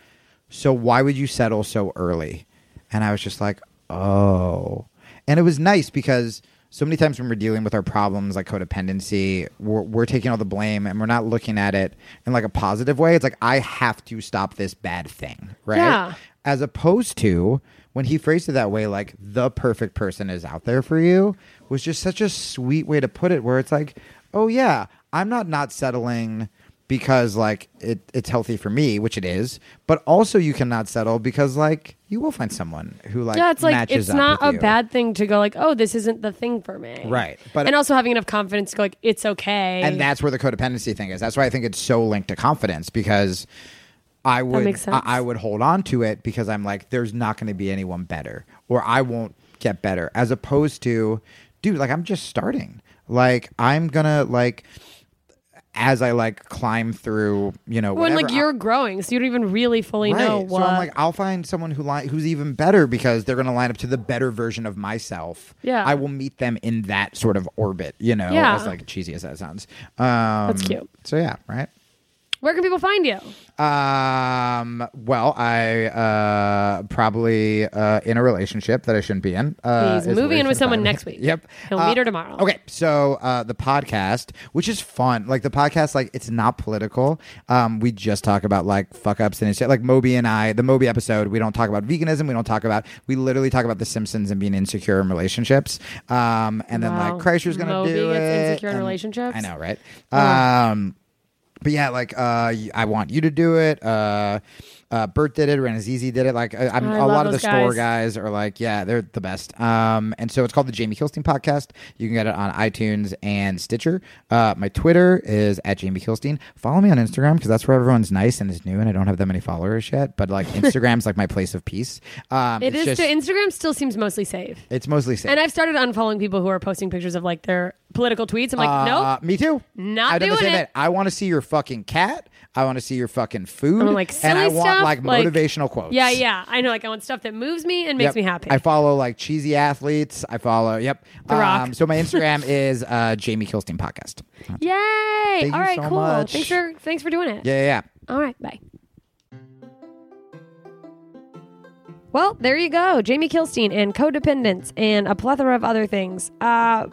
So why would you settle so early? And I was just like, oh. And it was nice because so many times when we're dealing with our problems, like codependency, we're, we're taking all the blame and we're not looking at it in like a positive way. It's like, I have to stop this bad thing, right? Yeah. As opposed to... when he phrased it that way, like, the perfect person is out there for you, was just such a sweet way to put it where it's like, oh, yeah, I'm not not settling because, like, it, it's healthy for me, which it is. But also you cannot settle because, like, you will find someone who, like, yeah, it's like, matches up with you. It's not a bad thing to go, like, oh, this isn't the thing for me. Right. But and it, also having enough confidence to go, like, it's okay. And that's where the codependency thing is. That's why I think it's so linked to confidence because... I would I, I would hold on to it because I'm like, there's not going to be anyone better or I won't get better as opposed to, dude, like I'm just starting. Like I'm going to like, as I like climb through, you know, well, whatever. And like you're I'll, growing, so you don't even really fully right. know what. So I'm like, I'll find someone who li- who's even better because they're going to line up to the better version of myself. Yeah. I will meet them in that sort of orbit, you know, yeah. as like cheesy as that sounds. Um, That's cute. So yeah, right. Where can people find you? Um, well, I uh, probably uh, in a relationship that I shouldn't be in. Uh, He's moving in with someone next week. Yep. He'll uh, meet her tomorrow. Okay. So uh, the podcast, which is fun. Like the podcast, like it's not political. Um, we just talk about like fuck ups and shit. Like Moby and I, the Moby episode, we don't talk about veganism. We don't talk about, we literally talk about The Simpsons and being insecure in relationships. Um, and wow. then like Kreischer's going to do it. Moby gets insecure in relationships? I know, right? Um, But yeah, like uh, I want you to do it. Uh, uh, Bert did it. Ranazizi did it. Like I, I'm, oh, a lot of the guys. Store guys are like, yeah, they're the best. Um, and so it's called the Jamie Kilstein Podcast. You can get it on iTunes and Stitcher. Uh, my Twitter is at Jamie Kilstein. Follow me on Instagram because that's where everyone's nice and is new, and I don't have that many followers yet. But like Instagram's like my place of peace. Um, it it's is. Just, Instagram still seems mostly safe. It's mostly safe. And I've started unfollowing people who are posting pictures of like their political tweets. I'm like, uh, no, nope, me too. Not I've doing done the same it. Thing. I want to see your fucking cat. I want to see your fucking food. I'm like, silly and I want stuff, like motivational like, quotes. Yeah, yeah. I know. Like I want stuff that moves me and makes yep. me happy. I follow like cheesy athletes. I follow. Yep. The um, Rock. So my Instagram is uh, Jamie Kilstein Podcast. Yay! Thank All you right, so cool. Much. Thanks for thanks for doing it. Yeah, yeah, yeah. All right, bye. Well, there you go. Jamie Kilstein and codependence and a plethora of other things. Uh,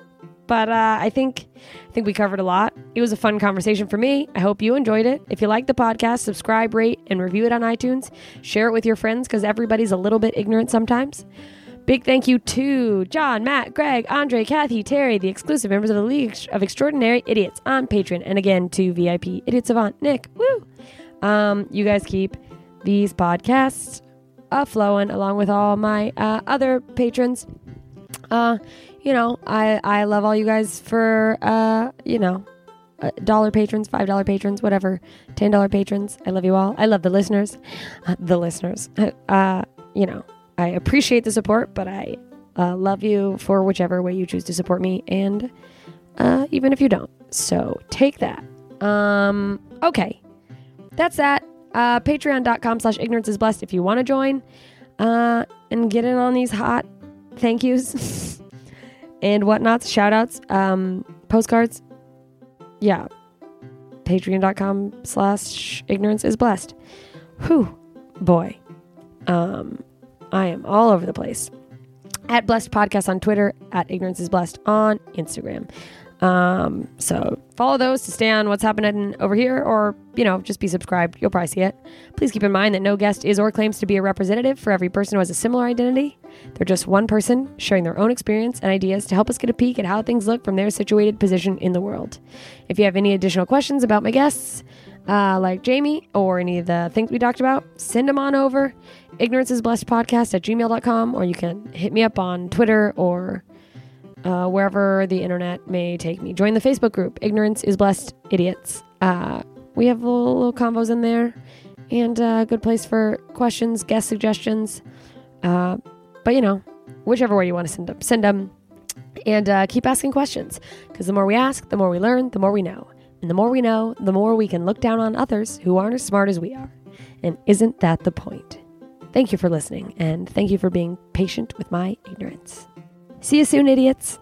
but uh, I think I think we covered a lot. It was a fun conversation for me. I hope you enjoyed it. If you like the podcast, subscribe, rate, and review it on iTunes. Share it with your friends because everybody's a little bit ignorant sometimes. Big thank you to John, Matt, Greg, Andre, Kathy, Terry, the exclusive members of the League of Extraordinary Idiots on Patreon. And again to V I P Idiot Savant, Nick. Woo! Um, you guys keep these podcasts Uh, flowing along with all my uh, other patrons. Uh, you know, I, I love all you guys for, uh, you know, uh, dollar patrons, five dollar patrons, whatever, ten dollar patrons. I love you all. I love the listeners. Uh, the listeners. Uh, you know, I appreciate the support, but I uh, love you for whichever way you choose to support me, and uh, even if you don't. So take that. Um, okay. That's that. Uh, patreon.com slash ignorance is blessed if you want to join uh, and get in on these hot thank yous and whatnots, shout outs, um, postcards. Yeah. Patreon.com slash ignorance is blessed. Whew, boy. Um, I am all over the place. At Blessed Podcast on Twitter, at Ignorance is Blessed on Instagram. Um, so follow those to stay on what's happening over here, or, you know, just be subscribed. You'll probably see it. Please keep in mind that no guest is or claims to be a representative for every person who has a similar identity. They're just one person sharing their own experience and ideas to help us get a peek at how things look from their situated position in the world. If you have any additional questions about my guests, uh, like Jamie or any of the things we talked about, send them on over. ignoranceisblessedpodcast at gmail dot com, or you can hit me up on Twitter or Uh, wherever the internet may take me. Join the Facebook group, Ignorance is Blessed Idiots. Uh, we have little, little combos in there, and a uh, good place for questions, guest suggestions. Uh, but, you know, whichever way you want to send them, send them. And uh, keep asking questions, because the more we ask, the more we learn, the more we know. And the more we know, the more we can look down on others who aren't as smart as we are. And isn't that the point? Thank you for listening, and thank you for being patient with my ignorance. See you soon, idiots.